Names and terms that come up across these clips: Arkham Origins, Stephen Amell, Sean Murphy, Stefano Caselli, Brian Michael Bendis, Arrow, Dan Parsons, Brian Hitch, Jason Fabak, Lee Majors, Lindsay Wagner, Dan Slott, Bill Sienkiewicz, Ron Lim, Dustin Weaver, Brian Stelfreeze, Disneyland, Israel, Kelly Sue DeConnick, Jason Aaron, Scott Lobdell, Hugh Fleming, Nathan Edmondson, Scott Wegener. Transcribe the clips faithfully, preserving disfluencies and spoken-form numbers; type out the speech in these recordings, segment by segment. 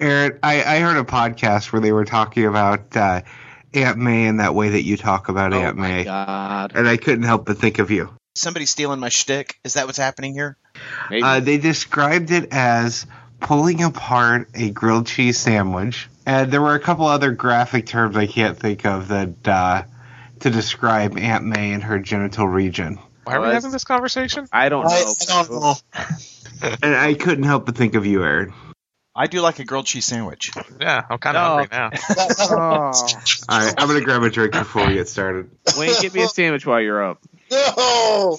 Eric, I, I heard a podcast where they were talking about uh, Aunt May in that way that you talk about oh Aunt May. God. And I couldn't help but think of you. Somebody stealing my shtick? Is that what's happening here? Uh, they described it as pulling apart a grilled cheese sandwich. And there were a couple other graphic terms I can't think of that uh, to describe Aunt May and her genital region. Why are we having this conversation? I don't know. I don't know. And I couldn't help but think of you, Aaron. I do like a grilled cheese sandwich. Yeah, I'm kind of no. hungry now. oh. All right, I'm going to grab a drink before we get started. Wayne, get me a sandwich while you're up. No!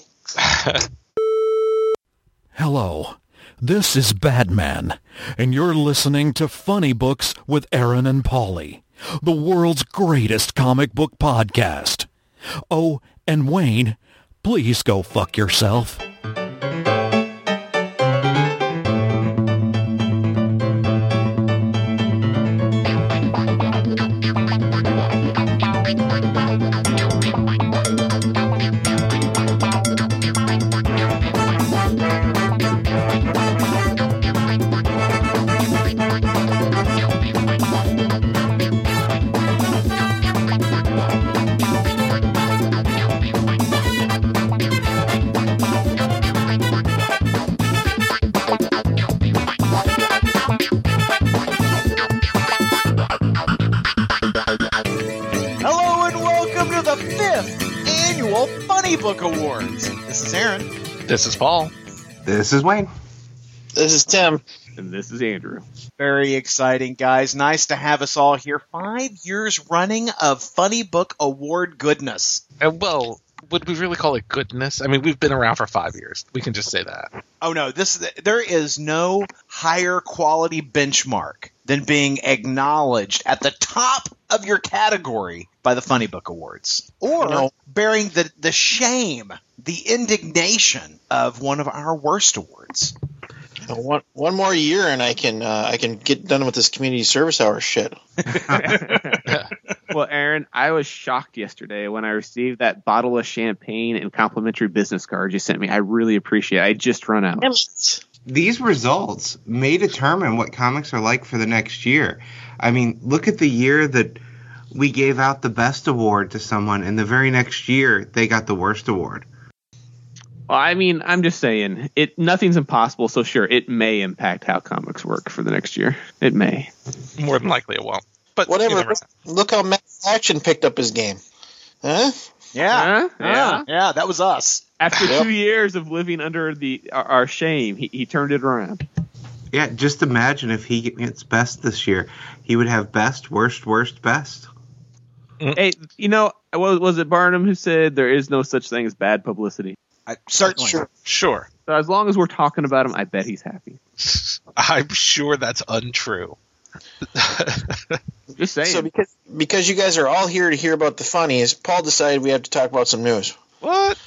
Hello, this is Batman, and you're listening to Funny Books with Aaron and Paulie, the world's greatest comic book podcast. Oh, and Wayne, please go fuck yourself. This is Paul. This is Wayne. This is Tim. And this is Andrew. Very exciting, guys. Nice to have us all here. Five years running of Funny Book Award goodness. Uh, well, would we really call it goodness? I mean, we've been around for five years. We can just say that. Oh, no. This there is no higher quality benchmark than being acknowledged at the top of your category by the Funny Book Awards, or no. bearing the, the shame, the indignation of one of our worst awards. One, one more year and I can uh, I can get done with this community service hour shit. Well, Aaron, I was shocked yesterday when I received that bottle of champagne and complimentary business card you sent me. I really appreciate it. I just run out. These results may determine what comics are like for the next year. I mean, look at the year that we gave out the best award to someone, and the very next year they got the worst award. Well, I mean, I'm just saying, it nothing's impossible, so sure, it may impact how comics work for the next year. It may. More than likely it won't. But whatever. Look, look how Matt Action picked up his game. Huh? Yeah. Huh? Yeah. Yeah, that was us. After yep. two years of living under the our, our shame, he, he turned it around. Yeah, just imagine if he gets best this year. He would have best, worst, worst, best. Hey, you know, was it Barnum who said there is no such thing as bad publicity? I, certainly. Sure. sure. So as long as we're talking about him, I bet he's happy. I'm sure that's untrue. Just saying. So because, because you guys are all here to hear about the funnies, Paul decided we have to talk about some news. What?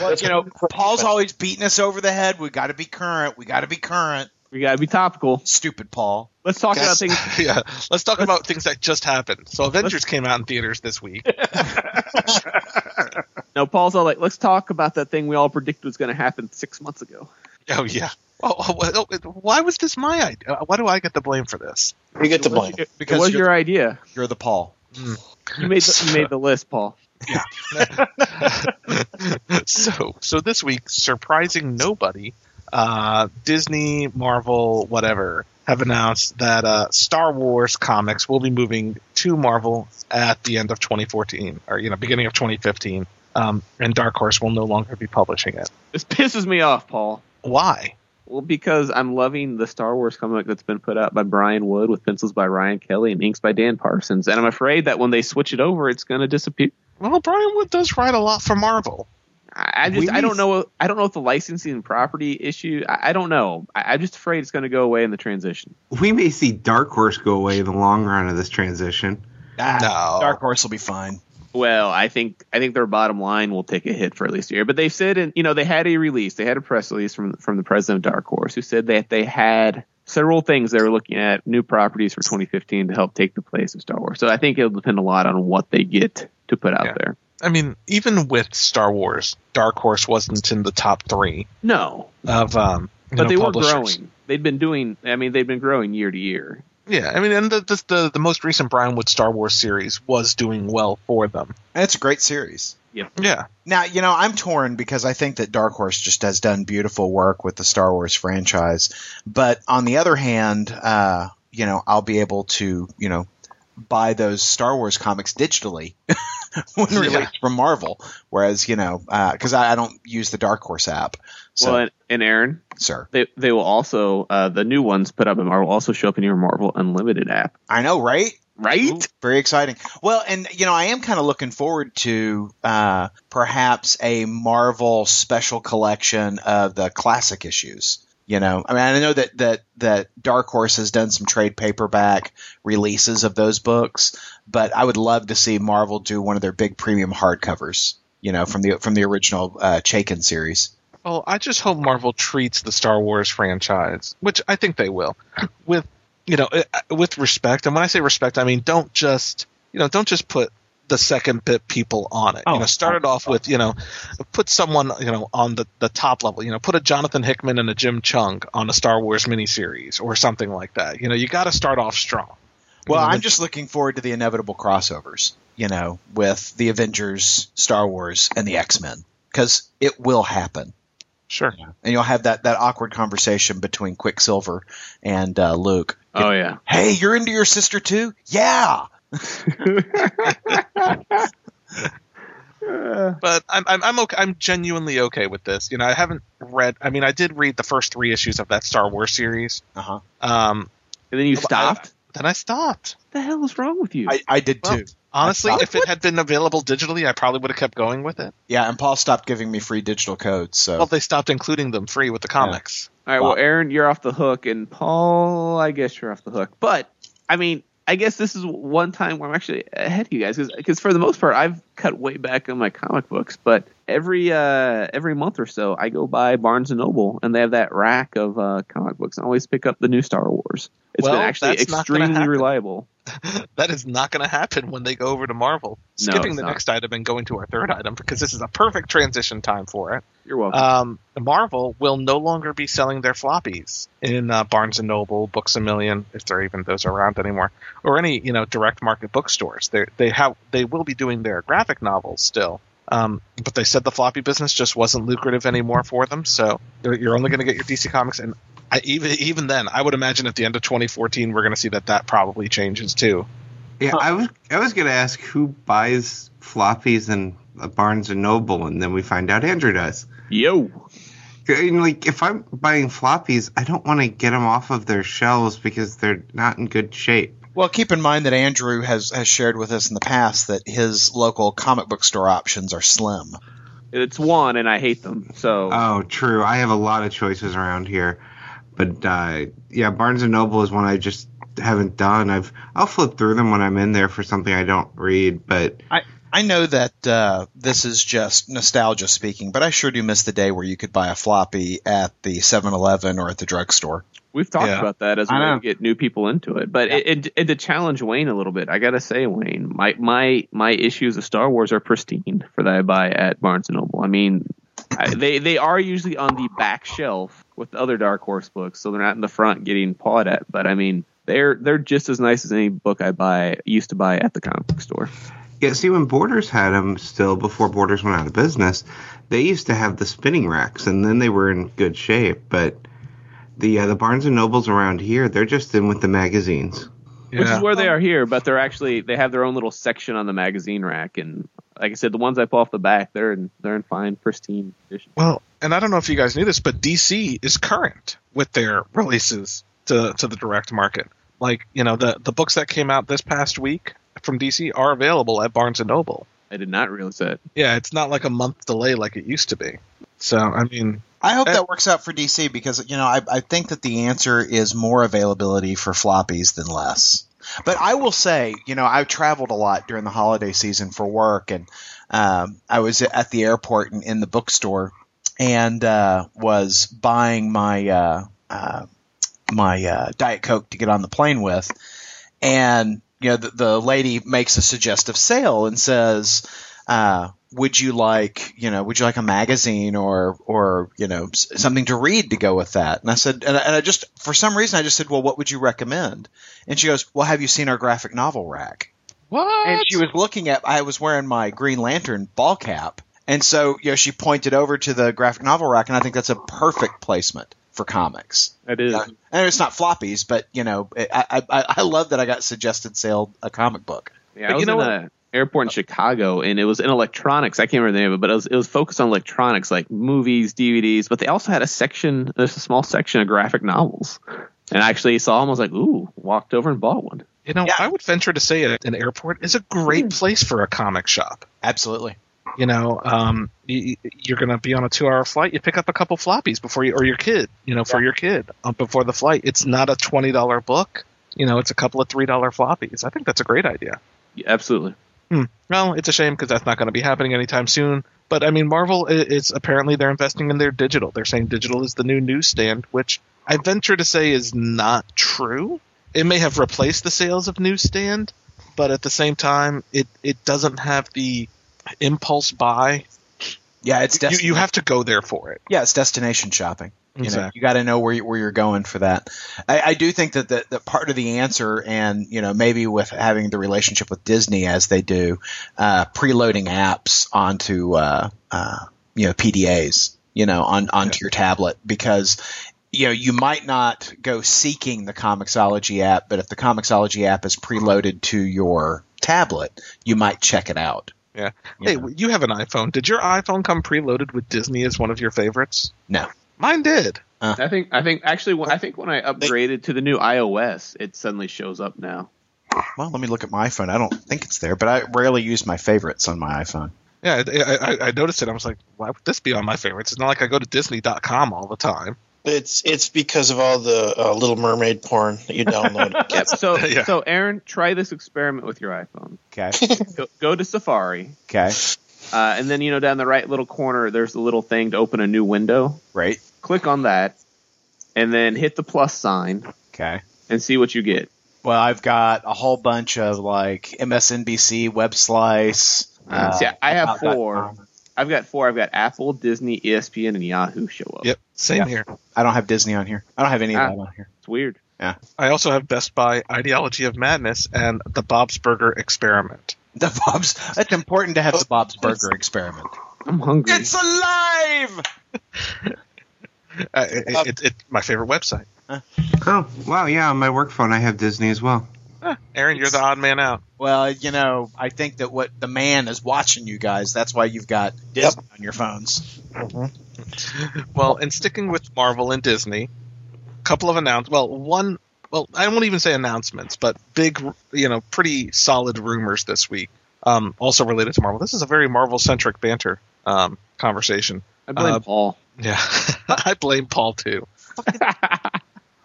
Well, you know, Paul's always beating us over the head. We got to be current. We got to be current. We got to be topical. Stupid Paul. Let's talk Guess, about things. Yeah, let's talk let's, about things that just happened. So Avengers came out in theaters this week. No, Paul's all like, let's talk about that thing we all predicted was going to happen six months ago. Oh yeah. Oh, oh, oh, why was this my idea? Why do I get the blame for this? You get the blame it, because it was your idea. You're the Paul. Mm. You made the, you made the list, Paul. Yeah. so so this week, surprising nobody, uh, Disney, Marvel, whatever, have announced that uh, Star Wars comics will be moving to Marvel at the end of twenty fourteen, or you know, beginning of twenty fifteen, um, and Dark Horse will no longer be publishing it. This pisses me off, Paul. Why? Well, because I'm loving the Star Wars comic that's been put out by Brian Wood with pencils by Ryan Kelly and inks by Dan Parsons, and I'm afraid that when they switch it over, it's going to disappear. Well, Brian Wood does write a lot for Marvel. I just, I don't know, I don't know if the licensing and property issue, I, I don't know. I, I'm just afraid it's going to go away in the transition. We may see Dark Horse go away in the long run of this transition. Ah, no. Dark Horse will be fine. Well, I think I think their bottom line will take a hit for at least a year. But they've said, and you know, they had a release, they had a press release from from the president of Dark Horse who said that they had several things they were looking at, new properties for twenty fifteen to help take the place of Star Wars. So I think it'll depend a lot on what they get to put out yeah. there. I mean, even with Star Wars, Dark Horse wasn't in the top three. No, of um, but know, they publishers. were growing. they'd been doing. I mean, they'd been growing year to year. Yeah, I mean, and the the, the, the most recent Brian Wood Star Wars series was doing well for them. And it's a great series. Yeah. Yeah. Now, you know, I'm torn because I think that Dark Horse just has done beautiful work with the Star Wars franchise. But on the other hand, uh, you know, I'll be able to, you know, buy those Star Wars comics digitally when yeah. released from Marvel. Whereas, you know, because uh, I, I don't use the Dark Horse app. So. Well, and, and Aaron, sir, they they will also uh, the new ones put up in Marvel also show up in your Marvel Unlimited app. I know, right? Right? Ooh, very exciting. Well, and, you know, I am kind of looking forward to uh, perhaps a Marvel special collection of the classic issues. You know, I mean, I know that, that, that Dark Horse has done some trade paperback releases of those books, but I would love to see Marvel do one of their big premium hardcovers, you know, from the from the original uh, Chaykin series. Oh, I just hope Marvel treats the Star Wars franchise, which I think they will, with, you know, with respect. And when I say respect, I mean, don't just, you know, don't just put the second bit people on it. Oh, you know, start it off with, you know, put someone, you know, on the, the top level, you know, put a Jonathan Hickman and a Jim Cheung on a Star Wars miniseries or something like that. You know, you got to start off strong. Well, you know, I'm just looking forward to the inevitable crossovers, you know, with the Avengers, Star Wars, and the X-Men, because it will happen. Sure. You know? And you'll have that, that awkward conversation between Quicksilver and uh, Luke. Oh, yeah. Hey, you're into your sister too? Yeah. But I'm, I'm I'm okay. I'm genuinely okay with this. You know, I haven't read. I mean, I did read the first three issues of that Star Wars series. Uh huh. Um, and then you stopped. I, then I stopped. What the hell is wrong with you? I, I did well, too. Honestly, if it had been available digitally, I probably would have kept going with it. Yeah, and Paul stopped giving me free digital codes. So. Well, they stopped including them free with the comics. Yeah. All right. Wow. Well, Aaron, you're off the hook, and Paul, I guess you're off the hook. But I mean. I guess this is one time where I'm actually ahead of you guys because for the most part, I've cut way back on my comic books. But every uh, every month or so, I go by Barnes and Noble, and they have that rack of uh, comic books. I always pick up the new Star Wars. It's well, been actually extremely reliable. That is not going to happen when they go over to Marvel. Skipping no, the not. next item and going to our third item because this is a perfect transition time for it. You're welcome. Um, Marvel will no longer be selling their floppies in uh, Barnes and Noble, Books a Million, if there are even those around anymore, or any you know direct market bookstores. They they have they will be doing their graphic novels still, um, but they said the floppy business just wasn't lucrative anymore for them. So you're only going to get your D C Comics and. I, even even then, I would imagine at the end of twenty fourteen, we're going to see that that probably changes too. Yeah, huh. I was I was going to ask who buys floppies in Barnes and Noble, and then we find out Andrew does. Yo, and like if I'm buying floppies, I don't want to get them off of their shelves because they're not in good shape. Well, keep in mind that Andrew has has shared with us in the past that his local comic book store options are slim. It's one, and I hate them. So oh, true. I have a lot of choices around here. But, uh, yeah, Barnes and Noble is one I just haven't done. I've, I'll flip through them when I'm in there for something I don't read. But I, I know that uh, this is just nostalgia speaking, but I sure do miss the day where you could buy a floppy at the seven eleven or at the drugstore. We've talked yeah. about that as we to get new people into it. But yeah. it, it, it to challenge Wayne a little bit, I got to say, Wayne, my, my, my issues of Star Wars are pristine for that I buy at Barnes and Noble. I mean – I, they they are usually on the back shelf with the other Dark Horse books, so they're not in the front getting pawed at. But I mean, they're they're just as nice as any book I buy used to buy at the comic book store. Yeah, see, when Borders had them still before Borders went out of business, they used to have the spinning racks, and then they were in good shape. But the uh, the Barnes and Nobles around here, they're just in with the magazines, yeah. which is where they are here. But they're actually they have their own little section on the magazine rack and. Like I said, the ones I pull off the back, they're in, they're in fine, pristine condition. Well, and I don't know if you guys knew this, but D C is current with their releases to, to the direct market. Like, you know, the, the books that came out this past week from D C are available at Barnes and Noble. I did not realize that. Yeah, it's not like a month delay like it used to be. So, I mean... I hope that works out for D C because, you know, I, I think that the answer is more availability for floppies than less. But I will say, you know, I've traveled a lot during the holiday season for work, and um, I was at the airport and in the bookstore, and uh, was buying my uh, uh, my uh, Diet Coke to get on the plane with, and you know, the, the lady makes a suggestive sale and says, uh, would you like, you know, would you like a magazine or, or, you know, something to read to go with that? And I said, and I, and I just, for some reason, I just said, well, what would you recommend? And she goes, well, have you seen our graphic novel rack? What? And she was looking at, I was wearing my Green Lantern ball cap. And so, you know, she pointed over to the graphic novel rack, and I think that's a perfect placement for comics. It is. And it's not floppies, but, you know, I, I, I love that I got suggested sale a comic book. Yeah, but I was you know in an airport in Chicago, and it was in electronics. I can't remember the name of it, but it was, it was focused on electronics, like movies, D V Ds. But they also had a section, there's a small section of graphic novels. And I actually saw them, I was like, ooh, walked over and bought one. You know, yeah. I would venture to say an airport is a great place for a comic shop. Absolutely. You know, um, you, you're going to be on a two-hour flight. You pick up a couple floppies before you, or your kid, you know, for yeah. your kid um, before the flight. It's not a twenty dollar book. You know, it's a couple of three dollar floppies. I think that's a great idea. Yeah, absolutely. Hmm. Well, it's a shame because that's not going to be happening anytime soon. But, I mean, Marvel is apparently they're investing in their digital. They're saying digital is the new newsstand, which I venture to say is not true. It may have replaced the sales of newsstand, but at the same time, it, it doesn't have the impulse buy. Yeah, it's desti- you, you have to go there for it. Yeah, it's destination shopping. You exactly. know, you got to know where you, where you're going for that. I, I do think that, that that part of the answer, and you know, maybe with having the relationship with Disney as they do, uh, preloading apps onto uh, uh, you know P D As, you know, on onto yeah. your tablet, because you know you might not go seeking the Comixology app, but if the Comixology app is preloaded to your tablet, you might check it out. Yeah. Hey, yeah. you have an iPhone. Did your iPhone come preloaded with Disney as one of your favorites? No. Mine did. Uh, I think I think actually when, I think when I upgraded they, to the new iOS, it suddenly shows up now. Well, let me look at my iPhone. I don't think it's there, but I rarely use my favorites on my iPhone. Yeah, I, I, I noticed it. I was like, why would this be on my favorites? It's not like I go to Disney dot com all the time. It's it's because of all the uh, Little Mermaid porn that you download. yeah, so, yeah. so Aaron, try this experiment with your iPhone. Okay. go, go to Safari. Okay. Uh, and then, you know, down the right little corner, there's a little thing to open a new window. Right. Click on that, and then hit the plus sign. Okay. And see what you get. Well, I've got a whole bunch of, like, M S N B C, Web Slice. Uh, see, I have four. I've got four. I've got Apple, Disney, E S P N, and Yahoo show up. Yep. Same yeah. here. I don't have Disney on here. I don't have any ah, of that on here. It's weird. Yeah. I also have Best Buy, Ideology of Madness, and the Bob's Burger Experiment. The Bob's. It's important to have the Bob's Burger Experiment. I'm hungry. It's alive! uh, it, it, it, my favorite website. Huh? Oh, wow. Yeah. On my work phone, I have Disney as well. Huh. Aaron, you're the odd man out. Well, you know, I think that what the man is watching you guys. That's why you've got Disney yep. on your phones. Mm-hmm. Well, and sticking with Marvel and Disney, a couple of announcements. Well, one, well, I won't even say announcements, but big, you know, pretty solid rumors this week. Um, also related to Marvel. This is a very Marvel-centric banter um, conversation. I blame uh, Paul. Yeah, I blame Paul too.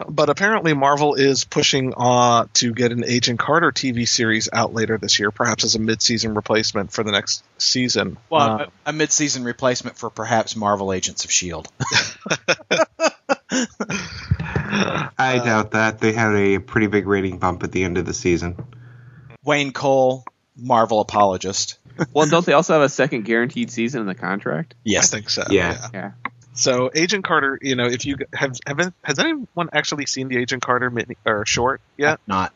But apparently Marvel is pushing uh, to get an Agent Carter T V series out later this year, perhaps as a mid-season replacement for the next season. Well, uh, a mid-season replacement for perhaps Marvel Agents of S H I E L D I doubt that. They had a pretty big rating bump at the end of the season. Wayne Cole, Marvel apologist. Well, don't they also have a second guaranteed season in the contract? Yes. I think so. Yeah. yeah. yeah. So Agent Carter, you know, if you have, have has anyone actually seen the Agent Carter mini, or short yet? Not.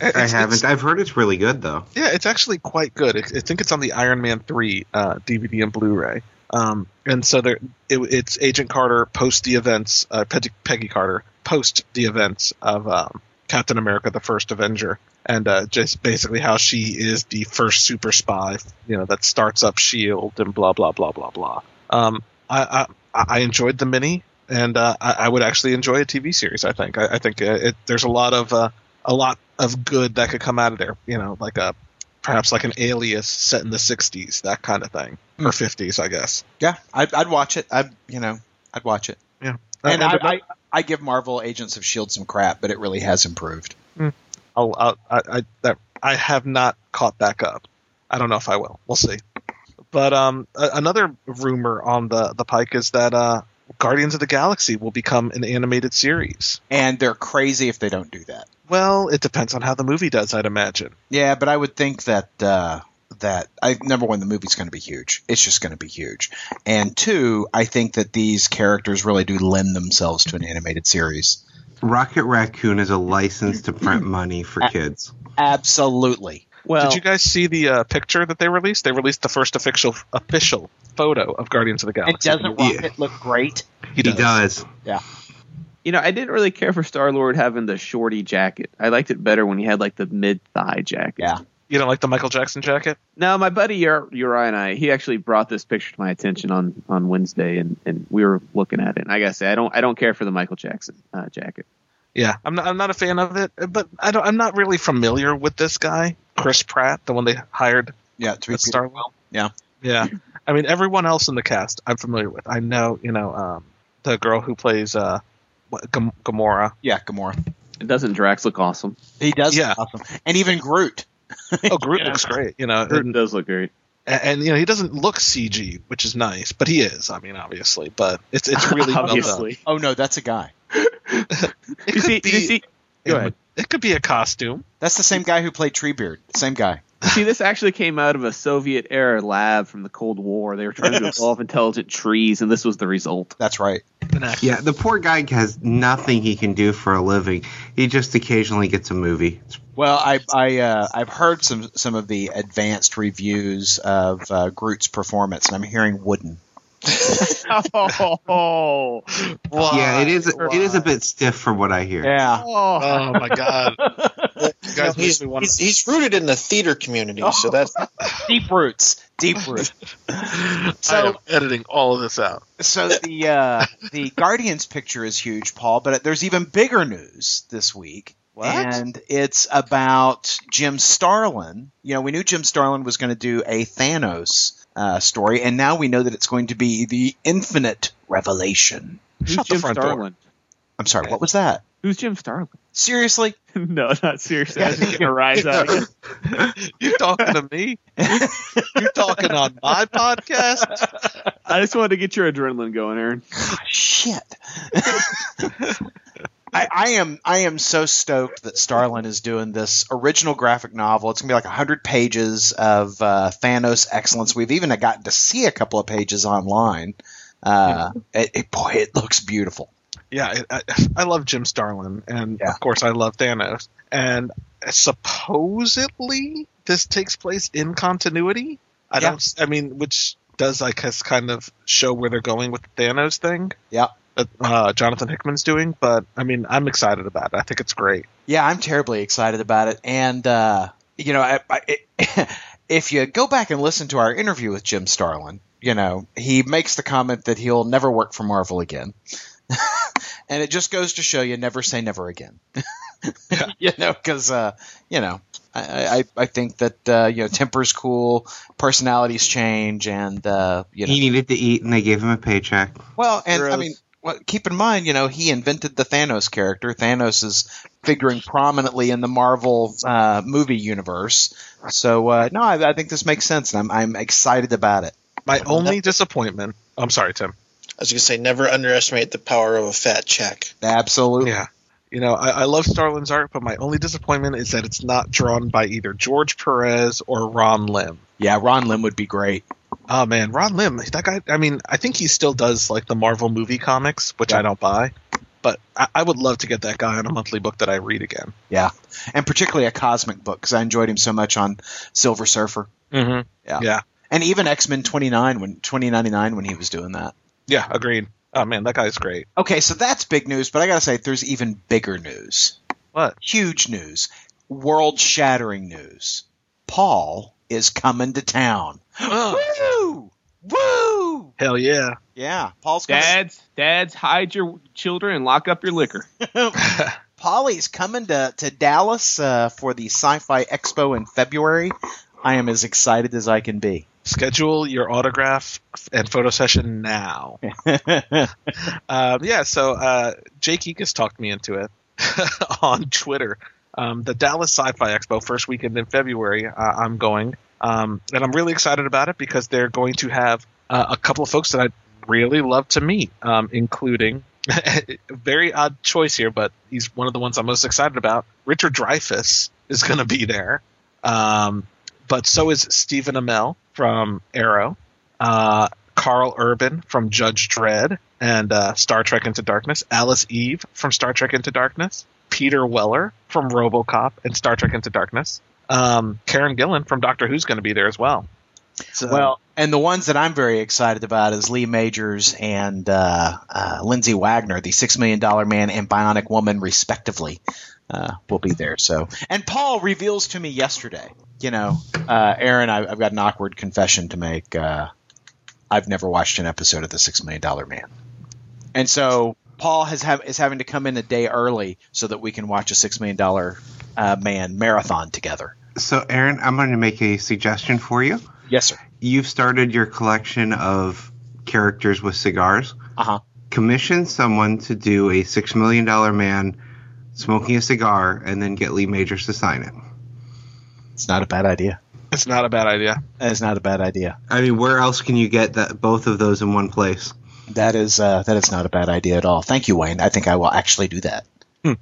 It's, I haven't. I've heard it's really good though. Yeah, it's actually quite good. I think it's on the Iron Man three uh, D V D and Blu-ray. Um, and so there, it, it's Agent Carter post the events, uh, Peggy, Peggy Carter post the events of um, Captain America: The First Avenger, and uh, just basically how she is the first super spy, you know, that starts up S H I E L D and blah blah blah blah blah. Um, I, I, I enjoyed the mini, and uh, I, I would actually enjoy a T V series. I think. I, I think it, it, there's a lot of uh, a lot of good that could come out of there. You know, like a perhaps like an Alias set in the sixties, that kind of thing, or fifties, I guess. Yeah, I'd, I'd watch it. I, you know, I'd watch it. Yeah, and I, I, I give Marvel Agents of S H I E L D some crap, but it really has improved. Mm. I'll, I'll, I, I, that, I have not caught back up. I don't know if I will. We'll see. But um, another rumor on the, the pike is that uh, Guardians of the Galaxy will become an animated series. And they're crazy if they don't do that. Well, it depends on how the movie does, I'd imagine. Yeah, but I would think that uh, that I, number one, the movie's going to be huge. It's just going to be huge. And two, I think that these characters really do lend themselves to an animated series. Rocket Raccoon is a license to print money for kids. Absolutely. Well, did you guys see the uh, picture that they released? They released the first official official photo of Guardians of the Galaxy. And doesn't Rocket yeah. look great? He does. He does. Yeah. You know, I didn't really care for Star-Lord having the shorty jacket. I liked it better when he had like the mid-thigh jacket. Yeah. You don't like the Michael Jackson jacket? No, my buddy Uriah and I, he actually brought this picture to my attention on, on Wednesday, and, and we were looking at it. And I gotta say, I don't I don't care for the Michael Jackson uh, jacket. Yeah, I'm not I'm not a fan of it, but I don't I'm not really familiar with this guy, Chris Pratt, the one they hired. Yeah, to be Starlin. Yeah, yeah. I mean, everyone else in the cast I'm familiar with. I know, you know, um, the girl who plays uh, Gam- Gamora. Yeah, Gamora. It doesn't Drax look awesome? He does. Yeah, look awesome. And even Groot. Oh, Groot yeah. looks great. You know, Groot does look great, and, and you know he doesn't look C G, which is nice. But he is. I mean, obviously, but it's it's really obviously. Well done. Oh no, that's a guy. it you could see, be. You see, go it, ahead. It could be a costume. That's the same guy who played Treebeard. Same guy. See, this actually came out of a Soviet-era lab from the Cold War. They were trying yes. to evolve intelligent trees, and this was the result. That's right. Yeah, the poor guy has nothing he can do for a living. He just occasionally gets a movie. Well, I, I, uh, I've heard some, some of the advanced reviews of uh, Groot's performance, and I'm hearing wooden. oh, what? Yeah, it is. What? It is a bit stiff from what I hear. Yeah. Oh, oh my God. You guys he's, he's, he's rooted in the theater community, oh. so that's deep roots. Deep roots. So I am editing all of this out. So the uh, the Guardians picture is huge, Paul. But there's even bigger news this week. What? And it's about Jim Starlin. You know, we knew Jim Starlin was going to do a Thanos uh, story, and now we know that it's going to be the Infinite Revelation. Who's Shut Jim the front Starlin? Door. I'm sorry, what was that? Who's Jim Starlin? Seriously? No, not seriously. I was just going to rise up. You talking to me? You talking on my podcast? I just wanted to get your adrenaline going, Aaron. God, shit. I, I am I am so stoked that Starlin is doing this original graphic novel. It's going to be like one hundred pages of uh, Thanos excellence. We've even gotten to see a couple of pages online. Uh, yeah. it, it, boy, it looks beautiful. Yeah, it, I, I love Jim Starlin, and yeah. of course I love Thanos. And supposedly this takes place in continuity. I yeah. don't. I mean, which does like has kind of show where they're going with the Thanos thing. Yeah. That uh, Jonathan Hickman's doing, but I mean, I'm excited about it. I think it's great. Yeah, I'm terribly excited about it. And uh, you know, I, I, it, if you go back and listen to our interview with Jim Starlin, you know, he makes the comment that he'll never work for Marvel again, and it just goes to show you never say never again. yeah. You know, because uh, you know, I, I, I think that uh, you know, temper's cool, personalities change, and uh, you know, he needed to eat, and they gave him a paycheck. Well, and Gross. I mean. Well, keep in mind, you know, he invented the Thanos character. Thanos is figuring prominently in the Marvel uh, movie universe. So, uh, no, I, I think this makes sense, and I'm, I'm excited about it. My only disappointment – I'm sorry, Tim. I was going to say never underestimate the power of a fat check. Absolutely. Yeah. You know, I, I love Starlin's art, but my only disappointment is that it's not drawn by either George Perez or Ron Lim. Yeah, Ron Lim would be great. Oh, man, Ron Lim, that guy, I mean, I think he still does, like, the Marvel movie comics, which yeah. I don't buy, but I, I would love to get that guy on a monthly book that I read again. Yeah, and particularly a cosmic book, because I enjoyed him so much on Silver Surfer. Mm-hmm. Yeah. yeah. And even X-Men twenty-nine when twenty ninety-nine when he was doing that. Yeah, agreed. Oh, man, that guy's great. Okay, so that's big news, but I gotta say, there's even bigger news. What? Huge news. World-shattering news. Paul is coming to town. Oh. Woo! Woo! Hell yeah. Yeah. Paul's coming. Dads, dads, hide your children and lock up your liquor. Polly's coming to, to Dallas uh, for the Sci-Fi Expo in February. I am as excited as I can be. Schedule your autograph and photo session now. um, yeah, so uh, Jake Ekiss talked me into it on Twitter. Um, the Dallas Sci-Fi Expo, first weekend in February, uh, I'm going. Um, and I'm really excited about it because they're going to have uh, a couple of folks that I'd really love to meet, um, including a very odd choice here, but he's one of the ones I'm most excited about. Richard Dreyfuss is going to be there. Um, but so is Stephen Amell from Arrow, uh, Carl Urban from Judge Dredd and uh, Star Trek Into Darkness, Alice Eve from Star Trek Into Darkness, Peter Weller from RoboCop and Star Trek Into Darkness, um, Karen Gillan from Doctor Who's going to be there as well. So, well, and the ones that I'm very excited about is Lee Majors and uh, uh, Lindsay Wagner, the six million dollars Man and Bionic Woman, respectively, uh, will be there. So, and Paul reveals to me yesterday, you know, uh, Aaron, I, I've got an awkward confession to make. Uh, I've never watched an episode of The six million dollars Man. And so Paul has ha- is having to come in a day early so that we can watch a six million dollars uh, Man marathon together. So, Aaron, I'm going to make a suggestion for you. Yes, sir. You've started your collection of characters with cigars. Uh-huh. Commission someone to do a six million dollars Man smoking a cigar and then get Lee Majors to sign it. It's not a bad idea. It's not a bad idea. It's not a bad idea. I mean, where else can you get that, both of those in one place? That is uh, that is not a bad idea at all. Thank you, Wayne. I think I will actually do that. Hmm.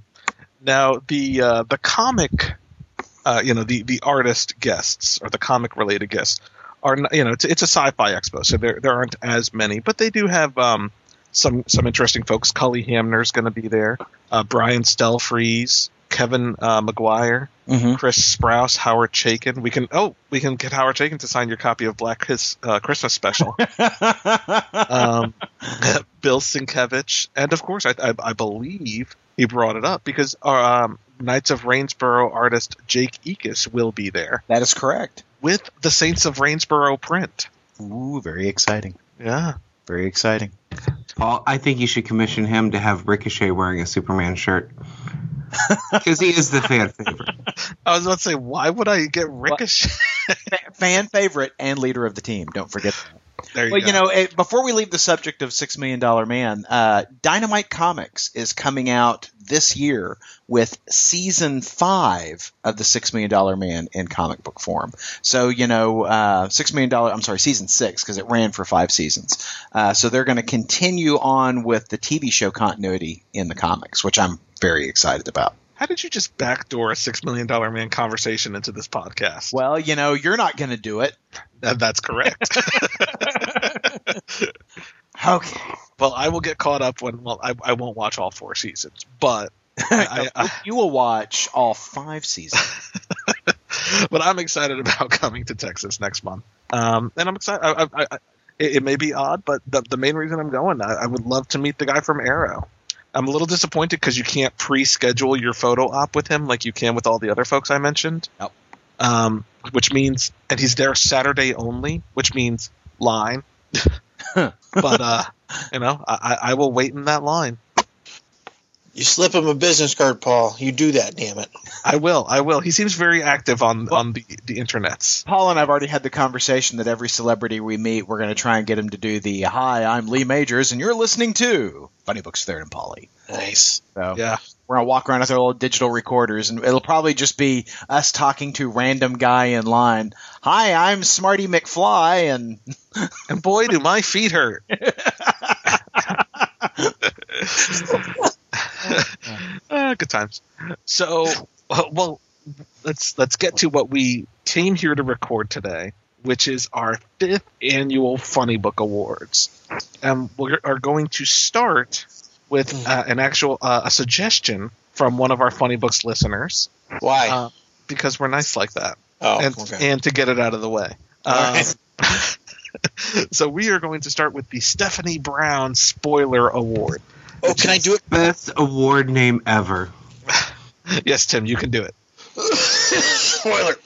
Now, the uh, the comic, uh, you know, the, the artist guests or the comic-related guests, are, you know, it's, it's a sci-fi expo, so there there aren't as many, but they do have um, some some interesting folks. Cully Hamner's going to be there, uh, Brian Stelfreeze, Kevin uh, McGuire, mm-hmm. Chris Sprouse, Howard Chaykin. We can oh we can get Howard Chaykin to sign your copy of Black His, uh, Christmas Special. um, Bill Sienkiewicz, and of course, I, I, I believe he brought it up because um, Knights of Rainsborough artist Jake Ekiss will be there. That is correct. With the Saints of Rainsborough print. Ooh, very exciting. Yeah. Very exciting. Paul, I think you should commission him to have Ricochet wearing a Superman shirt. Because he is the fan favorite. I was about to say, why would I get Ricochet? Fan favorite and leader of the team. Don't forget that. There you well, go. You know, it, before we leave the subject of six million dollars Man, uh, Dynamite Comics is coming out this year with season five of the six million dollars Man in comic book form. So, you know, uh, six million dollars – I'm sorry, season six because it ran for five seasons. Uh, so they're going to continue on with the T V show continuity in the comics, which I'm very excited about. How did you just backdoor a six million dollars Man conversation into this podcast? Well, you know, you're not going to do it. That, that's correct. Okay. Well, I will get caught up when – well, I, I won't watch all four seasons, but I, I, I, you will watch all five seasons. But I'm excited about coming to Texas next month. Um, and I'm excited. I, I, I, it, it may be odd, but the, the main reason I'm going, I, I would love to meet the guy from Arrow. I'm a little disappointed because you can't pre-schedule your photo op with him like you can with all the other folks I mentioned. Nope. Um, which means – and he's there Saturday only, which means line. But, uh, you know, I, I will wait in that line. You slip him a business card, Paul. You do that, damn it. I will. I will. He seems very active on, well, on the, the internets. Paul and I've already had the conversation that every celebrity we meet, we're going to try and get him to do the, hi, I'm Lee Majors, and you're listening to Funny Books Third and Paulie. Nice. So yeah. We're going to walk around with our little digital recorders, and it'll probably just be us talking to random guy in line. Hi, I'm Smarty McFly, and and boy, do my feet hurt. Uh, good times. So, uh, well, let's let's get to what we came here to record today, which is our fifth annual Funny Book Awards, and we are going to start with uh, an actual uh, a suggestion from one of our Funny Books listeners. Why? Uh, because we're nice like that. Oh, and, okay. And to get it out of the way. Um, right. So we are going to start with the Stephanie Brown Spoiler Award. Oh, can I do it? Best award name ever. Yes, Tim, you can do it. Spoiler.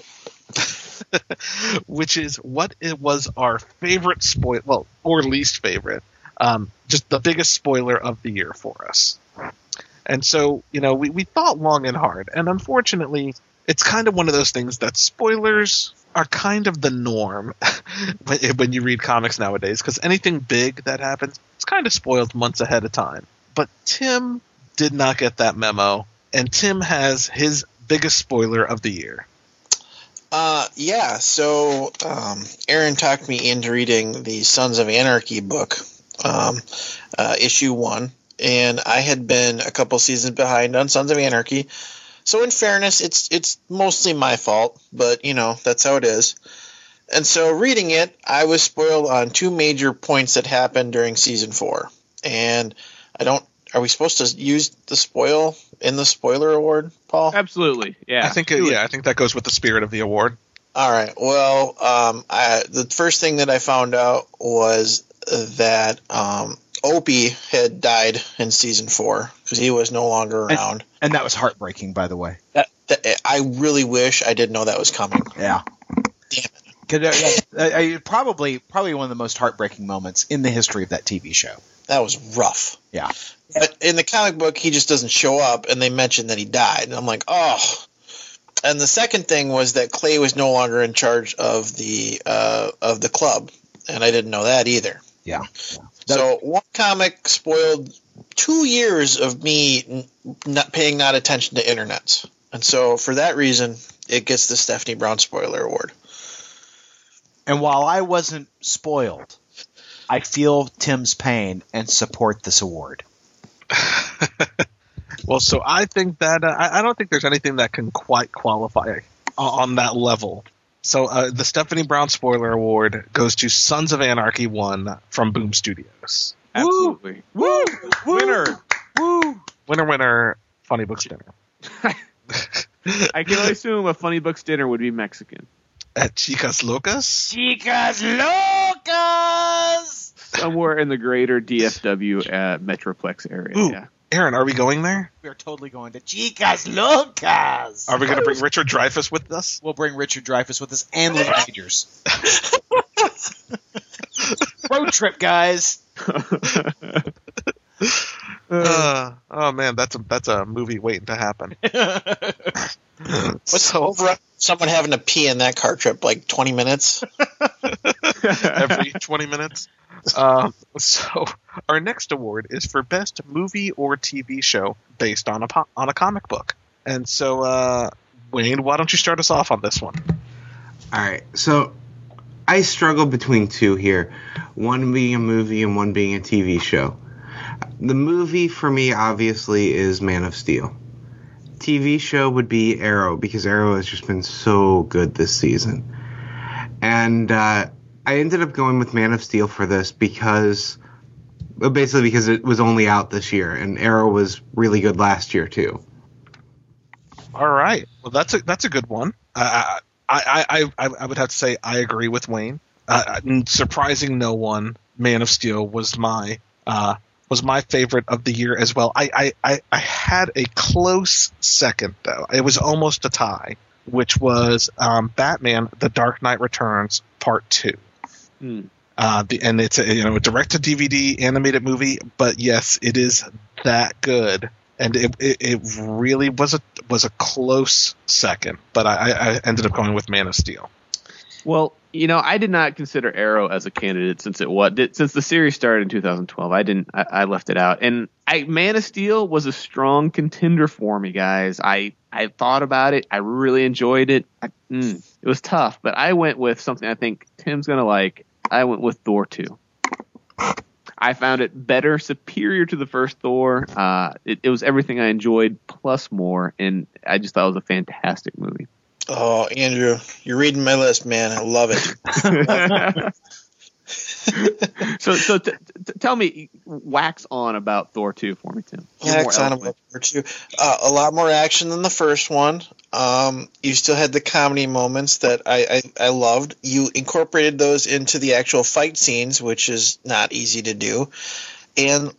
Which is what it was our favorite spoil, well, or least favorite, um, just the biggest spoiler of the year for us. And so, you know, we, we thought long and hard, and unfortunately, it's kind of one of those things that spoilers are kind of the norm when you read comics nowadays, because anything big that happens, it's kind of spoiled months ahead of time. But Tim did not get that memo, and Tim has his biggest spoiler of the year. Uh, yeah, so um, Aaron talked me into reading the Sons of Anarchy book, um, uh, issue one, and I had been a couple seasons behind on Sons of Anarchy, So in fairness, it's it's mostly my fault, but, you know, that's how it is. And so reading it, I was spoiled on two major points that happened during season four. And I don't – are we supposed to use the spoil in the spoiler award, Paul? Absolutely, yeah. I think yeah, I think that goes with the spirit of the award. All right. Well, um, I, the first thing that I found out was that um, Opie had died in season four because he was no longer around. And, and that was heartbreaking, by the way. That, that, I really wish I didn't know that was coming. Yeah. Damn it. I, I, probably probably one of the most heartbreaking moments in the history of that T V show. That was rough. Yeah. But in the comic book, he just doesn't show up, and they mention that he died. And I'm like, oh. And the second thing was that Clay was no longer in charge of the uh, of the club, and I didn't know that either. Yeah. yeah. So one comic spoiled two years of me not paying not attention to internets. And so for that reason, it gets the Stephanie Brown Spoiler Award. And while I wasn't spoiled, I feel Tim's pain and support this award. Well, so I think that uh, – I don't think there's anything that can quite qualify on that level. So uh, the Stephanie Brown Spoiler Award goes to Sons of Anarchy one from Boom Studios. Absolutely. Woo! Woo! Winner! Woo! Winner, winner, Funny Books Dinner. I can only assume a Funny Books Dinner would be Mexican. At Chicas Locas? Chicas Locas! Somewhere in the greater D F W uh, Metroplex area. Ooh, yeah. Aaron, are we going there? We are totally going to Chicas Locas! Are we going to bring Richard Dreyfuss with us? We'll bring Richard Dreyfuss with us and Lee Majors. Road trip, guys! Uh, oh man, that's a that's a movie waiting to happen. What's so, over someone having to pee in that car trip like twenty minutes? Every twenty minutes. Uh, so our next award is for best movie or T V show based on a on a comic book. And so, uh, Wayne, why don't you start us off on this one? All right. So I struggle between two here, one being a movie and one being a T V show. The movie for me, obviously, is Man of Steel. T V show would be Arrow, because Arrow has just been so good this season. And uh, I ended up going with Man of Steel for this because, well, basically because it was only out this year, and Arrow was really good last year, too. All right. Well, that's a, that's a good one. Uh, I, I, I, I would have to say I agree with Wayne. Uh, surprising no one, Man of Steel was my... Uh, was my favorite of the year as well. I, I, I had a close second, though. It was almost a tie, which was um, Batman: The Dark Knight Returns Part Two. Mm. Uh, the, and it's a, you know, a direct-to-D V D animated movie, but yes, it is that good, and it it, it really was a was a close second. But I, I ended up going with Man of Steel. Well. You know, I did not consider Arrow as a candidate since it was since the series started in two thousand twelve. I didn't. I, I left it out. And I, Man of Steel was a strong contender for me, guys. I, I thought about it. I really enjoyed it. I, mm, it was tough, but I went with something I think Tim's gonna like. I went with Thor two. I found it better, superior to the first Thor. Uh, it, it was everything I enjoyed plus more, and I just thought it was a fantastic movie. Oh, Andrew, you're reading my list, man. I love it. so so t- t- tell me, wax on about Thor two for me, Tim. Wax on about Thor two. Uh, a lot more action than the first one. Um, you still had the comedy moments that I, I, I loved. You incorporated those into the actual fight scenes, which is not easy to do. And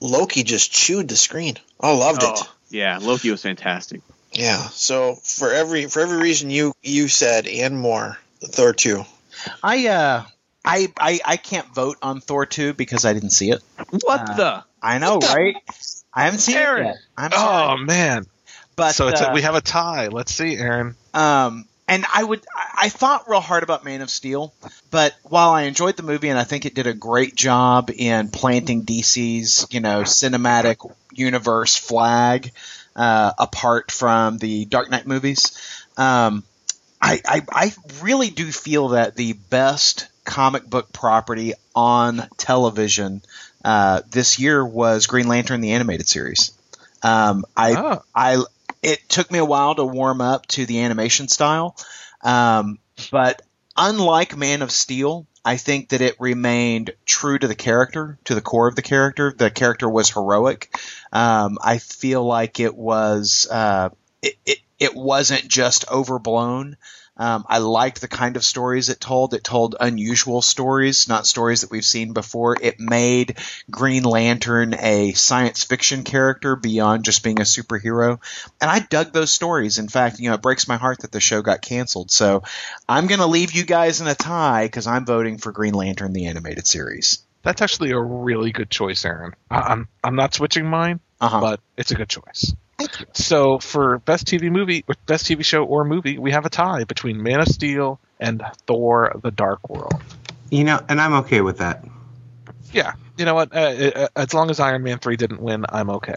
Loki just chewed the screen. I loved oh, it. Yeah, Loki was fantastic. Yeah, so for every for every reason you, you said and more, Thor two. I uh I, I I can't vote on Thor two because I didn't see it. What uh, the? I know, the? Right? I haven't seen Aaron. it yet. I'm sorry. Oh man! But so it's, uh, we have a tie. Let's see, Aaron. Um, and I would I thought real hard about Man of Steel, but while I enjoyed the movie and I think it did a great job in planting D C's you know cinematic universe flag. Uh, apart from the Dark Knight movies, um, I, I, I really do feel that the best comic book property on television uh, this year was Green Lantern, the animated series. Um, I, oh. I, it took me a while to warm up to the animation style. Um, but unlike Man of Steel, I think that it remained true to the character, to the core of the character. The character was heroic. Um, I feel like it was uh, it, it, it wasn't just overblown. Um, I liked the kind of stories it told. It told unusual stories, not stories that we've seen before. It made Green Lantern a science fiction character beyond just being a superhero. And I dug those stories. In fact, you know, it breaks my heart that the show got canceled. So I'm going to leave you guys in a tie because I'm voting for Green Lantern, the animated series. That's actually a really good choice, Aaron. I- I'm I'm not switching mine, uh-huh. but it's a good choice. Thank you. So for best T V movie, best T V show or movie, we have a tie between Man of Steel and Thor: The Dark World. You know, and I'm okay with that. Yeah, you know what? Uh, as long as Iron Man three didn't win, I'm okay.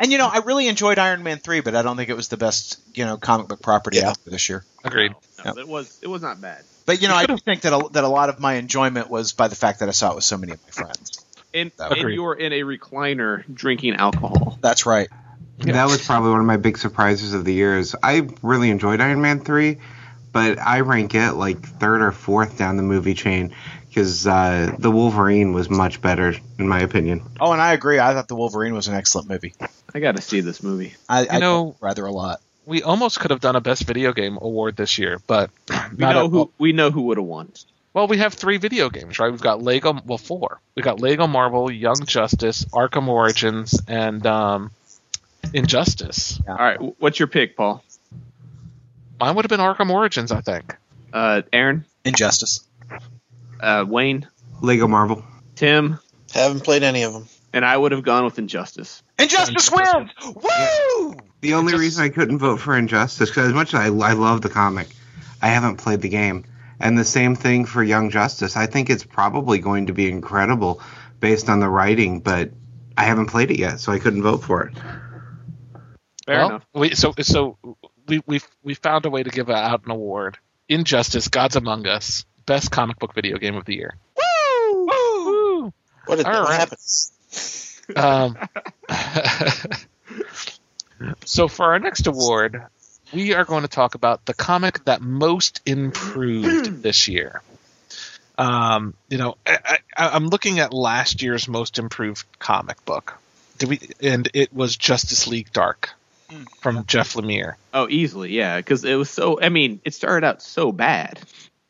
And you know, I really enjoyed Iron Man three, but I don't think it was the best, you know, comic book property yeah. out there this year. Agreed. No, no, yep. It was. It was not bad. But you know, I do think that a, that a lot of my enjoyment was by the fact that I saw it with so many of my friends. And, and you were in a recliner drinking alcohol. That's right. Yeah. That was probably one of my big surprises of the year. Is I really enjoyed Iron Man three, but I rank it like third or fourth down the movie chain because uh, The Wolverine was much better, in my opinion. Oh, and I agree. I thought The Wolverine was an excellent movie. I got to see this movie. I, I know rather a lot. We almost could have done a Best Video Game Award this year, but we know a, who well, we know who would have won. Well, we have three video games, right? We've got Lego – well, four. We've got Lego Marvel, Young Justice, Arkham Origins, and um, Injustice. Yeah. All right. What's your pick, Paul? Mine would have been Arkham Origins, I think. Uh, Aaron? Injustice. Uh, Wayne? Lego Marvel. Tim? Haven't played any of them. And I would have gone with Injustice. Injustice, Injustice wins! Woo! Yeah. The only Injustice. reason I couldn't vote for Injustice, because as much as I, I love the comic, I haven't played the game. And the same thing for Young Justice. I think it's probably going to be incredible based on the writing, but I haven't played it yet, so I couldn't vote for it. Fair well, enough. We, so so we we we found a way to give out an award. Injustice, Gods Among Us, best comic book video game of the year. Woo! Woo! Woo! What did that right. happen? Um, so for our next award, we are going to talk about the comic that most improved this year. Um, you know, I, I, I'm looking at last year's most improved comic book. Did we? And it was Justice League Dark from Jeff Lemire. Oh, easily, yeah, because it was so. I mean, it started out so bad.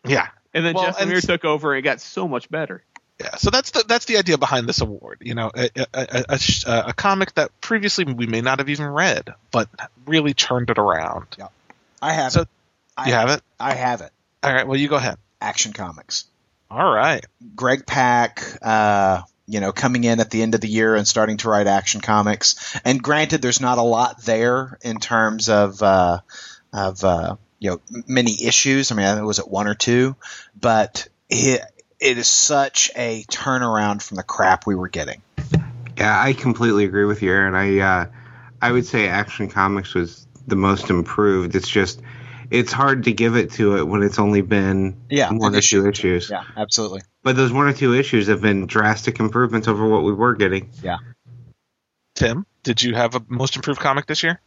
Yeah, and then well, Jeff Lemire took over, and it got so much better. Yeah, so that's the that's the idea behind this award. You know, a, a, a, a comic that previously we may not have even read, but really turned it around. Yeah, I have so, it. I you have it? I have it. All right, well, you go ahead. Action Comics. All right. Greg Pak, uh, you know, coming in at the end of the year and starting to write Action Comics. And granted, there's not a lot there in terms of uh, of uh, you know many issues. I mean, I think it was at one or two, but it. It is such a turnaround from the crap we were getting. Yeah, I completely agree with you, Aaron. I, uh, I would say Action Comics was the most improved. It's just it's hard to give it to it when it's only been yeah, one or issue. two issues. Yeah, absolutely. But those one or two issues have been drastic improvements over what we were getting. Yeah. Tim, did you have a most improved comic this year?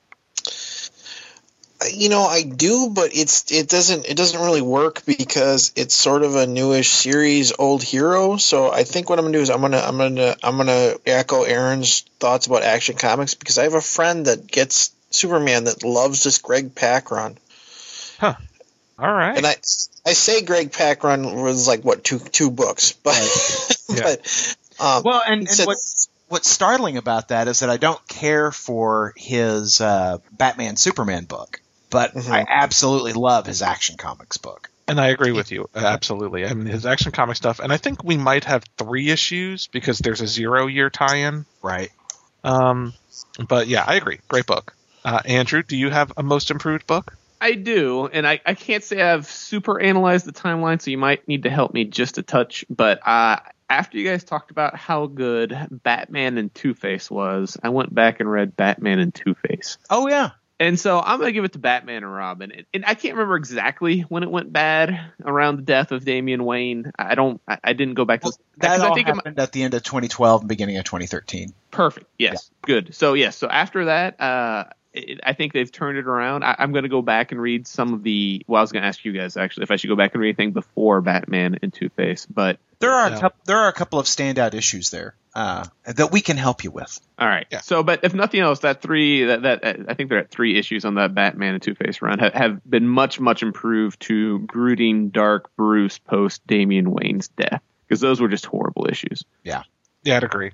You know, I do, but it's it doesn't it doesn't really work because it's sort of a newish series, old hero. So I think what I'm gonna do is I'm gonna I'm gonna I'm gonna echo Aaron's thoughts about Action Comics because I have a friend that gets Superman that loves this Greg Pak run. Huh. All right. And I I say Greg Pak run was like what two two books, but yeah. but um, well, and, and what. What's startling about that is that I don't care for his uh, Batman Superman book, but mm-hmm. I absolutely love his Action Comics book. And I agree with you. Absolutely. I mean, his Action Comics stuff. And I think we might have three issues because there's a zero-year tie-in. Right. Um, but yeah, I agree. Great book. Uh, Andrew, do you have a most improved book? I do, and I, I can't say I've super analyzed the timeline, so you might need to help me just a touch, but uh, after you guys talked about how good Batman and Two-Face was, I went back and read Batman and Two-Face. Oh, yeah. And so I'm going to give it to Batman and Robin. And, and I can't remember exactly when it went bad around the death of Damian Wayne. I don't, I, I didn't go back to well, that. All I think happened at the end of twenty twelve and beginning of twenty thirteen. Perfect. Yes. Yeah. Good. So, yes. So after that, uh, it, I think they've turned it around. I, I'm going to go back and read some of the, well, I was going to ask you guys actually if I should go back and read anything before Batman and Two-Face, but there are, yeah. a couple, there are a couple of standout issues there. Uh, that we can help you with. All right. Yeah. So, but if nothing else, that three that, that I think they're at three issues on that Batman and Two-Face run have, have been much, much improved to brooding, dark Bruce post Damian Wayne's death, because those were just horrible issues. Yeah. Yeah, I'd agree.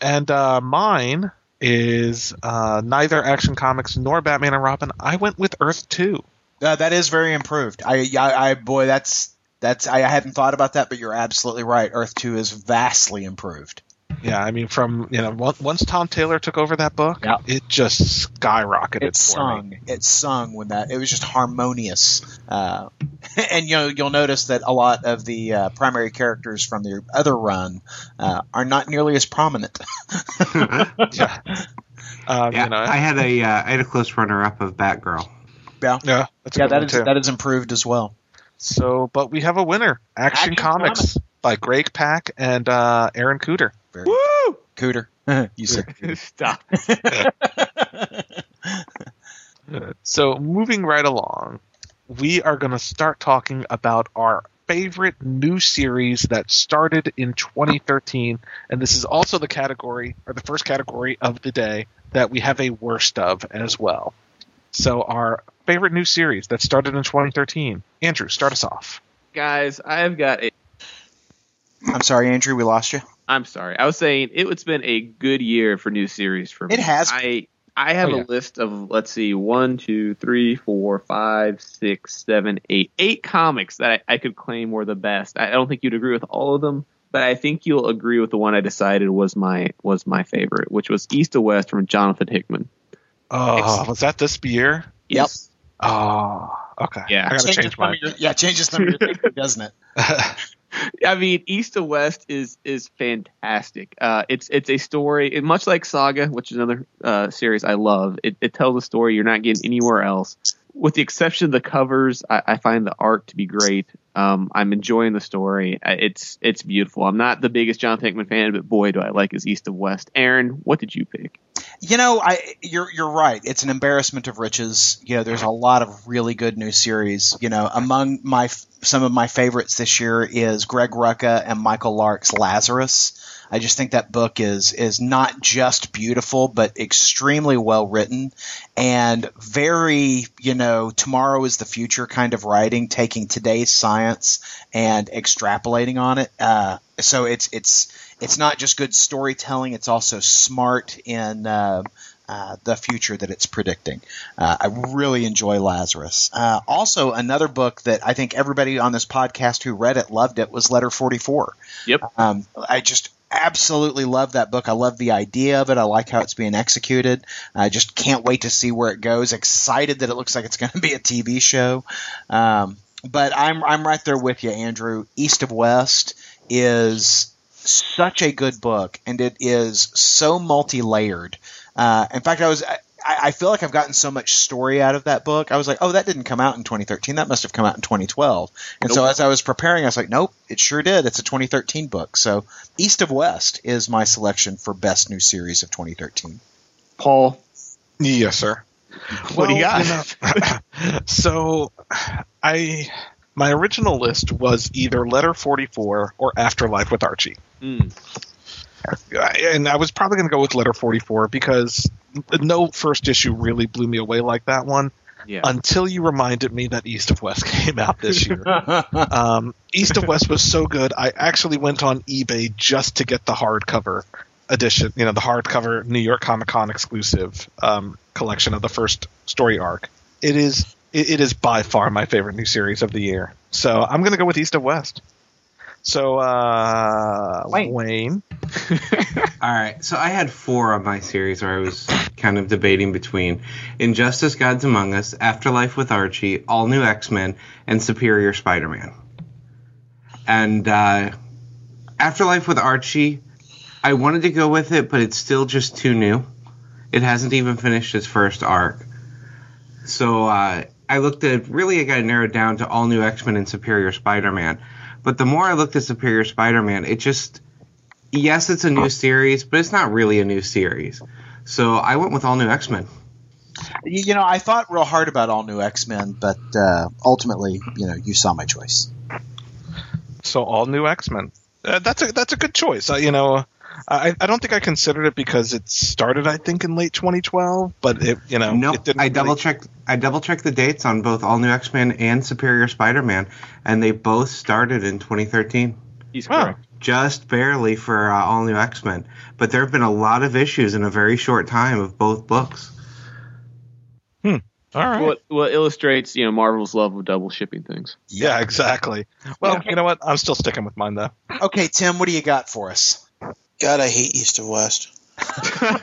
And uh, mine is uh, neither Action Comics nor Batman and Robin. I went with Earth two. Uh, that is very improved. I, I, I boy, that's that's I hadn't thought about that, but you're absolutely right. Earth two is vastly improved. Yeah, I mean, from, you know, once Tom Taylor took over that book, yeah. it just skyrocketed. It sung. For me. It sung when that. It was just harmonious. Uh, and you know, you'll notice that a lot of the uh, primary characters from the other run uh, are not nearly as prominent. yeah. Um, yeah you know, I had a uh, I had a close runner up of Batgirl. Yeah, yeah, that's a yeah. That is too. That is improved as well. So, but we have a winner: Action, Action Comics, Comics by Greg Pak and uh, Aaron Cooter. Very Woo! Cooter. You said Cooter. Stop. So, moving right along, we are going to start talking about our favorite new series that started in twenty thirteen, and this is also the category, or the first category of the day, that we have a worst of as well. So, our favorite new series that started in twenty thirteen. Andrew, start us off. Guys, I've got a... I'm sorry, Andrew, we lost you. I'm sorry. I was saying it's been a good year for new series for me. It has. I I have oh, yeah. a list of, let's see, one, two, three, four, five, six, seven, eight. Eight comics that I, I could claim were the best. I don't think you'd agree with all of them, but I think you'll agree with the one I decided was my was my favorite, which was East of West from Jonathan Hickman. Oh, it's, was that this year? Yes. Yep. Oh, okay. Yeah, I got to change mine. Your, yeah, changes some of your thinking, doesn't it? I mean, East to West is is fantastic. Uh, it's it's a story, it, much like Saga, which is another uh, series I love. It, it tells a story you're not getting anywhere else. With the exception of the covers, I, I find the art to be great. Um, I'm enjoying the story. It's it's beautiful. I'm not the biggest Jonathan Hickman fan, but boy, do I like his East of West. Aaron, what did you pick? You know, I you're you're right. It's an embarrassment of riches. You know, there's a lot of really good new series. You know, among my some of my favorites this year is Greg Rucka and Michael Lark's Lazarus. I just think that book is is not just beautiful, but extremely well written and very, you know, tomorrow is the future kind of writing, taking today's science and extrapolating on it. Uh, so it's it's it's not just good storytelling; it's also smart in uh, uh, the future that it's predicting. Uh, I really enjoy Lazarus. Uh, also, another book that I think everybody on this podcast who read it loved it was Letter forty-four. Yep. Um, I just absolutely love that book. I love the idea of it. I like how it's being executed. I just can't wait to see where it goes. Excited that it looks like it's going to be a T V show. Um, but I'm I'm right there with you, Andrew. East of West is such a good book, and it is so multi-layered. Uh, in fact, I was I, I feel like I've gotten so much story out of that book. I was like, oh, that didn't come out in twenty thirteen. That must have come out in twenty twelve. And nope. So as I was preparing, I was like, nope, it sure did. It's a twenty thirteen book. So East of West is my selection for best new series of twenty thirteen. Paul? Yes, sir. What well, do you got? You know, so I... my original list was either Letter forty-four or Afterlife with Archie. Mm. And I was probably going to go with Letter forty-four because no first issue really blew me away like that one. Yeah. Until you reminded me that East of West came out this year. um, East of West was so good, I actually went on eBay just to get the hardcover edition, you know, the hardcover New York Comic-Con exclusive um, collection of the first story arc. It is... It is by far my favorite new series of the year. So I'm going to go with East of West. So, uh, Wayne. Wayne. All right. So I had four of my series where I was kind of debating between Injustice, Gods Among Us, Afterlife with Archie, All New X-Men, and Superior Spider-Man. And uh, Afterlife with Archie, I wanted to go with it, but it's still just too new. It hasn't even finished its first arc. So uh, I looked at, really I got narrowed down to All New X-Men and Superior Spider-Man. But the more I looked at Superior Spider-Man, it just, yes, it's a new series, but it's not really a new series. So I went with All New X-Men. You know, I thought real hard about All New X-Men, but uh, ultimately, you know, you saw my choice. So All New X-Men. Uh, that's a that's a good choice. Uh, you know, I, I don't think I considered it because it started, I think, in late twenty twelve. But it, you know, nope, it didn't. I double really... checked. I double checked the dates on both All New X-Men and Superior Spider-Man, and they both started in twenty thirteen. He's correct. Huh. Just barely for uh, All New X-Men, but there have been a lot of issues in a very short time of both books. Hmm. All right. Well, well, it illustrates, you know, Marvel's love of double shipping things. Yeah, exactly. Well, yeah. You know what? I'm still sticking with mine, though. Okay, Tim, what do you got for us? God, I hate East of West. um,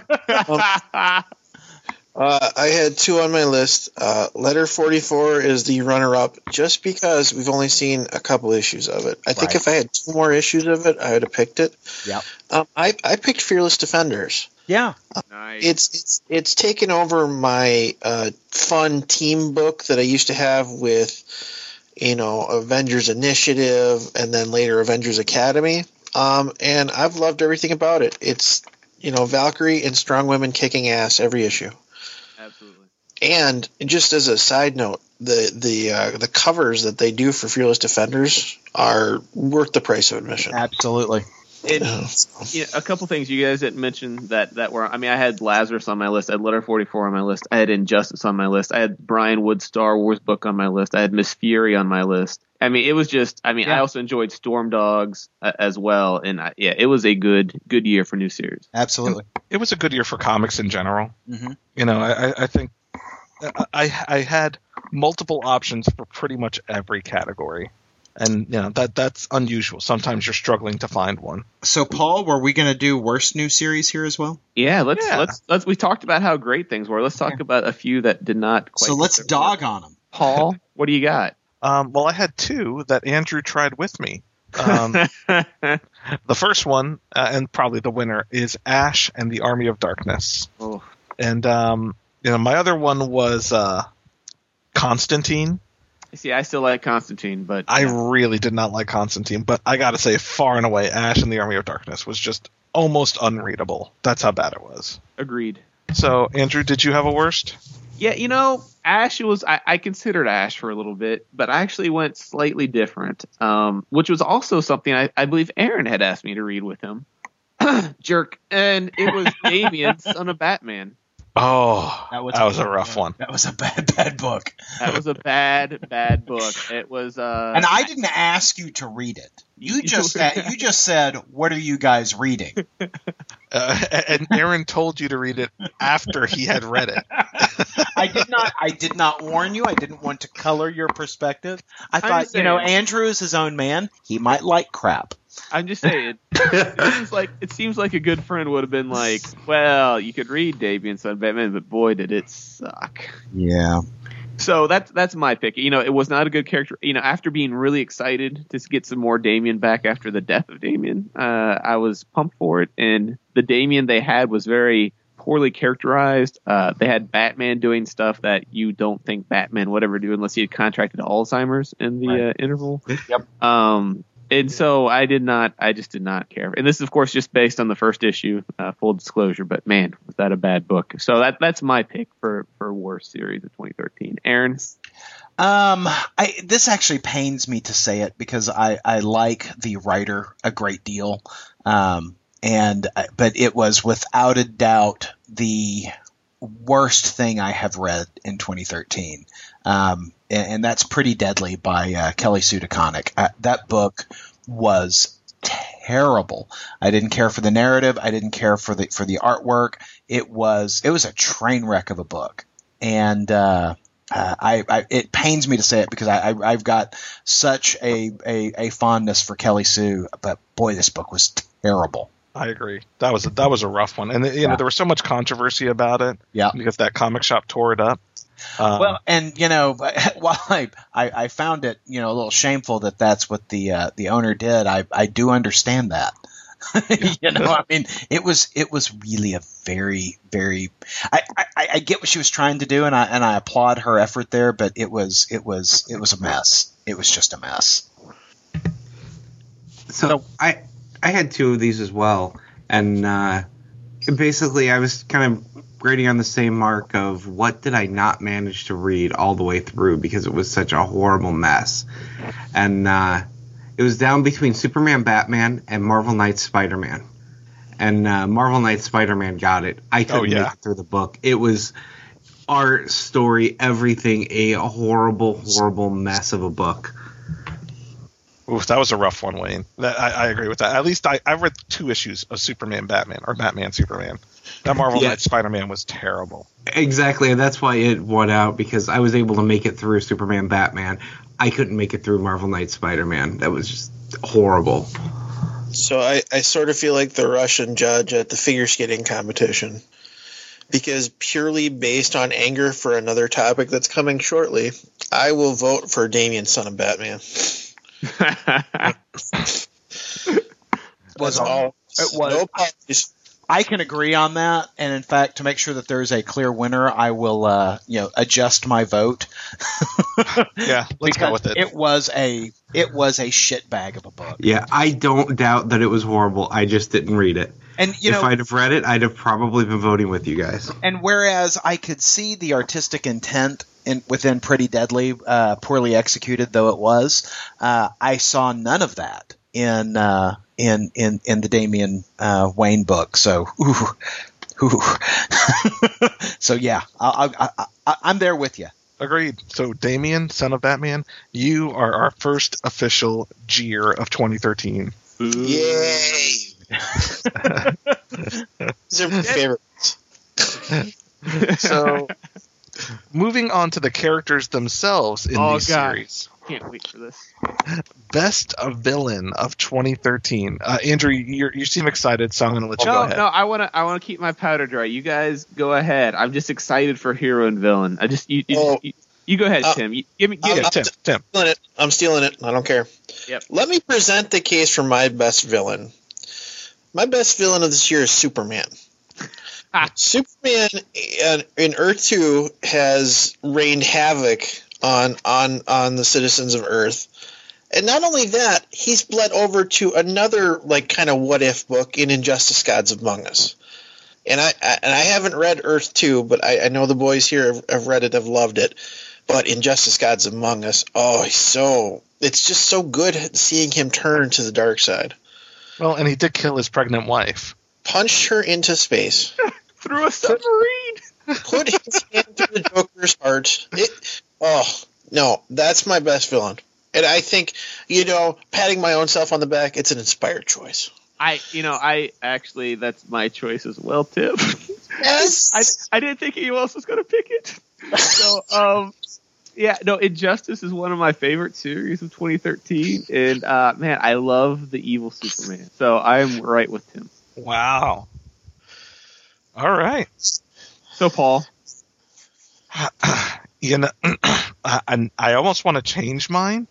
uh, I had two on my list. Uh, Letter forty-four is the runner-up, just because we've only seen a couple issues of it. I think right. if I had two more issues of it, I would have picked it. Yeah. Um, I I picked Fearless Defenders. Yeah, uh, nice. It's it's it's taken over my uh, fun team book that I used to have with, you know, Avengers Initiative and then later Avengers Academy, um, and I've loved everything about it. It's, you know, Valkyrie and strong women kicking ass every issue. Absolutely. And just as a side note, the the uh, the covers that they do for Fearless Defenders are worth the price of admission. Absolutely. It, you know, a couple things you guys didn't mention that, that were – I mean, I had Lazarus on my list. I had Letter forty-four on my list. I had Injustice on my list. I had Brian Wood's Star Wars book on my list. I had Miss Fury on my list. I mean, it was just – I mean, yeah. I also enjoyed Storm Dogs uh, as well. And, I, yeah, it was a good good year for new series. Absolutely. It was a good year for comics in general. Mm-hmm. You know, I, I think I, I had multiple options for pretty much every category. And, you know, that that's unusual. Sometimes you're struggling to find one. So, Paul, were we going to do worst new series here as well? Yeah, let's yeah. let's let's. We talked about how great things were. Let's talk yeah. about a few that did not quite. So let's dog work. on them. Paul, what do you got? Um, well, I had two that Andrew tried with me. Um, the first one, uh, and probably the winner, is Ash and the Army of Darkness. Oh. And um, you know, my other one was uh, Constantine. See, I still like Constantine, but... I really did not like Constantine, but I gotta say, far and away, Ash and the Army of Darkness was just almost unreadable. That's how bad it was. Agreed. So, Andrew, did you have a worst? Yeah, you know, Ash was... I, I considered Ash for a little bit, but I actually went slightly different, um, which was also something I, I believe Aaron had asked me to read with him. Jerk. And it was Damien, Son of Batman. Oh, that was, that was a rough one. That was a bad, bad book. That was a bad, bad book. It was, uh, and I didn't ask you to read it. You just, you just said, "What are you guys reading?" Uh, and Aaron told you to read it after he had read it. I did not. I did not warn you. I didn't want to color your perspective. I thought, you know, Andrew is his own man. He might like crap. I'm just saying, it seems like it seems like a good friend would have been like, "Well, you could read Damien Son of Batman, but boy, did it suck." Yeah. So that's that's my pick. You know, it was not a good character. You know, after being really excited to get some more Damien back after the death of Damien, uh, I was pumped for it. And the Damien they had was very poorly characterized. Uh, they had Batman doing stuff that you don't think Batman would ever do unless he had contracted Alzheimer's in the right. uh, interval. Yep. Um. And so I did not – I just did not care. And this is, of course, just based on the first issue, uh, full disclosure. But, man, was that a bad book. So that that's my pick for, for worst series of twenty thirteen. Aaron? Um, I, this actually pains me to say it because I, I like the writer a great deal. Um, and but it was without a doubt the worst thing I have read in twenty thirteen. Um And that's Pretty Deadly by uh, Kelly Sue DeConnick. Uh, that book was terrible. I didn't care for the narrative. I didn't care for the for the artwork. It was it was a train wreck of a book, and uh, uh, I, I it pains me to say it because I, I I've got such a, a a fondness for Kelly Sue, but boy, this book was terrible. I agree. That was a, that was a rough one, and you yeah. know there was so much controversy about it. Yeah, because that comic shop tore it up. Um, well, and, you know, while I, I, I found it, you know, a little shameful that that's what the uh, the owner did, I, I do understand that. Yeah. You know, I mean, it was it was really a very, very. I, I, I get what she was trying to do, and I and I applaud her effort there, but it was it was it was a mess. It was just a mess. So, so I I had two of these as well, and uh, basically I was kind of grading on the same mark of what did I not manage to read all the way through because it was such a horrible mess, and. Uh, It was down between Superman, Batman, and Marvel Knights Spider-Man. And uh, Marvel Knights Spider-Man got it. I couldn't oh, yeah. make it through the book. It was art, story, everything, a horrible, horrible mess of a book. Oof, that was a rough one, Wayne. That, I, I agree with that. At least I, I read two issues of Superman, Batman, or Batman, Superman. That Marvel yeah. Knights Spider-Man was terrible. Exactly, and that's why it won out, because I was able to make it through Superman, Batman. I couldn't make it through Marvel Knights Spider-Man. That was just horrible. So I, I sort of feel like the Russian judge at the figure skating competition, because purely based on anger for another topic that's coming shortly, I will vote for Damian, Son of Batman. it was all. It was. No apologies. I can agree on that, and in fact, to make sure that there's a clear winner, I will, uh, you know, adjust my vote. Yeah, let's go with it. It was a it was a shitbag of a book. Yeah, I don't doubt that it was horrible. I just didn't read it. And you know, if I'd have read it, I'd have probably been voting with you guys. And whereas I could see the artistic intent in, within Pretty Deadly, uh, poorly executed though it was, uh, I saw none of that in. Uh, In, in, in the Damian uh, Wayne book, so ooh, ooh. So yeah, I, I, I, I, I'm there with you. Agreed. So Damian, Son of Batman, you are our first official jeer of twenty thirteen. Ooh. Yay! These are my favorites. So, moving on to the characters themselves in oh, these God. series. Can't wait for this. Best of villain of twenty thirteen. Uh, Andrew, you're, you seem excited, so I'm going to let you no, go ahead. No, I want to. I want to keep my powder dry. You guys go ahead. I'm just excited for hero and villain. I just you. You, oh, you, you go ahead, uh, Tim. You, give me, give me, Tim. St- Tim. Stealing it. I'm stealing it. I don't care. Yep. Let me present the case for my best villain. My best villain of this year is Superman. ah. Superman in Earth two has reigned havoc on on on the citizens of Earth, and not only that, he's bled over to another like kind of what if book in Injustice: Gods Among Us, and I, I and I haven't read Earth two, but I, I know the boys here have, have read it, have loved it, but Injustice: Gods Among Us, oh, he's so it's just so good seeing him turn to the dark side. Well, and he did kill his pregnant wife, punched her into space through a submarine, put his hand through the Joker's heart. It, Oh, no, that's my best villain. And I think, you know, patting my own self on the back, it's an inspired choice. I, you know, I actually, that's my choice as well, Tim. Yes. I, I didn't think anyone else was going to pick it. So, um, yeah, no, Injustice is one of my favorite series of twenty thirteen. And, uh, man, I love the evil Superman. So I'm right with Tim. Wow. All right. So, Paul. You know, I, I almost want to change mine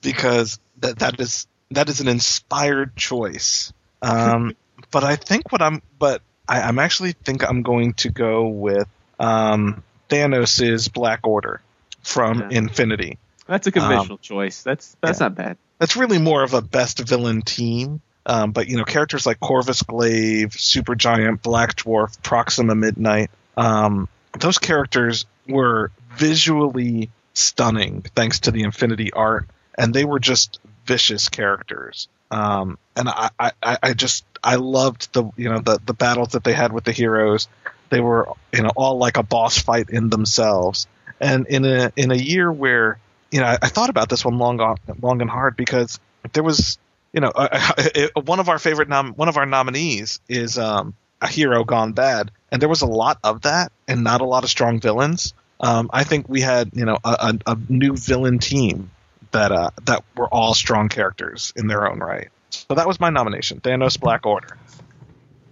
because that, that is that is an inspired choice. Um, but I think what I'm, but I, I'm actually think I'm going to go with um, Thanos' Black Order from yeah. Infinity. That's a conventional um, choice. That's that's yeah. not bad. That's really more of a best villain team. Um, but you know, characters like Corvus Glaive, Supergiant, Black Dwarf, Proxima Midnight. Um, Those characters were visually stunning thanks to the Infinity art, and they were just vicious characters. Um, and I, I, I just I loved the you know the, the battles that they had with the heroes. They were you know all like a boss fight in themselves. And in a in a year where you know I, I thought about this one long on, long and hard because there was you know a, a, a, one of our favorite nom- one of our nominees is um, a hero gone bad. And there was a lot of that and not a lot of strong villains. Um, I think we had, you know, a, a, a new villain team that uh, that were all strong characters in their own right. So that was my nomination, Thanos Black Order.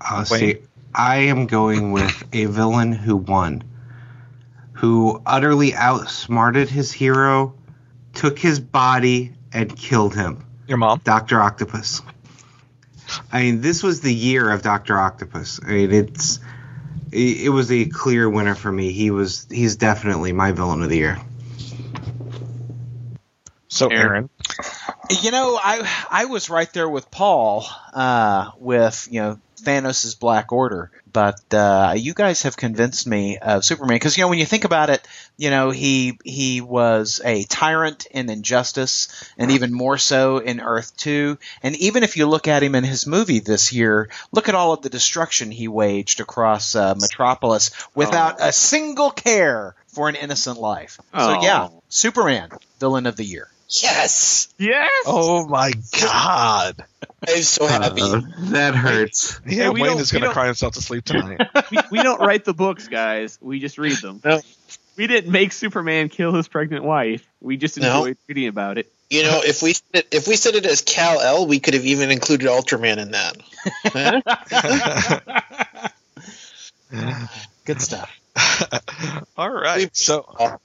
Uh, see, I am going with a villain who won, who utterly outsmarted his hero, took his body, and killed him. Your mom? Doctor Octopus. I mean, this was the year of Doctor Octopus. I mean, it's it, it was a clear winner for me. He was he's definitely my villain of the year. So, Aaron, you know, I I was right there with Paul uh, with, you know, Thanos' Black Order, but uh, you guys have convinced me of Superman because, you know, when you think about it, you know, he he was a tyrant in Injustice and even more so in Earth two. And even if you look at him in his movie this year, look at all of the destruction he waged across uh, Metropolis without oh. a single care for an innocent life. Oh. So, yeah, Superman, villain of the year. Yes! Yes! Oh, my God. I'm so happy. Uh, that hurts. Yeah, yeah Wayne is going to cry himself to sleep tonight. we, we don't write the books, guys. We just read them. No. We didn't make Superman kill his pregnant wife. We just enjoyed no. reading about it. You know, if we if we said it as Kal-El, we could have even included Ultraman in that. Good stuff. All right. So...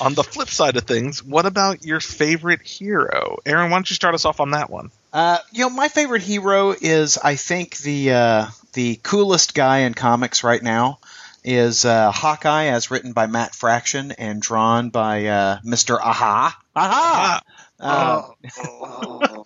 on the flip side of things, what about your favorite hero? Aaron, why don't you start us off on that one? Uh, you know, my favorite hero is, I think, the uh, the coolest guy in comics right now is uh, Hawkeye, as written by Matt Fraction and drawn by uh, Mister Aha. Aha! Uh, oh.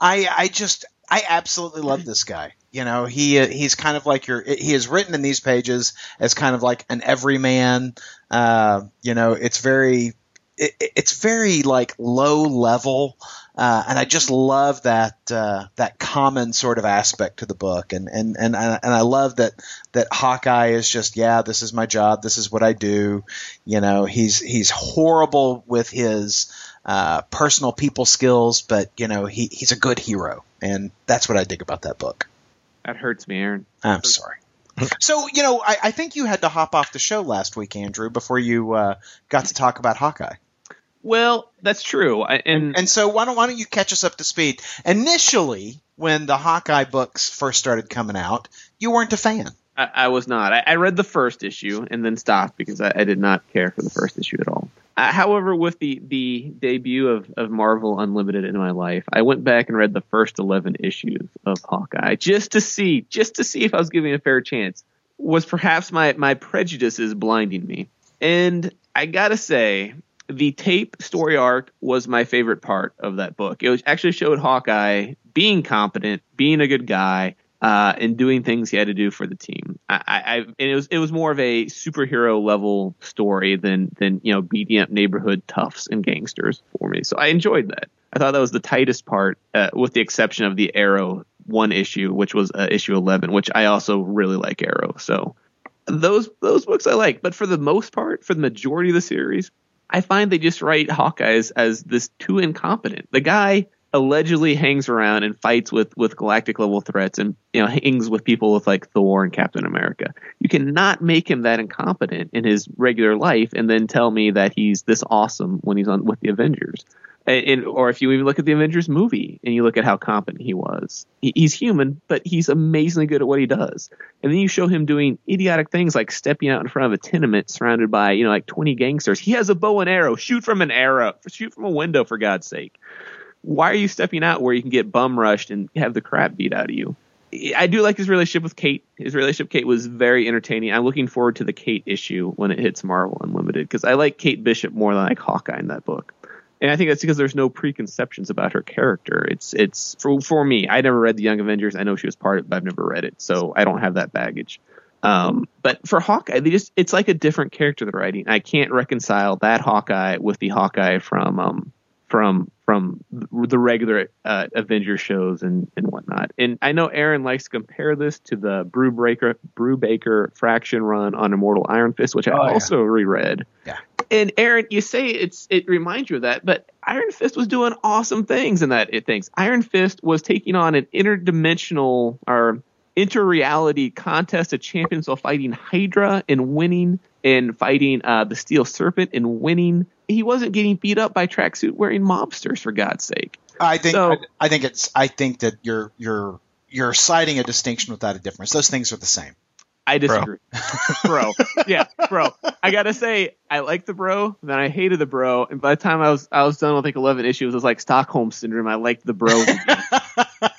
I I just I absolutely love this guy. You know, he he's kind of like your he is written in these pages as kind of like an everyman. Uh, you know, it's very it, it's very like low level, uh, and I just love that uh, that common sort of aspect to the book, and and and and I love that that Hawkeye is just yeah, this is my job, this is what I do. You know, he's he's horrible with his uh, personal people skills, but you know he he's a good hero, and that's what I dig about that book. That hurts me, Aaron. I'm sorry. So, you know, I, I think you had to hop off the show last week, Andrew, before you uh, got to talk about Hawkeye. Well, that's true. I, and and so why don't, why don't you catch us up to speed? Initially, when the Hawkeye books first started coming out, you weren't a fan. I, I was not. I, I read the first issue and then stopped because I, I did not care for the first issue at all. Uh, however, with the, the debut of, of Marvel Unlimited in my life, I went back and read the first eleven issues of Hawkeye just to see, just to see if I was giving it a fair chance. Was perhaps my, my prejudices blinding me. And I gotta say, the tape story arc was my favorite part of that book. It was, actually showed Hawkeye being competent, being a good guy, uh, and doing things he had to do for the team. I, I, and it was it was more of a superhero level story than than you know beating up neighborhood toughs and gangsters for me. So I enjoyed that. I thought that was the tightest part, uh, with the exception of the Arrow one issue, which was uh, issue eleven, which I also really like Arrow. So those those books I like, but for the most part, for the majority of the series, I find they just write Hawkeye as, as this too incompetent. The guy allegedly hangs around and fights with, with galactic level threats, and you know hangs with people with like Thor and Captain America. You cannot make him that incompetent in his regular life and then tell me that he's this awesome when he's on with the Avengers. And, and or if you even look at the Avengers movie and you look at how competent he was, he, he's human, but he's amazingly good at what he does. And then you show him doing idiotic things like stepping out in front of a tenement surrounded by you know like twenty gangsters. He has a bow and arrow. Shoot from an arrow. Shoot from a window, for God's sake. Why are you stepping out where you can get bum rushed and have the crap beat out of you? I do like his relationship with Kate. His relationship with Kate was very entertaining. I'm looking forward to the Kate issue when it hits Marvel Unlimited, because I like Kate Bishop more than I like Hawkeye in that book. And I think that's because there's no preconceptions about her character. It's it's for, for me, I never read The Young Avengers. I know she was part of it, but I've never read it, so I don't have that baggage. Um, but for Hawkeye, they just it's like a different character they're writing. I can't reconcile that Hawkeye with the Hawkeye from um, from from the regular uh, Avengers shows and, and whatnot. And I know Aaron likes to compare this to the Brubaker, Brubaker Fraction run on Immortal Iron Fist, which I oh, also yeah. reread. Yeah. And Aaron, you say it's it reminds you of that, but Iron Fist was doing awesome things in that it thinks. Iron Fist was taking on an interdimensional or inter-reality contest of champions while fighting Hydra and winning, and fighting uh, the Steel Serpent and winning. He wasn't getting beat up by tracksuit wearing mobsters, for God's sake. I think so, I, I think it's I think that you're you're you're citing a distinction without a difference. Those things are the same. I disagree, bro. bro. Yeah, bro. I gotta say, I liked the bro, then I hated the bro, and by the time I was I was done with like eleven issues, it was like Stockholm syndrome. I liked the bro.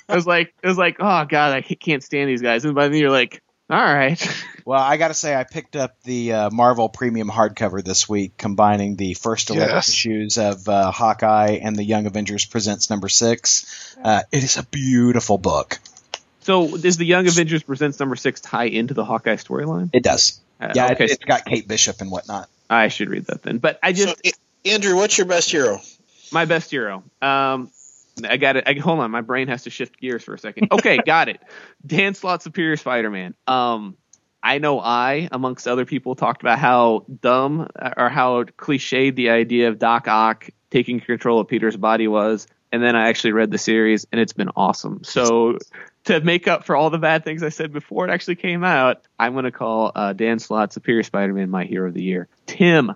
I was like, it was like, oh god, I can't stand these guys. And by then you're like, all right. Well, I got to say, I picked up the uh, Marvel Premium hardcover this week, combining the first eleven yes. issues of uh, Hawkeye and the Young Avengers Presents number six. Uh, it is a beautiful book. So, does the Young Avengers Presents number six tie into the Hawkeye storyline? It does. Uh, yeah, okay. it, it's got Kate Bishop and whatnot. I should read that then. But I just, so, Andrew, what's your best hero? My best hero. Um, I got it. I, hold on, my brain has to shift gears for a second. Okay, got it. Dan Slott, Superior Spider-Man. Um, I know I, amongst other people, talked about how dumb or how cliched the idea of Doc Ock taking control of Peter's body was, and then I actually read the series, and it's been awesome. So to make up for all the bad things I said before it actually came out, I'm going to call uh, Dan Slott, Superior Spider-Man, my hero of the year. Tim.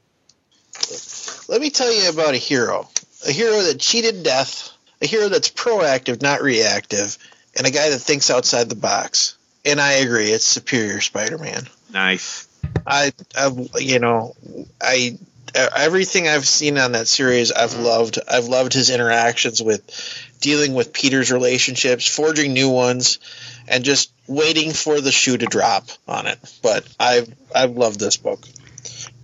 Let me tell you about a hero. A hero that cheated death. A hero that's proactive, not reactive, and a guy that thinks outside the box. And I agree, it's Superior Spider-Man. Nice. I, I you know, I everything I've seen on that series, I've loved. I've loved his interactions with dealing with Peter's relationships, forging new ones, and just waiting for the shoe to drop on it. But I've I've loved this book,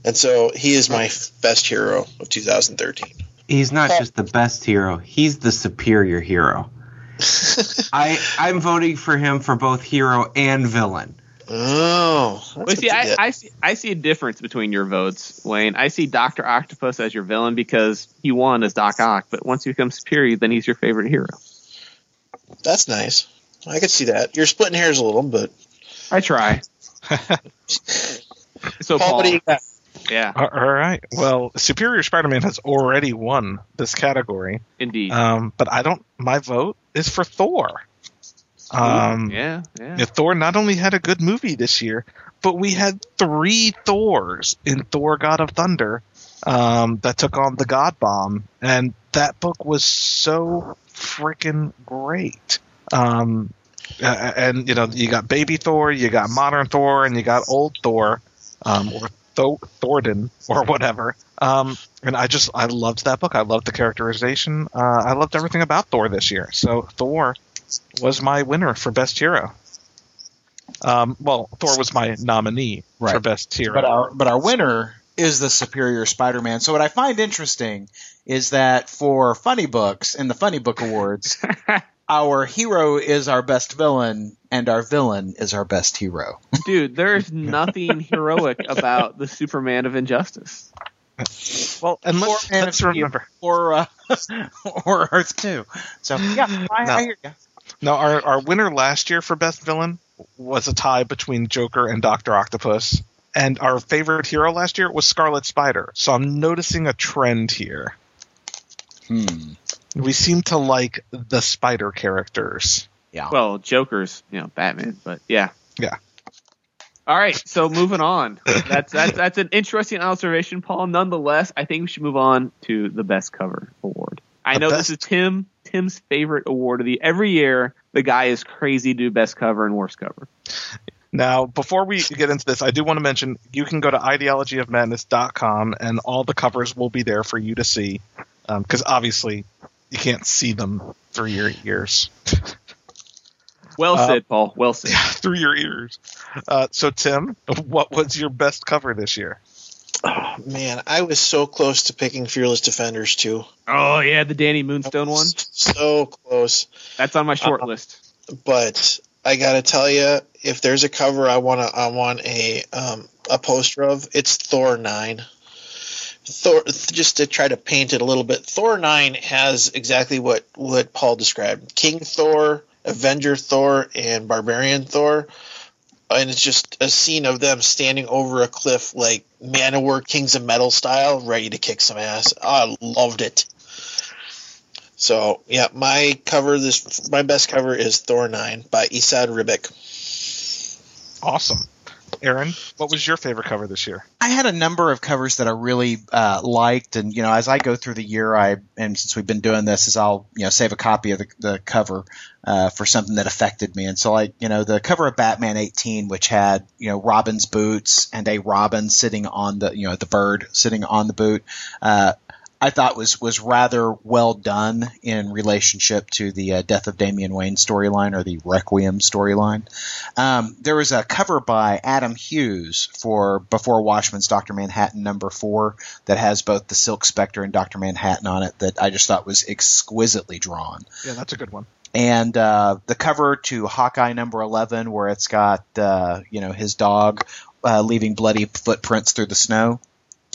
and so he is my best hero of two thousand thirteen. He's not just the best hero. He's the superior hero. I, I'm voting for him for both hero and villain. Oh. But see, I, I, see, I see a difference between your votes, Wayne. I see Doctor Octopus as your villain because he won as Doc Ock, but once you become superior, then he's your favorite hero. That's nice. I could see that. You're splitting hairs a little, but... I try. So, Paul... Paul, yeah. All right. Well, Superior Spider-Man has already won this category. Indeed. Um, but I don't. My vote is for Thor. Um, Ooh, yeah, yeah. Thor not only had a good movie this year, but we had three Thors in Thor: God of Thunder um, that took on the God Bomb, and that book was so freaking great. Um, and you know, you got Baby Thor, you got Modern Thor, and you got Old Thor, um, or Th- Thorden or whatever, um, and I just I loved that book. I loved the characterization. Uh, I loved everything about Thor this year. So Thor was my winner for best hero. Um, well, Thor was my nominee right. for best hero, but our but our winner is the Superior Spider-Man. So what I find interesting is that for funny books in the Funny Book Awards, our hero is our best villain, and our villain is our best hero. Dude, there's nothing heroic about the Superman of Injustice. Well, and let's, or, let's remember. Or, uh, or Earth two. So, yeah, I, no. I hear you. No, our, our winner last year for best villain was a tie between Joker and Doctor Octopus. And our favorite hero last year was Scarlet Spider. So I'm noticing a trend here. Hmm. We seem to like the spider characters. Yeah. Well, Joker's, you know, Batman, but yeah. Yeah. All right. So moving on. that's that's that's an interesting observation, Paul. Nonetheless, I think we should move on to the best cover award. I the know best? This is Tim Tim's favorite award of the every year. The guy is crazy to do best cover and worst cover. Now, before we get into this, I do want to mention you can go to ideology of madness dot com and all the covers will be there for you to see, because um, obviously. You can't see them through your ears. Well said, uh, Paul. Well said. Through your ears. Uh, so, Tim, what was your best cover this year? Oh, man, I was so close to picking Fearless Defenders, too. Oh, yeah, the Danny Moonstone one? So close. That's on my short uh, list. But I got to tell you, if there's a cover I, wanna, I want a, um, a poster of, it's Thor nine. Thor, just to try to paint it a little bit, Thor nine has exactly what, what Paul described. King Thor, Avenger Thor, and Barbarian Thor. And it's just a scene of them standing over a cliff like Man of War, Kings of Metal style, ready to kick some ass. I loved it. So, yeah, my cover, this my best cover is Thor nine by Esad Ribic. Awesome. Aaron, what was your favorite cover this year? I had a number of covers that I really uh, liked, and you know, as I go through the year, I and since we've been doing this, is I'll you know save a copy of the, the cover uh, for something that affected me, and so like you know the cover of Batman eighteen, which had you know Robin's boots and a Robin sitting on the you know the bird sitting on the boot. Uh, I thought was was rather well done in relationship to the uh, Death of Damian Wayne storyline, or the Requiem storyline. Um, there was a cover by Adam Hughes for Before Watchmen's Doctor Manhattan number four that has both the Silk Spectre and Doctor Manhattan on it that I just thought was exquisitely drawn. Yeah, that's a good one. And uh, the cover to Hawkeye number eleven, where it's got uh, you know his dog uh, leaving bloody footprints through the snow.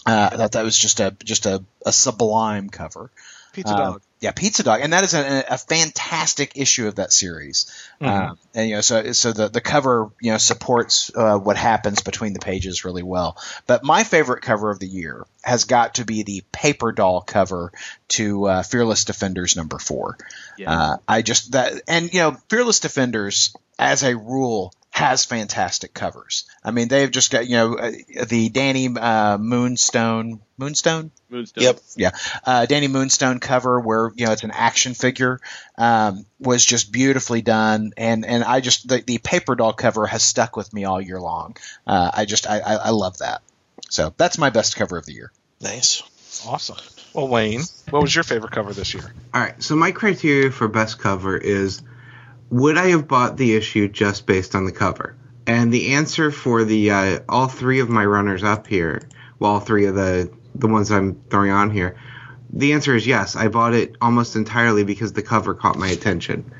Uh, I thought that was just a just a, a sublime cover. Pizza Dog. Uh, yeah, Pizza Dog, and that is a, a fantastic issue of that series. Mm-hmm. Um, and you know, so so the, the cover you know supports uh, what happens between the pages really well. But my favorite cover of the year has got to be the Paper Doll cover to uh, Fearless Defenders number four. Yeah. Uh, I just that, and you know, Fearless Defenders as a rule has fantastic covers. I mean, they've just got, you know, uh, the Danny uh, Moonstone, Moonstone? Moonstone. Yep. Yeah. Uh, Danny Moonstone cover where, you know, it's an action figure, um, was just beautifully done. And, and I just, the, the Paper Doll cover has stuck with me all year long. Uh, I just, I, I, I love that. So that's my best cover of the year. Nice. Awesome. Well, Wayne, what was your favorite cover this year? All right. So my criteria for best cover is, would I have bought the issue just based on the cover? And the answer for the uh, all three of my runners up here, well, all three of the, the ones I'm throwing on here, the answer is yes. I bought it almost entirely because the cover caught my attention.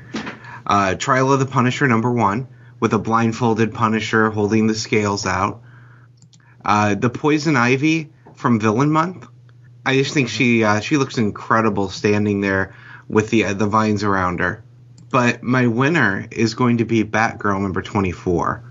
Uh, Trial of the Punisher number one, with a blindfolded Punisher holding the scales out. Uh, the Poison Ivy from Villain Month. I just think she uh, she looks incredible standing there with the uh, the vines around her. But my winner is going to be Batgirl number twenty-four.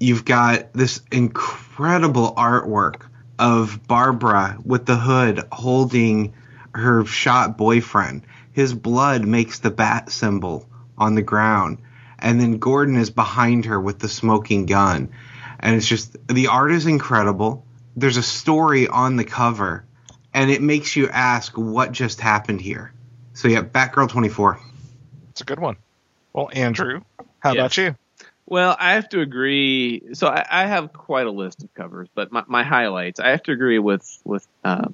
You've got this incredible artwork of Barbara with the hood holding her shot boyfriend. His blood makes the bat symbol on the ground. And then Gordon is behind her with the smoking gun. And it's just, the art is incredible. There's a story on the cover. And it makes you ask what just happened here. So yeah, Batgirl twenty-four. It's a good one. Well, Andrew, how yeah. about you? Well, I have to agree. So I, I have quite a list of covers, but my, my highlights, I have to agree with, with uh,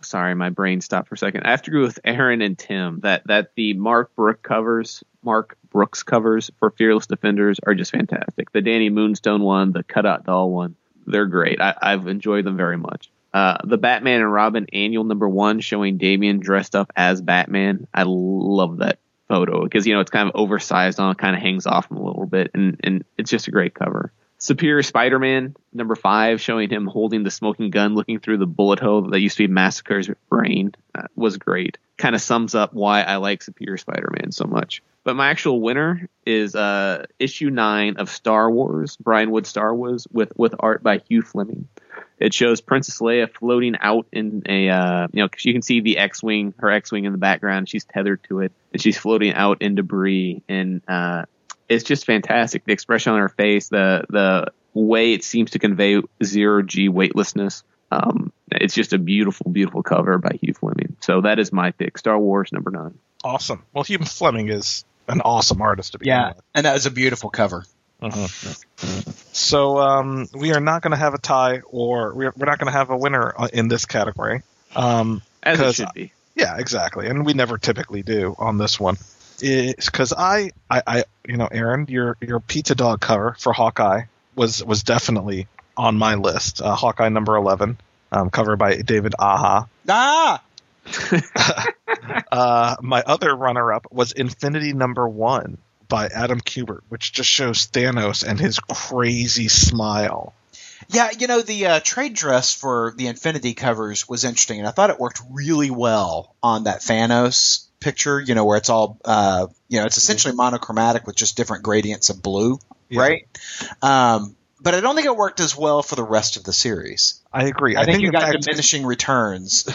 sorry, my brain stopped for a second. I have to agree with Aaron and Tim that, that the Mark Brooks covers, Mark Brooks covers for Fearless Defenders are just fantastic. The Danny Moonstone one, the Cutout Doll one, they're great. I, I've enjoyed them very much. Uh, the Batman and Robin annual number one showing Damian dressed up as Batman. I love that photo because, you know, it's kind of oversized on, kind of hangs off him a little bit, and and it's just a great cover. Superior Spider-Man number five showing him holding the smoking gun looking through the bullet hole that used to be Massacre's brain uh, was great. Kind of sums up why I like Superior Spider-Man so much. But my actual winner is uh issue nine of Star Wars, Brian Wood Star Wars, with with art by Hugh Fleming. It shows Princess Leia floating out in a, uh, you know, because you can see the X-Wing, her X-Wing in the background. She's tethered to it, and she's floating out in debris. And uh, it's just fantastic. The expression on her face, the the way it seems to convey zero-G weightlessness. Um, it's just a beautiful, beautiful cover by Hugh Fleming. So that is my pick, Star Wars number nine. Awesome. Well, Hugh Fleming is an awesome artist to be yeah, with. And that is a beautiful cover. Mm-hmm. So um, we are not going to have a tie, or we're, we're not going to have a winner in this category. Um, As it should be. Yeah, exactly. And we never typically do on this one. Because I, I, I, you know, Aaron, your your Pizza Dog cover for Hawkeye was, was definitely on my list. Uh, Hawkeye number eleven, um, covered by David Aja. Ah! uh, my other runner-up was Infinity number one by Adam Kubert, which just shows Thanos and his crazy smile. Yeah, you know, the uh, trade dress for the Infinity covers was interesting, and I thought it worked really well on that Thanos picture, you know, where it's all, uh, you know, it's essentially monochromatic with just different gradients of blue, yeah. right? Um, but I don't think it worked as well for the rest of the series. I agree. I, I think, think you got fact, diminishing returns.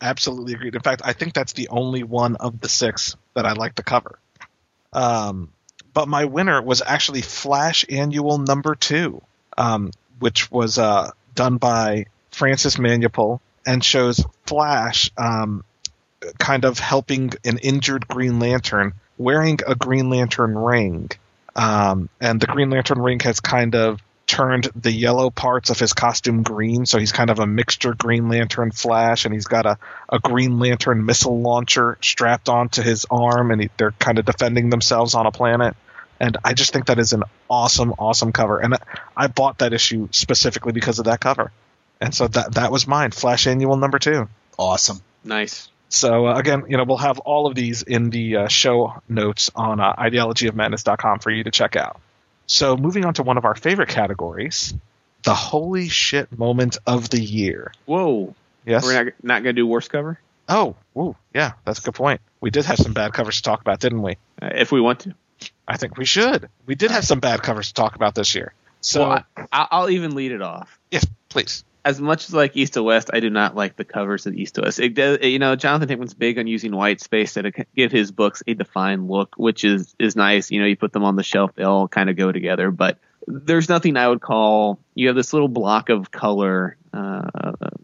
Absolutely agreed. In fact, I think that's the only one of the six that I like to cover. Um, but my winner was actually Flash Annual Number Two, um, which was uh, done by Francis Manupal and shows Flash um, kind of helping an injured Green Lantern, wearing a Green Lantern ring, um, and the Green Lantern ring has kind of turned the yellow parts of his costume green, so he's kind of a mixture Green Lantern Flash, and he's got a, a Green Lantern missile launcher strapped onto his arm, and he, they're kind of defending themselves on a planet. And I just think that is an awesome, awesome cover. And I bought that issue specifically because of that cover. And so that that was mine, Flash Annual number two. Awesome. Nice. So, uh, again, you know, we'll have all of these in the uh, show notes on uh, ideology of madness dot com for you to check out. So moving on to one of our favorite categories, the holy shit moment of the year. Whoa. Yes. We're not, not going to do worst cover? Oh, whoa, yeah, that's a good point. We did have some bad covers to talk about, didn't we? Uh, if we want to. I think we should. We did have some bad covers to talk about this year. So well, I, I'll even lead it off. Yes, please. As much as like East of West, I do not like the covers of East of West. It does, you know, Jonathan Hickman's big on using white space to give his books a defined look, which is, is nice. You know, you put them on the shelf, they all kind of go together. But there's nothing I would call – you have this little block of color, uh,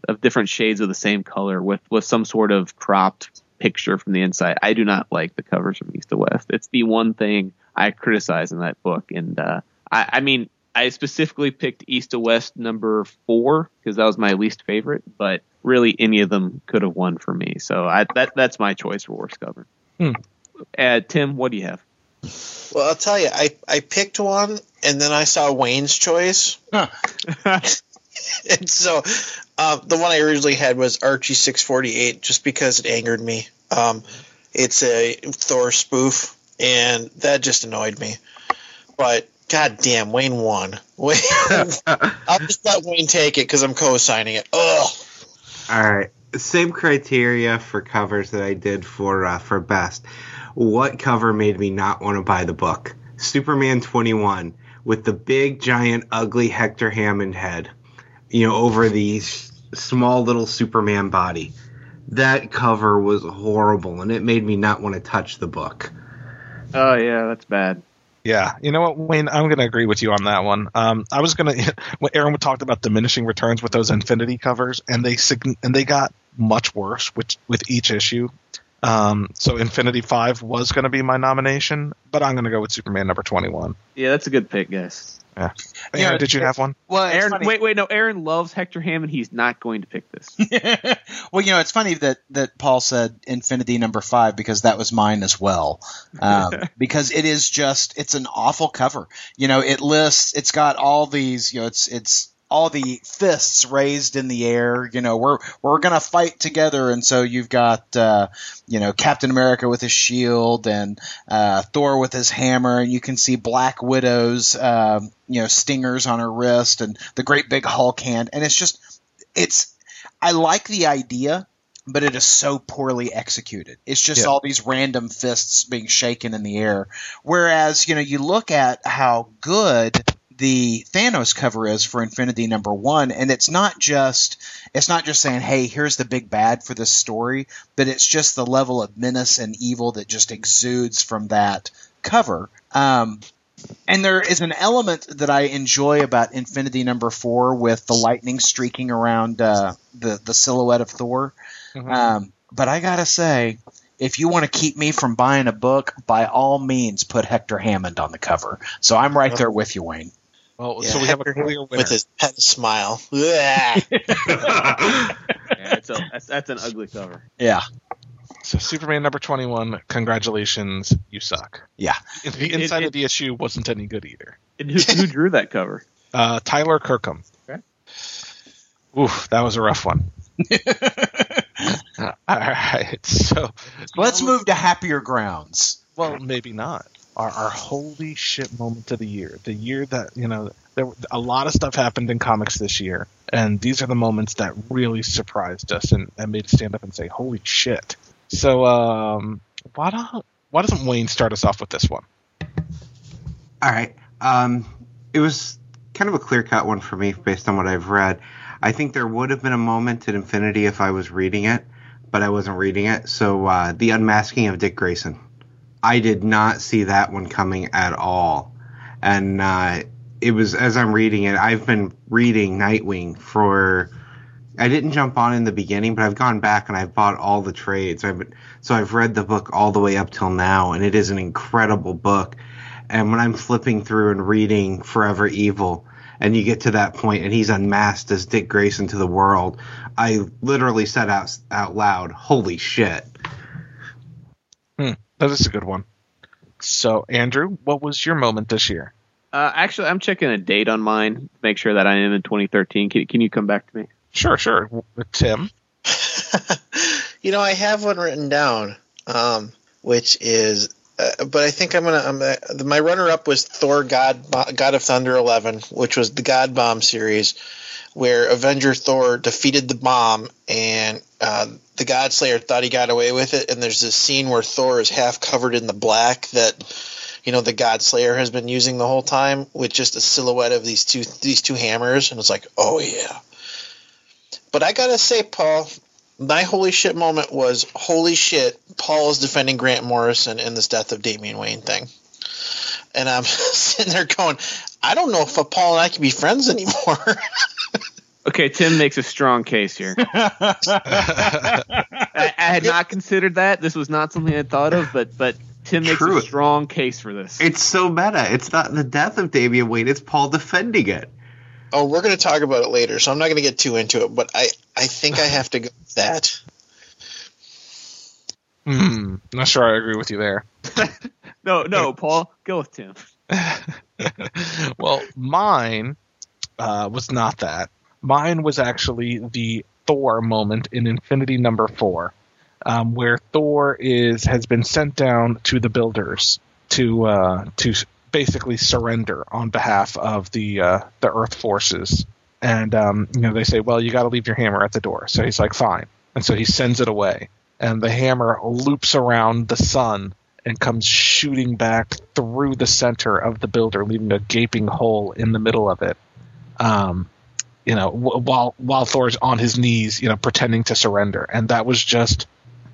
of different shades of the same color with, with some sort of cropped picture from the inside. I do not like the covers from East to West. It's the one thing I criticize in that book. And uh, I, I mean – I specifically picked East to West number four because that was my least favorite, but really any of them could have won for me. So I, that that's my choice for worst cover. Hmm. Uh, Tim, what do you have? Well, I'll tell you, I, I picked one, and then I saw Wayne's choice. Huh. And so uh, the one I originally had was Archie six forty-eight just because it angered me. Um, it's a Thor spoof, and that just annoyed me. But – God damn, Wayne won. Wayne, I'll just let Wayne take it because I'm co-signing it. Ugh. All right. Same criteria for covers that I did for uh, for best. What cover made me not want to buy the book? Superman twenty-one with the big, giant, ugly Hector Hammond head, you know, over the small little Superman body. That cover was horrible, and it made me not want to touch the book. Oh, yeah, that's bad. Yeah, you know what, Wayne, I'm going to agree with you on that one. Um, I was going to – Aaron talked about diminishing returns with those Infinity covers, and they and they got much worse with, with each issue. Um, so Infinity five was going to be my nomination, but I'm going to go with Superman number twenty-one. Yeah, that's a good pick, guys. Yeah. Aaron, yeah, did you have one? Well, Aaron, wait, wait, no. Aaron loves Hector Hammond. He's not going to pick this. Well, you know, it's funny that, that Paul said Infinity number five because that was mine as well. Um, because it is just, it's an awful cover. You know, it lists, it's got all these, you know, it's it's all the fists raised in the air. You know, we're we're gonna fight together, and so you've got uh, you know, Captain America with his shield and uh, Thor with his hammer, and you can see Black Widow's. Um, you know, stingers on her wrist and the great big Hulk hand. And it's just, it's, I like the idea, but it is so poorly executed. It's just yeah. all these random fists being shaken in the air. Whereas, you know, you look at how good the Thanos cover is for Infinity number one. And it's not just, it's not just saying, hey, here's the big bad for this story, but it's just the level of menace and evil that just exudes from that cover. Um, And there is an element that I enjoy about Infinity number four with the lightning streaking around uh, the, the silhouette of Thor. Mm-hmm. Um, but I got to say, if you want to keep me from buying a book, by all means, put Hector Hammond on the cover. So I'm right there with you, Wayne. Well, yeah, so we Hector have a clear winner. With his pet smile. Yeah, that's, a, that's, that's an ugly cover. Yeah. So Superman number twenty-one, congratulations, you suck. Yeah. The inside it, it, of the issue wasn't any good either. And who, who drew that cover? Uh, Tyler Kirkham. Okay. Oof, that was a rough one. All right. So let's move to happier grounds. Well, maybe not. Our, our holy shit moment of the year. The year that, you know, there, a lot of stuff happened in comics this year. And these are the moments that really surprised us and, and made us stand up and say, holy shit. So um, why don't why doesn't Wayne start us off with this one? All right, um, it was kind of a clear cut one for me based on what I've read. I think there would have been a moment at Infinity if I was reading it, but I wasn't reading it. So uh, the unmasking of Dick Grayson, I did not see that one coming at all, and uh, it was as I'm reading it. I've been reading Nightwing for. I didn't jump on in the beginning, but I've gone back and I've bought all the trades. I've been, so I've read the book all the way up till now, and it is an incredible book. And when I'm flipping through and reading Forever Evil, and you get to that point and he's unmasked as Dick Grayson to the world, I literally said out, out loud, holy shit. Hmm, that is a good one. So, Andrew, what was your moment this year? Uh, actually, I'm checking a date on mine to make sure that I am in twenty thirteen. Can, can you come back to me? Sure, sure. Tim? You know, I have one written down, um, which is uh, – but I think I'm going to I'm gonna, – my runner-up was Thor God God of Thunder eleven, which was the God Bomb series where Avenger Thor defeated the bomb and uh, the God Slayer thought he got away with it. And there's this scene where Thor is half covered in the black that – you know, the God Slayer has been using the whole time with just a silhouette of these two these two hammers, and it's like, oh yeah. But I gotta say, Paul, my holy shit moment was holy shit, Paul is defending Grant Morrison in this death of Damian Wayne thing. And I'm sitting there going, I don't know if Paul and I can be friends anymore. Okay, Tim makes a strong case here. I, I had not considered that. This was not something I thought of, but but Tim makes True. a strong case for this. It's so meta. It's not the death of Damian Wayne. It's Paul defending it. Oh, we're going to talk about it later, so I'm not going to get too into it, but I, I think I have to go with that. Hmm. Not sure I agree with you there. no, no, Paul. Go with Tim. Well, mine uh, was not that. Mine was actually the Thor moment in Infinity number four. Um, where Thor is has been sent down to the Builders to uh, to basically surrender on behalf of the uh, the Earth forces, and um, you know they say, well, you got to leave your hammer at the door. So he's like, fine, and so he sends it away, and the hammer loops around the sun and comes shooting back through the center of the Builder, leaving a gaping hole in the middle of it. Um, you know, w- while while Thor's on his knees, you know, pretending to surrender, and that was just.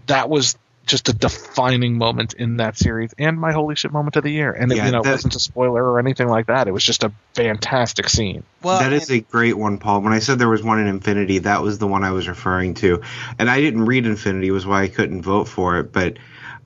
That was just a defining moment in that series and my holy shit moment of the year. And yeah, it, you know, that, it wasn't a spoiler or anything like that. It was just a fantastic scene. Well, that is a great one, Paul. When I said there was one in Infinity, that was the one I was referring to. And I didn't read Infinity, was why I couldn't vote for it. But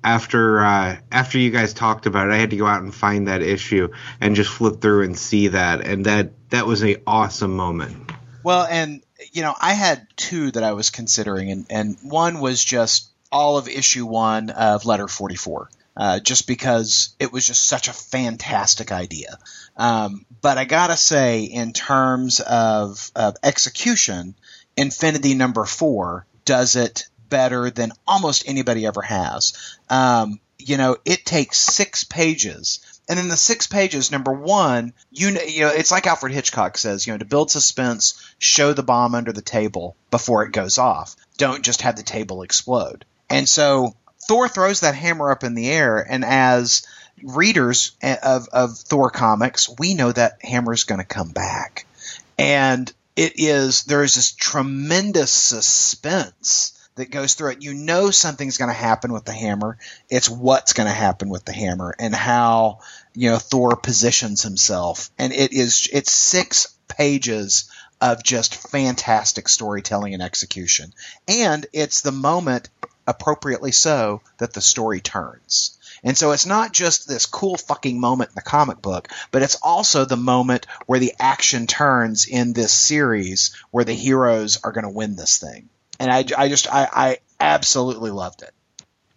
after uh, after you guys talked about it, I had to go out and find that issue and just flip through and see that. And that, that was an awesome moment. Well, and, you know, I had two that I was considering. And, and one was just – all of issue one of Letter forty-four, uh, just because it was just such a fantastic idea. Um, but I gotta say, in terms of, of execution, Infinity number four does it better than almost anybody ever has. Um, you know, it takes six pages. And in the six pages, number one, you know, you know, it's like Alfred Hitchcock says, you know, to build suspense, show the bomb under the table before it goes off. Don't just have the table explode. And so Thor throws that hammer up in the air, and as readers of, of Thor comics, we know that hammer's going to come back. And it is – there is this tremendous suspense that goes through it. You know something's going to happen with the hammer. It's what's going to happen with the hammer and how, you know, Thor positions himself. And it is – it's six pages of just fantastic storytelling and execution. And it's the moment – appropriately so, that the story turns. And so it's not just this cool fucking moment in the comic book, but it's also the moment where the action turns in this series where the heroes are going to win this thing. And I, I just, I, I absolutely loved it.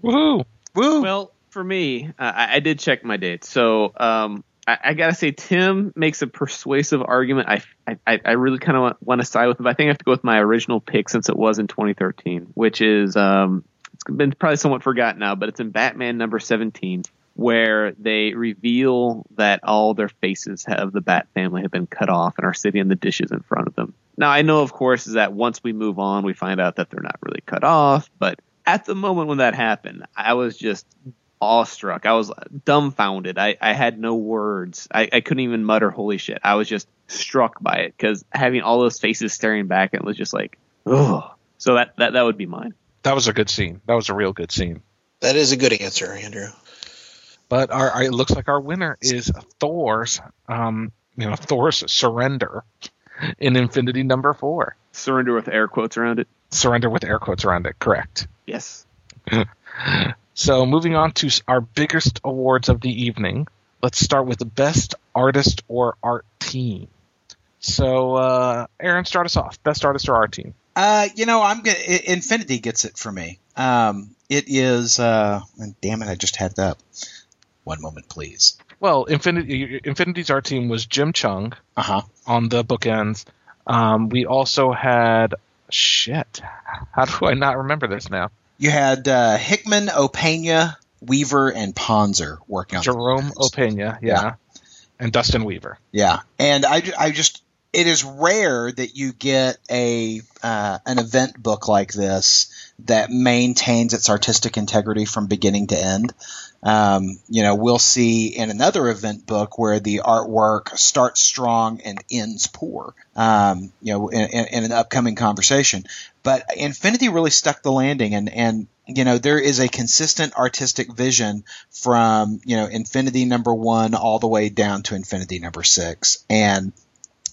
Woo! Woo! Well, for me, uh, I, I did check my dates. So um, I, I got to say, Tim makes a persuasive argument. I, I, I really kind of want to side with him. I think I have to go with my original pick since it was in twenty thirteen, which is... Um, it's been probably somewhat forgotten now, but it's in Batman number seventeen where they reveal that all their faces of the Bat family have been cut off and are sitting in the dishes in front of them. Now, I know, of course, is that once we move on, we find out that they're not really cut off. But at the moment when that happened, I was just awestruck. I was dumbfounded. I, I had no words. I, I couldn't even mutter, holy shit. I was just struck by it because having all those faces staring back, it was just like, oh, so that, that, that would be mine. That was a good scene. That was a real good scene. That is a good answer, Andrew. But our, our it looks like our winner is Thor's, um, you know, Thor's surrender in Infinity number four. Surrender with air quotes around it. Surrender with air quotes around it. Correct. Yes. So moving on to our biggest awards of the evening. Let's start with the best artist or art team. So, uh, Aaron, start us off. Best artist or art team? Uh, you know, I'm gonna, Infinity gets it for me. Um, it is. Uh, and damn it, I just had that. One moment, please. Well, Infinity, Infinity's art team was Jim Cheung uh-huh. on the bookends. Um, we also had shit. How do I not remember this now? You had uh, Hickman, Opeña, Weaver, and Ponzer working on Jerome Opeña, yeah. yeah, and Dustin Weaver. Yeah, and I, I just it is rare that you get a uh, an event book like this that maintains its artistic integrity from beginning to end. Um, you know, we'll see in another event book where the artwork starts strong and ends poor, um, you know, in, in an upcoming conversation. But Infinity really stuck the landing, and, and, you know, there is a consistent artistic vision from, you know, Infinity number one all the way down to Infinity number six. And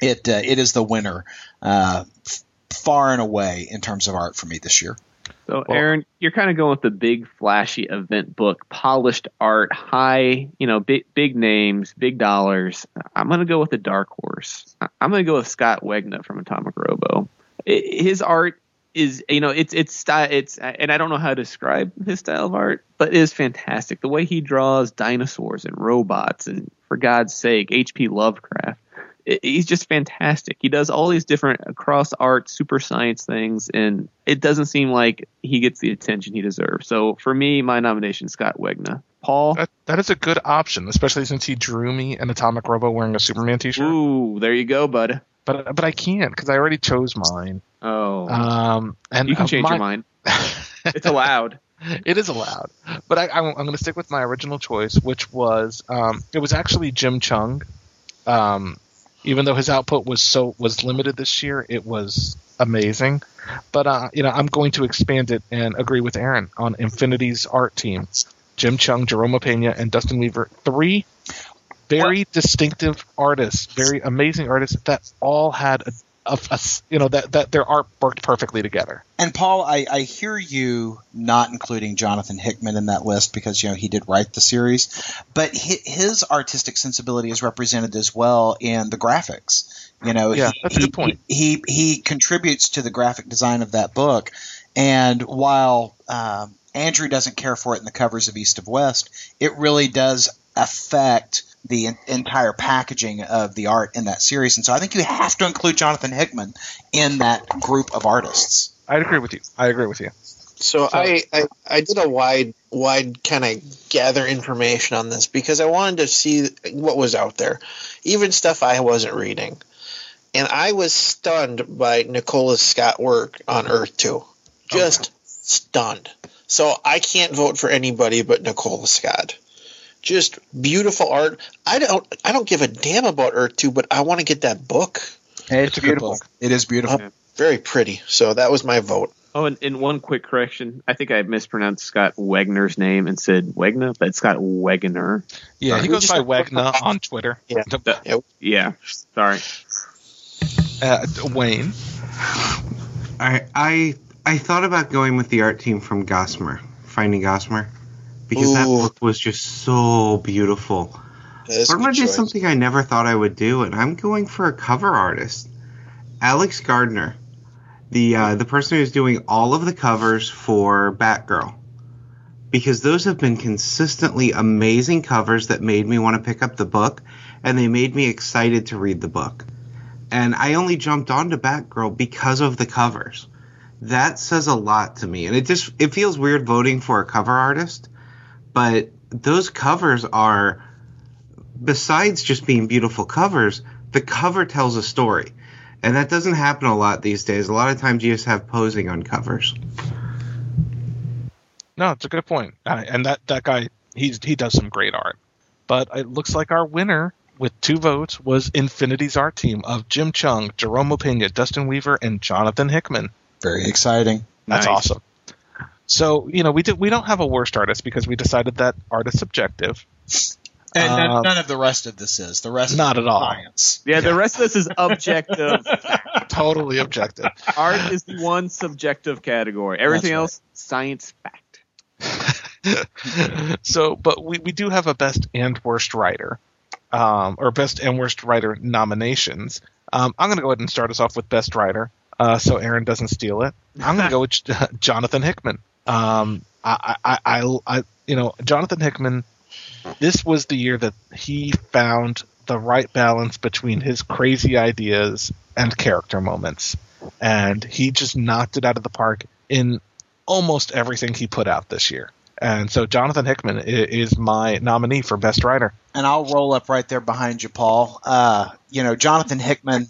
it, uh, it is the winner, uh, f- far and away in terms of art for me this year. So, Aaron, you're kind of going with the big, flashy event book, polished art, high, you know, big, big names, big dollars. I'm going to go with the dark horse. I'm going to go with Scott Wegener from Atomic Robo. It, his art is, you know, it's it's it's, and I don't know how to describe his style of art, but it is fantastic. The way he draws dinosaurs and robots, and for God's sake, H P Lovecraft. He's just fantastic. He does all these different across art, super science things, and it doesn't seem like he gets the attention he deserves. So for me, my nomination is Scott Wegener. Paul? That, that is a good option, especially since he drew me an Atomic Robo wearing a Superman t-shirt. Ooh, there you go, bud. But but I can't because I already chose mine. Oh. Um, and you can change my, your mind. It's allowed. It is allowed. But I, I'm, I'm going to stick with my original choice, which was um, – it was actually Jim Cheung. Um Even though his output was so was limited this year, it was amazing. But uh, you know, I'm going to expand it and agree with Aaron on Infinity's art team: Jim Cheung, Jerome Opeña, and Dustin Weaver. Three very what? distinctive artists, very amazing artists that all had a, a, a you know that, that their art worked perfectly together. And Paul, I, I hear you not including Jonathan Hickman in that list because, you know, he did write the series, but his artistic sensibility is represented as well in the graphics. You know, yeah, he, that's a good point. He, he he contributes to the graphic design of that book, and while um, Andrew doesn't care for it in the covers of East of West, it really does affect the in- entire packaging of the art in that series. And so I think you have to include Jonathan Hickman in that group of artists. I agree with you. I agree with you. So, so I, I, I did a wide wide kind of gather information on this because I wanted to see what was out there, even stuff I wasn't reading. And I was stunned by Nicola's Scott work on Earth two. Just oh, wow. stunned. So I can't vote for anybody but Nicola Scott. Just beautiful art. I don't I don't give a damn about Earth two, but I want to get that book. Hey, it's, it's a beautiful. Book. It is beautiful. Yeah. Very pretty. So that was my vote. Oh, and, and one quick correction. I think I mispronounced Scott Wegner's name and said Wegener, but it's Scott Wegener. Yeah, sorry. He goes by Wegener on Twitter. Yeah, the, yeah. Sorry. Uh, Wayne. I I I thought about going with the art team from Gossamer, Finding Gossamer, because Ooh. that book was just so beautiful. Gossamer did something I never thought I would do, and I'm going for a cover artist, Alex Gardner. The uh, the person who's doing all of the covers for Batgirl, because those have been consistently amazing covers that made me want to pick up the book, and they made me excited to read the book. And I only jumped onto Batgirl because of the covers. That says a lot to me, and it just it feels weird voting for a cover artist, but those covers are, besides just being beautiful covers, the cover tells a story. And that doesn't happen a lot these days. A lot of times you just have posing on covers. No, it's a good point. Uh, and that, that guy, he's, he does some great art. But it looks like our winner with two votes was Infinity's art team of Jim Cheung, Jerome Opeña, Dustin Weaver, and Jonathan Hickman. Very exciting. That's nice. Awesome. So, you know, we did, we don't have a worst artist because we decided that art is subjective. And uh, none of the rest of this is. The rest not is at all. Science. Yeah, yeah, the rest of this is objective. Totally objective. Art is the one subjective category. Everything right. else, science fact. So, but we, we do have a best and worst writer, um, or best and worst writer nominations. Um, I'm going to go ahead and start us off with Best Writer, uh, so Aaron doesn't steal it. I'm going to go with J- Jonathan Hickman. Um, I, I, I, I, you know, Jonathan Hickman. This was the year that he found the right balance between his crazy ideas and character moments, and he just knocked it out of the park in almost everything he put out this year. And so Jonathan Hickman is my nominee for Best Writer. And I'll roll up right there behind you, Paul. Uh, you know, Jonathan Hickman,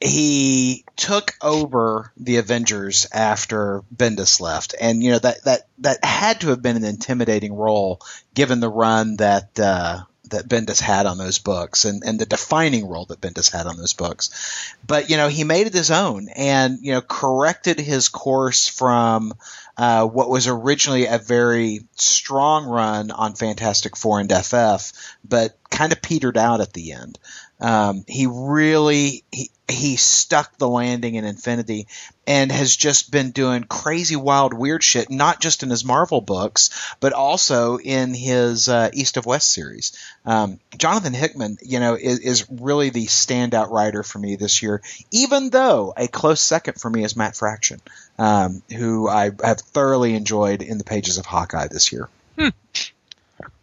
he took over the Avengers after Bendis left. And, you know, that that, that had to have been an intimidating role given the run that uh, that Bendis had on those books and, and the defining role that Bendis had on those books. But, you know, he made it his own and, you know, corrected his course from – Uh, what was originally a very strong run on Fantastic Four and F F, but kind of petered out at the end. Um, he really he, he stuck the landing in Infinity and has just been doing crazy, wild, weird shit, not just in his Marvel books, but also in his uh, East of West series. Um, Jonathan Hickman, you know, is, is really the standout writer for me this year, even though a close second for me is Matt Fraction, um, who I have thoroughly enjoyed in the pages of Hawkeye this year. Hmm.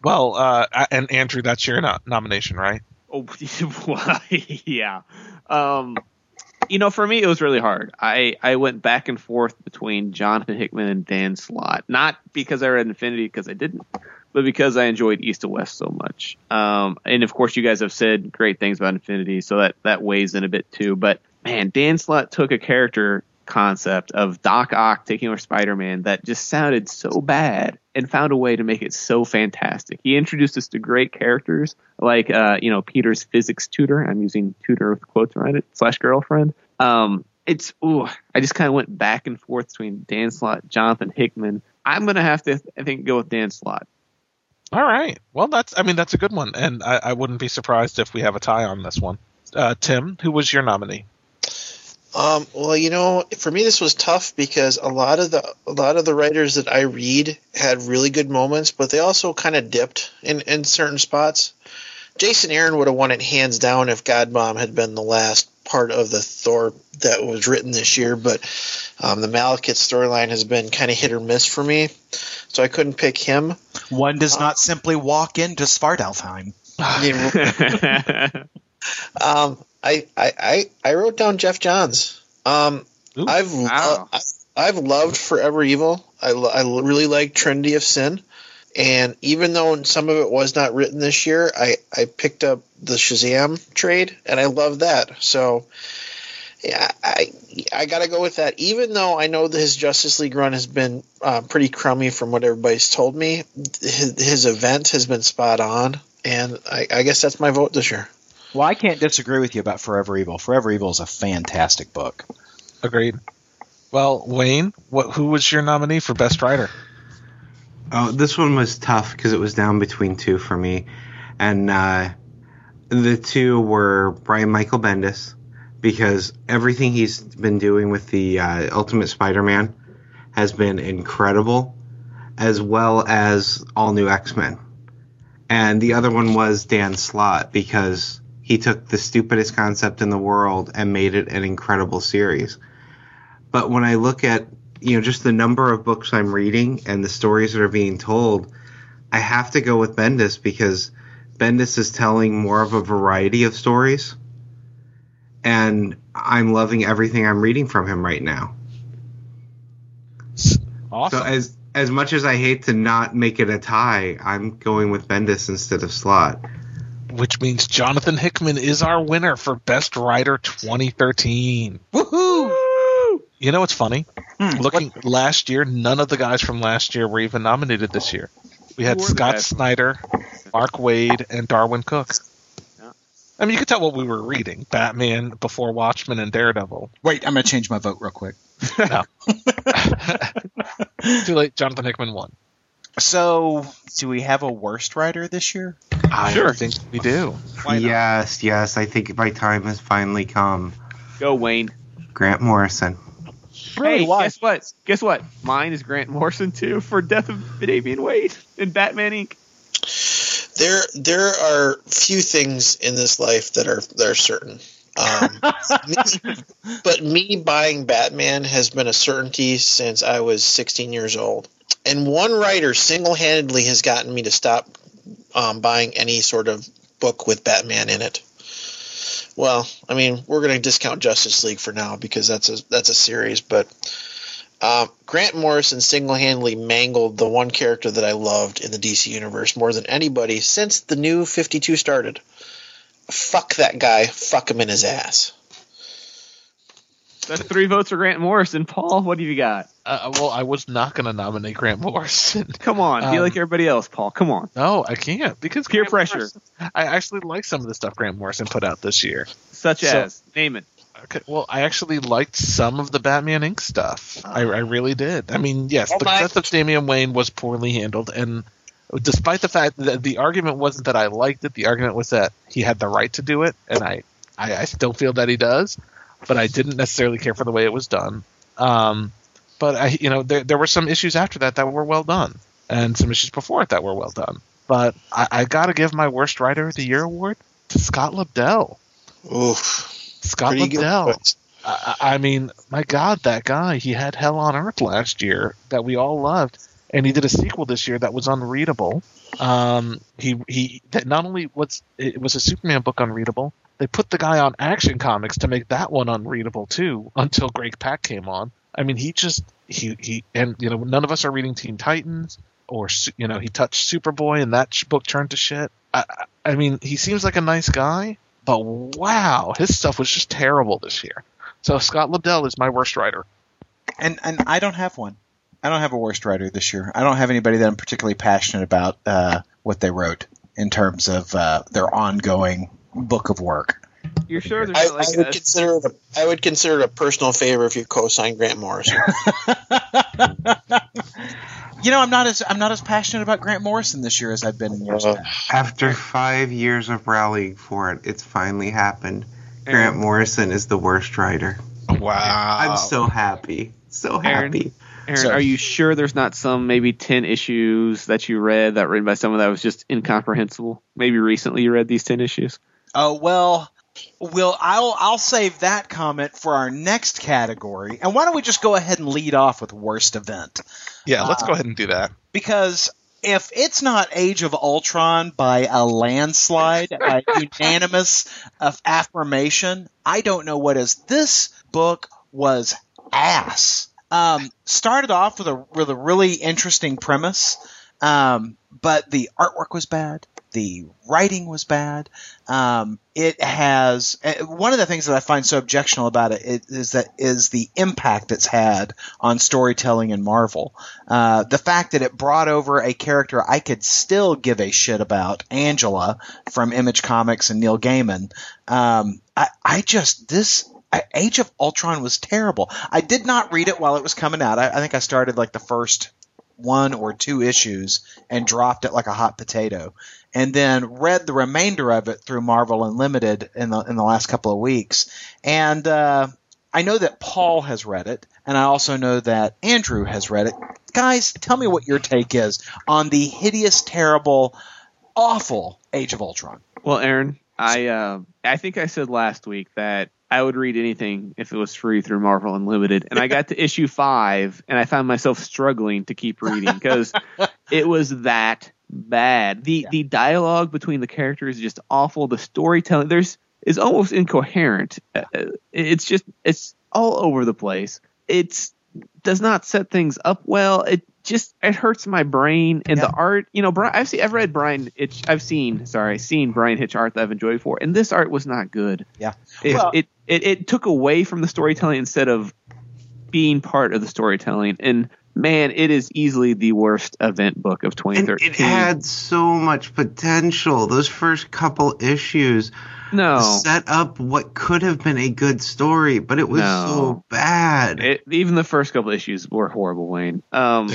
Well, uh, and Andrew, that's your no- nomination, right? Oh, yeah. Um, you know, for me, it was really hard. I, I went back and forth between Jonathan Hickman and Dan Slott, not because I read Infinity, because I didn't, but because I enjoyed East to West so much. Um, and, of course, you guys have said great things about Infinity, so that, that weighs in a bit, too. But, man, Dan Slott took a character concept of Doc Ock taking over Spider-Man that just sounded so bad and found a way to make it so fantastic. He introduced us to great characters like, uh, you know, Peter's physics tutor. I'm using tutor with quotes around it, slash girlfriend. Um, it's, ooh, I just kind of went back and forth between Dan Slott, Jonathan Hickman. I'm going to have to, I think, go with Dan Slott. All right. Well, that's, I mean, that's a good one. And I, I wouldn't be surprised if we have a tie on this one. Uh, Tim, who was your nominee? Um, well, you know, for me, this was tough because a lot of the a lot of the writers that I read had really good moments, but they also kind of dipped in, in certain spots. Jason Aaron would have won it hands down if Godmom had been the last part of the Thor that was written this year, but um, the Malekith storyline has been kind of hit or miss for me, so I couldn't pick him. One does um, not simply walk into Svartalfheim. Yeah. um. I, I, I wrote down Jeff Johns. Um, Ooh, I've wow. uh, I've loved Forever Evil. I, I really like Trinity of Sin. And even though some of it was not written this year, I, I picked up the Shazam trade, and I love that. So yeah, I I got to go with that. Even though I know that his Justice League run has been uh, pretty crummy from what everybody's told me, his, his event has been spot on, and I, I guess that's my vote this year. Well, I can't disagree with you about Forever Evil. Forever Evil is a fantastic book. Agreed. Well, Wayne, what, who was your nominee for Best Writer? Oh, this one was tough because it was down between two for me. And uh, the two were Brian Michael Bendis, because everything he's been doing with the uh, Ultimate Spider-Man has been incredible, as well as All New X-Men. And the other one was Dan Slott, because he took the stupidest concept in the world and made it an incredible series. But when I look at, you know, just the number of books I'm reading and the stories that are being told, I have to go with Bendis, because Bendis is telling more of a variety of stories. And I'm loving everything I'm reading from him right now. Awesome. So as as much as I hate to not make it a tie, I'm going with Bendis instead of Slott. Which means Jonathan Hickman is our winner for Best Writer twenty thirteen. Woohoo! You know what's funny? Mm, Looking what? Last year, none of the guys from last year were even nominated this year. We had Scott that? Snyder, Mark Waid, and Darwin Cook. Yeah. I mean, you could tell what we were reading. Batman, Before Watchmen, and Daredevil. Wait, I'm going to change my vote real quick. No. Too late. Jonathan Hickman won. So, do we have a worst writer this year? I sure. think we do. Yes, yes. I think my time has finally come. Go, Wayne. Grant Morrison. Really, hey, why? guess what? Guess what? Mine is Grant Morrison, too, for Death of Damian Wayne in Batman Incorporated. There there are few things in this life that are, that are certain. Um, me, but me buying Batman has been a certainty since I was sixteen years old. And one writer single-handedly has gotten me to stop um, buying any sort of book with Batman in it. Well, I mean, we're going to discount Justice League for now because that's a that's a series. But uh, Grant Morrison single-handedly mangled the one character that I loved in the D C universe more than anybody since the New fifty-two started. Fuck that guy. Fuck him in his ass. That's three votes for Grant Morrison. Paul, what do you got? Uh, well, I was not going to nominate Grant Morrison. Come on. Um, be like everybody else, Paul. Come on. No, I can't. Because peer pressure. Morrison, I actually like some of the stuff Grant Morrison put out this year. Such so, as? Name it. Okay, well, I actually liked some of the Batman Incorporated stuff. I, I really did. I mean, yes, oh, the death of Damian Wayne was poorly handled, and despite the fact that the argument wasn't that I liked it, the argument was that he had the right to do it, and I, I, I still feel that he does, but I didn't necessarily care for the way it was done. Um, but I, you know, there there were some issues after that that were well done, and some issues before it that were well done. But I, I got to give my worst writer of the year award to Scott Lobdell. Oof, Scott Lobdell. I, I mean, my God, that guy. He had Hell on Earth last year that we all loved. And he did a sequel this year that was unreadable. Um, he he that not only was it was a Superman book unreadable, they put the guy on Action Comics to make that one unreadable too. Until Greg Pak came on, I mean, he just he he and you know none of us are reading Teen Titans or you know he touched Superboy and that book turned to shit. I, I mean, he seems like a nice guy, but wow, his stuff was just terrible this year. So Scott Lobdell is my worst writer, and and I don't have one. I don't have a worst writer this year. I don't have anybody that I'm particularly passionate about uh, what they wrote in terms of uh, their ongoing book of work. You're sure there's I, like I would a, consider it a, I would consider it a personal favor if you co-signed Grant Morrison. You know, I'm not as I'm not as passionate about Grant Morrison this year as I've been in years past. After five years of rallying for it, it's finally happened. Grant Aaron. Morrison is the worst writer. Wow! I'm so happy. So happy. Aaron. Aaron, so, are you sure there's not some maybe ten issues that you read that were written by someone that was just incomprehensible? Maybe recently you read these ten issues. Oh, well, well, I'll I'll save that comment for our next category. And why don't we just go ahead and lead off with worst event? Yeah, let's uh, go ahead and do that. Because if it's not Age of Ultron by a landslide, a unanimous of affirmation, I don't know what is. This book was ass. Um, started off with a with a really interesting premise, um, but the artwork was bad. The writing was bad. Um, it has – one of the things that I find so objectionable about it is that is the impact it's had on storytelling in Marvel. Uh, the fact that it brought over a character I could still give a shit about, Angela from Image Comics and Neil Gaiman. Um, I, I just – this – Age of Ultron was terrible. I did not read it while it was coming out. I, I think I started like the first one or two issues and dropped it like a hot potato, and then read the remainder of it through Marvel Unlimited in the in the last couple of weeks. And uh, I know that Paul has read it, and I also know that Andrew has read it. Guys, tell me what your take is on the hideous, terrible, awful Age of Ultron. Well, Aaron, I uh, I think I said last week that I would read anything if it was free through Marvel Unlimited. And I got to issue five, and I found myself struggling to keep reading because it was that bad. The yeah. the dialogue between the characters is just awful. The storytelling there's is almost incoherent. Uh, it's just it's all over the place. It does not set things up well. It just it hurts my brain. And yeah. the art, you know, Brian, I've seen I've read Brian Hitch. I've seen sorry, seen Brian Hitch art that I've enjoyed before, and this art was not good. Yeah, it. Well, it It, it took away from the storytelling instead of being part of the storytelling. And, man, it is easily the worst event book of twenty thirteen. And it had so much potential. Those first couple issues no. set up what could have been a good story, but it was no. so bad. It, even the first couple issues were horrible, Wayne. Um,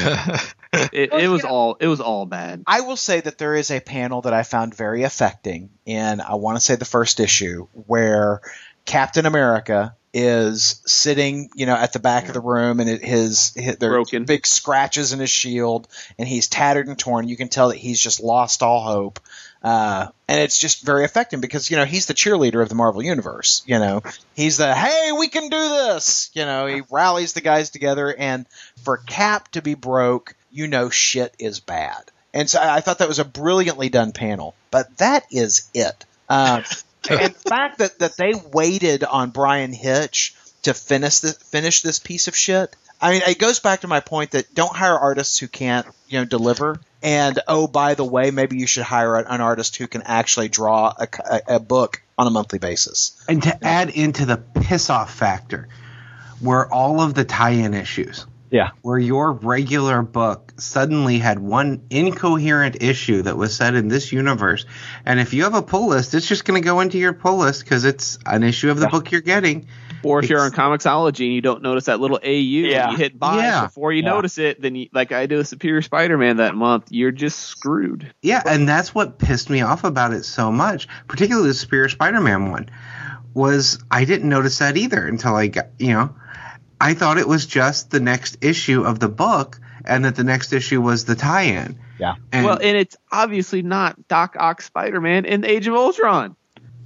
it, well, it was you know, all it was all bad. I will say that there is a panel that I found very affecting in, I want to say, the first issue where – Captain America is sitting, you know, at the back yeah. of the room, and it, his, his there are big scratches in his shield, and he's tattered and torn. You can tell that he's just lost all hope. Uh, and it's just very effective because, you know, he's the cheerleader of the Marvel Universe. You know, he's the, hey, we can do this. You know, he rallies the guys together. And for Cap to be broke, you know, shit is bad. And so I thought that was a brilliantly done panel. But that is it. Uh, and the fact that, that they waited on Brian Hitch to finish this, finish this piece of shit. I mean, it goes back to my point that don't hire artists who can't, you know, deliver. And, oh, by the way, maybe you should hire an artist who can actually draw a, a, a book on a monthly basis. And to add into the piss-off factor were all of the tie-in issues. Yeah. Where your regular book suddenly had one incoherent issue that was set in this universe. And if you have a pull list, it's just going to go into your pull list because it's an issue of the yeah. book you're getting. Or if it's, you're on Comixology and you don't notice that little A U yeah. and you hit buy yeah. before you yeah. notice it, then you, like I did with Superior Spider-Man that month, you're just screwed. Yeah, and that's what pissed me off about it so much, particularly the Superior Spider-Man one, was I didn't notice that either until I got, you know, I thought it was just the next issue of the book and that the next issue was the tie-in. Yeah. And, well, and it's obviously not Doc Ock Spider-Man in the Age of Ultron.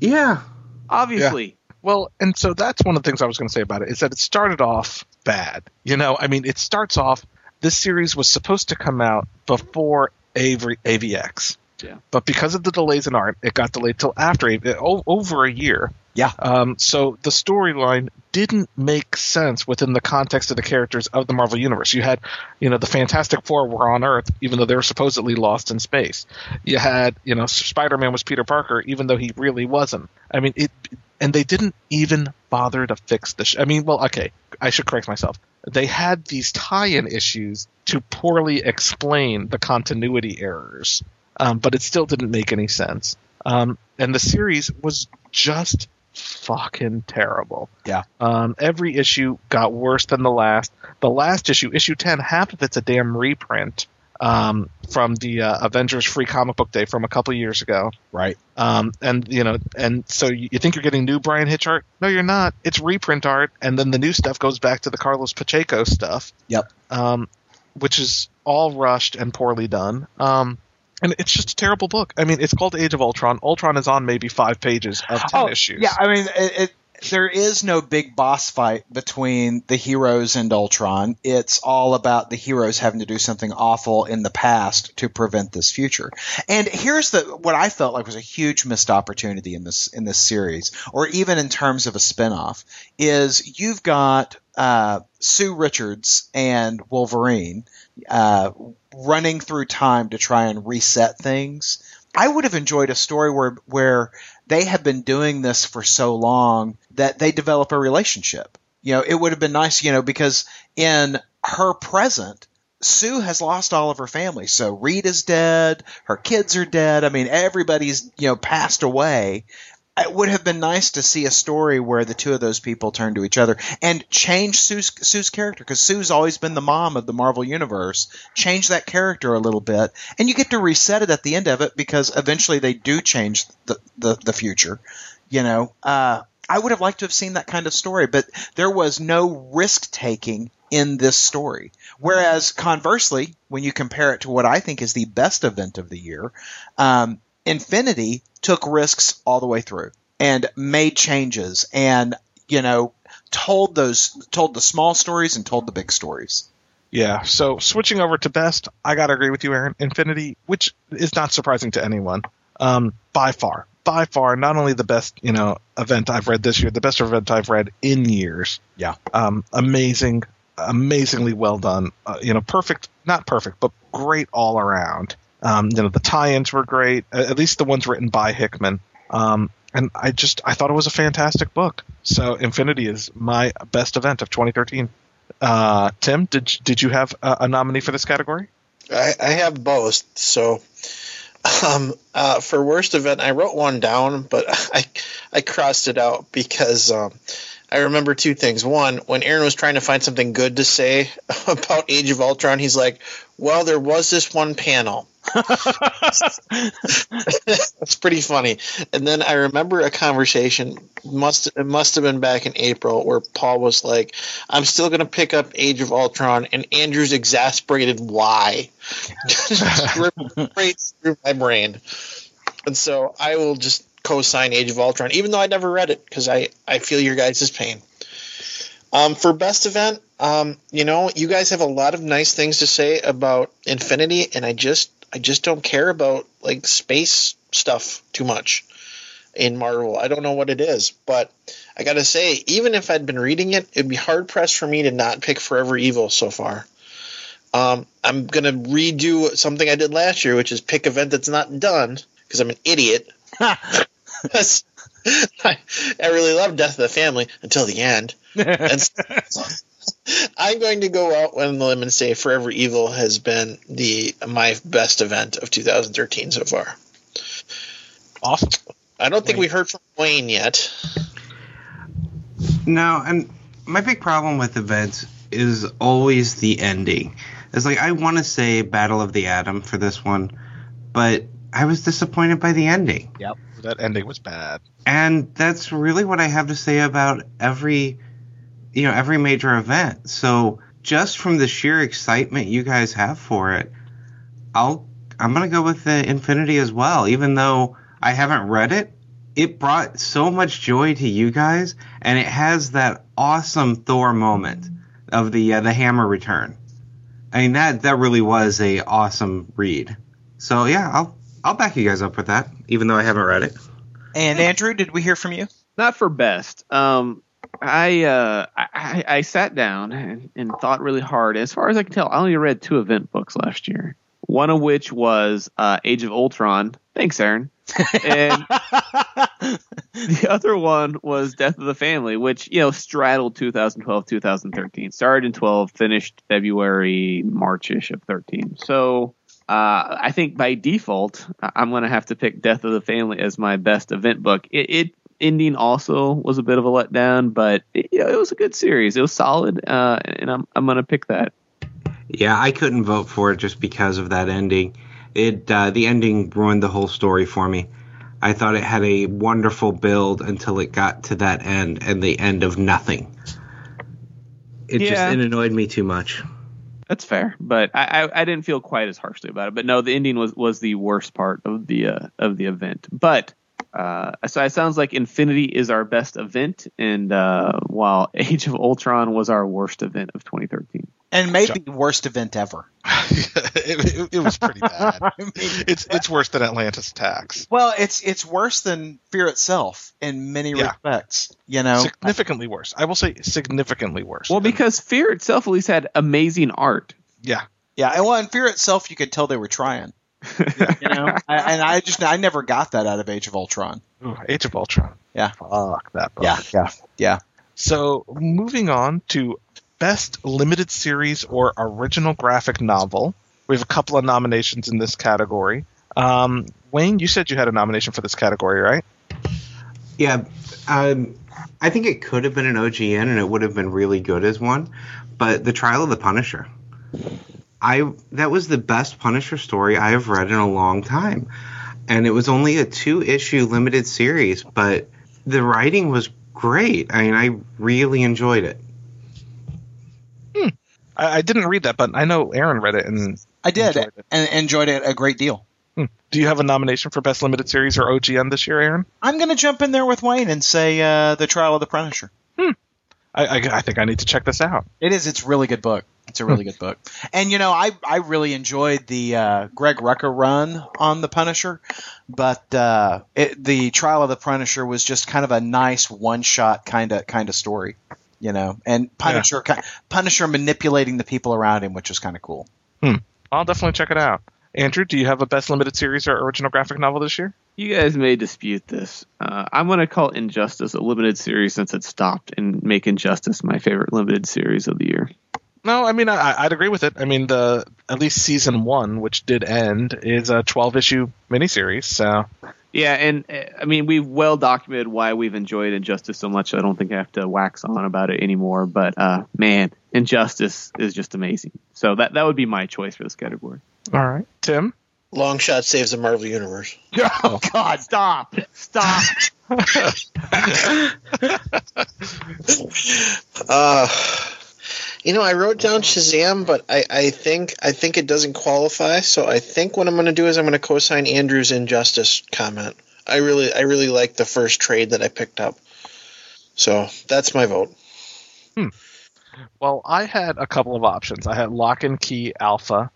Yeah. Obviously. Yeah. Well, and so that's one of the things I was going to say about it, is that it started off bad. You know, I mean, it starts off – this series was supposed to come out before A V X. Yeah. But because of the delays in art, it got delayed till after – over a year. Yeah. Um, so the storyline didn't make sense within the context of the characters of the Marvel Universe. You had, you know, the Fantastic Four were on Earth, even though they were supposedly lost in space. You had, you know, Spider-Man was Peter Parker, even though he really wasn't. I mean, it – and they didn't even bother to fix the sh- – I mean, well, okay, I should correct myself. They had these tie-in issues to poorly explain the continuity errors, um, but it still didn't make any sense. Um, and the series was just fucking terrible. Yeah. Um, every issue got worse than the last. The last issue, issue ten, half of it's a damn reprint um, from the uh, Avengers Free Comic Book Day from a couple years ago. Right. Um, and, you know, and so you, you think you're getting new Brian Hitch art? No, you're not. It's reprint art. And then the new stuff goes back to the Carlos Pacheco stuff. Yep. Um, which is all rushed and poorly done. Um, and it's just a terrible book. I mean, it's called Age of Ultron. Ultron is on maybe five pages of ten oh, issues. Yeah. I mean, it, it, there is no big boss fight between the heroes and Ultron. It's all about the heroes having to do something awful in the past to prevent this future. And here's the what I felt like was a huge missed opportunity in this in this series, or even in terms of a spinoff, is you've got uh, Sue Richards and Wolverine uh, running through time to try and reset things. I would have enjoyed a story where where they have been doing this for so long that they develop a relationship. You know, it would have been nice, you know, because in her present, Sue has lost all of her family. So Reed is dead. Her kids are dead. I mean, everybody's, you know, passed away. It would have been nice to see a story where the two of those people turn to each other and change Sue's, Sue's character, because Sue's always been the mom of the Marvel Universe. Change that character a little bit, and you get to reset it at the end of it, because eventually they do change the, the, the future. You know, uh, I would have liked to have seen that kind of story, but there was no risk-taking in this story. Whereas, conversely, when you compare it to what I think is the best event of the year, um, Infinity took risks all the way through and made changes and, you know, told those told the small stories and told the big stories. Yeah. So switching over to best, I got to agree with you, Aaron. Infinity, which is not surprising to anyone, um, by far, by far, not only the best, you know, event I've read this year, the best event I've read in years. Yeah. Um, amazing, amazingly well done. Uh, you know, perfect, not perfect, but great all around. Um, you know, the tie-ins were great, at least the ones written by Hickman. Um, and I just I thought it was a fantastic book. So Infinity is my best event of twenty thirteen. Uh, Tim, did did you have a, a nominee for this category? I, I have both. So um, uh, for worst event, I wrote one down, but I I crossed it out because um, I remember two things. One, when Aaron was trying to find something good to say about Age of Ultron, he's like, well, there was this one panel. That's pretty funny. And then I remember a conversation, must it must have been back in April, where Paul was like, I'm still going to pick up Age of Ultron, and Andrew's exasperated why. Just ripped through my brain. And so I will just co-sign Age of Ultron, even though I never read it, because I, I feel your guys' pain. Um, for best event, um, you know, you guys have a lot of nice things to say about Infinity, and I just I just don't care about, like, space stuff too much in Marvel. I don't know what it is, but I got to say, even if I'd been reading it, it'd be hard-pressed for me to not pick Forever Evil so far. Um, I'm going to redo something I did last year, which is pick event that's not done, because I'm an idiot. I really love Death of the Family until the end. So I'm going to go out on the limb and say Forever Evil has been the my best event of two thousand thirteen so far. Awesome. I don't think Wayne. we heard from Wayne yet. No, and my big problem with events is always the ending. It's like I want to say Battle of the Atom for this one, but I was disappointed by the ending. Yep, that ending was bad. And that's really what I have to say about every, you know, every major event. So just from the sheer excitement you guys have for it, I'll I'm gonna go with the Infinity as well. Even though I haven't read it, it brought so much joy to you guys, and it has that awesome Thor moment of the uh, the hammer return. I mean that that really was a awesome read. So yeah, I'll. I'll back you guys up with that, even though I haven't read it. And Andrew, did we hear from you? Not for best. Um, I, uh, I I sat down and, and thought really hard. As far as I can tell, I only read two event books last year. One of which was uh, Age of Ultron. Thanks, Aaron. And the other one was Death of the Family, which you know straddled two thousand twelve, two thousand thirteen. Started in twelve, finished February, March-ish of thirteen. So. Uh, I think by default, I'm going to have to pick Death of the Family as my best event book. It, it ending also was a bit of a letdown, but it, you know, it was a good series. It was solid, uh, and I'm I'm going to pick that. Yeah, I couldn't vote for it just because of that ending. It uh, the ending ruined the whole story for me. I thought it had a wonderful build until it got to that end and the end of nothing. It yeah. just it annoyed me too much. That's fair, but I, I, I didn't feel quite as harshly about it. But no, the ending was, was the worst part of the uh, of the event. But uh, so it sounds like Infinity is our best event, and uh, while Age of Ultron was our worst event of twenty thirteen, and maybe so, worst event ever. it, it, it was pretty bad. I mean, it's it's worse than Atlantis Attacks. Well, it's it's worse than Fear itself in many yeah. respects. You know, significantly worse. I will say significantly worse. Well, because Fear itself at least had amazing art. Yeah, yeah. And well, in Fear itself, you could tell they were trying. Yeah. You know, I, and I just I never got that out of Age of Ultron. Ooh, Age of Ultron. Yeah, fuck that book. Yeah, yeah, yeah. So moving on to best limited series or original graphic novel. We have a couple of nominations in this category. Um, Wayne, you said you had a nomination for this category, right? Yeah. Um, I think it could have been an O G N, and it would have been really good as one. But The Trial of the Punisher, I that was the best Punisher story I have read in a long time, and it was only a two-issue limited series, but the writing was great. I mean, I really enjoyed it. Hmm. I, I didn't read that, but I know Aaron read it, and I did, enjoyed it. and enjoyed it a great deal. Hmm. Do you have a nomination for best limited series or O G N this year, Aaron? I'm going to jump in there with Wayne and say uh, The Trial of the Punisher. Hmm. I, I, I think I need to check this out. It is. It's a really good book. It's a really good book. And, you know, I, I really enjoyed the uh, Greg Rucka run on The Punisher, but uh, it, The Trial of the Punisher was just kind of a nice one-shot kind of kind of story, you know, and Punisher yeah. kind, Punisher manipulating the people around him, which was kind of cool. Hmm. I'll definitely check it out. Andrew, do you have a best limited series or original graphic novel this year? You guys may dispute this. Uh, I'm going to call Injustice a limited series since it stopped and make Injustice my favorite limited series of the year. No, I mean, I, I'd agree with it. I mean, the at least season one, which did end, is a twelve-issue miniseries, so Yeah, and I mean, we've well documented why we've enjoyed Injustice so much, so I don't think I have to wax on about it anymore. But uh, man, Injustice is just amazing. So that that would be my choice for this category. All right, Tim. Longshot saves the Marvel Universe. Oh God! Stop! Stop! uh, you know, I wrote down Shazam, but I, I think I think it doesn't qualify. So I think what I'm going to do is I'm going to co-sign Andrew's Injustice comment. I really I really like the first trade that I picked up. So that's my vote. Hmm. Well, I had a couple of options. I had Lock and Key Alpha.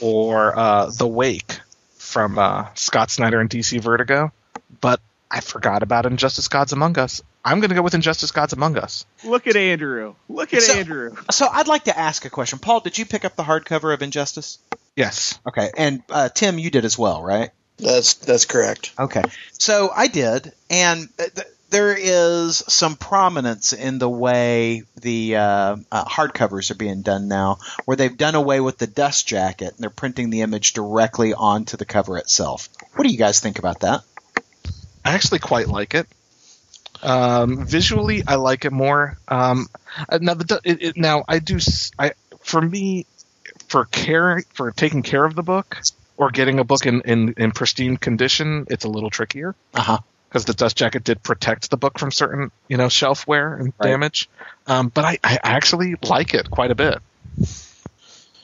Or uh, The Wake from uh, Scott Snyder and D C Vertigo. But I forgot about Injustice Gods Among Us. I'm going to go with Injustice Gods Among Us. Look at Andrew. Look at so, Andrew. So I'd like to ask a question. Paul, did you pick up the hardcover of Injustice? Yes. Okay. And uh, Tim, you did as well, right? That's that's correct. Okay. So I did. And th- there is some prominence in the way the uh, uh, hardcovers are being done now, where they've done away with the dust jacket and they're printing the image directly onto the cover itself. What do you guys think about that? I actually quite like it. Um, visually, I like it more. Um, now, the, it, it, now I do. I, for me, for care for taking care of the book or getting a book in, in, in pristine condition, it's a little trickier. Uh huh. Because the dust jacket did protect the book from certain, you know, shelf wear and right. damage. Um, but I, I actually like it quite a bit.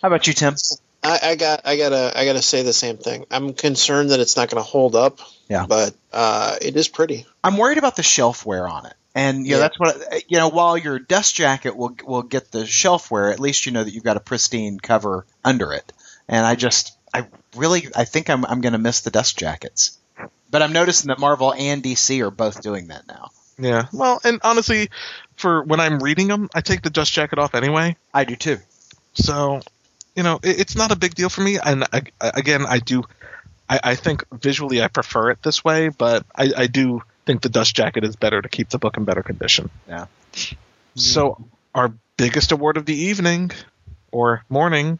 How about you, Tim? I, I got, I gotta, I gotta say the same thing. I'm concerned that it's not going to hold up. Yeah. But uh, it is pretty. I'm worried about the shelf wear on it, and you know, yeah, that's what you know. While your dust jacket will will get the shelf wear, at least you know that you've got a pristine cover under it. And I just, I really, I think I'm, I'm going to miss the dust jackets. But I'm noticing that Marvel and D C are both doing that now. Yeah. Well, and honestly, for when I'm reading them, I take the dust jacket off anyway. I do too. So, you know, it, it's not a big deal for me. And I, again, I do I, – I think visually I prefer it this way, but I, I do think the dust jacket is better to keep the book in better condition. Yeah. So our biggest award of the evening or morning.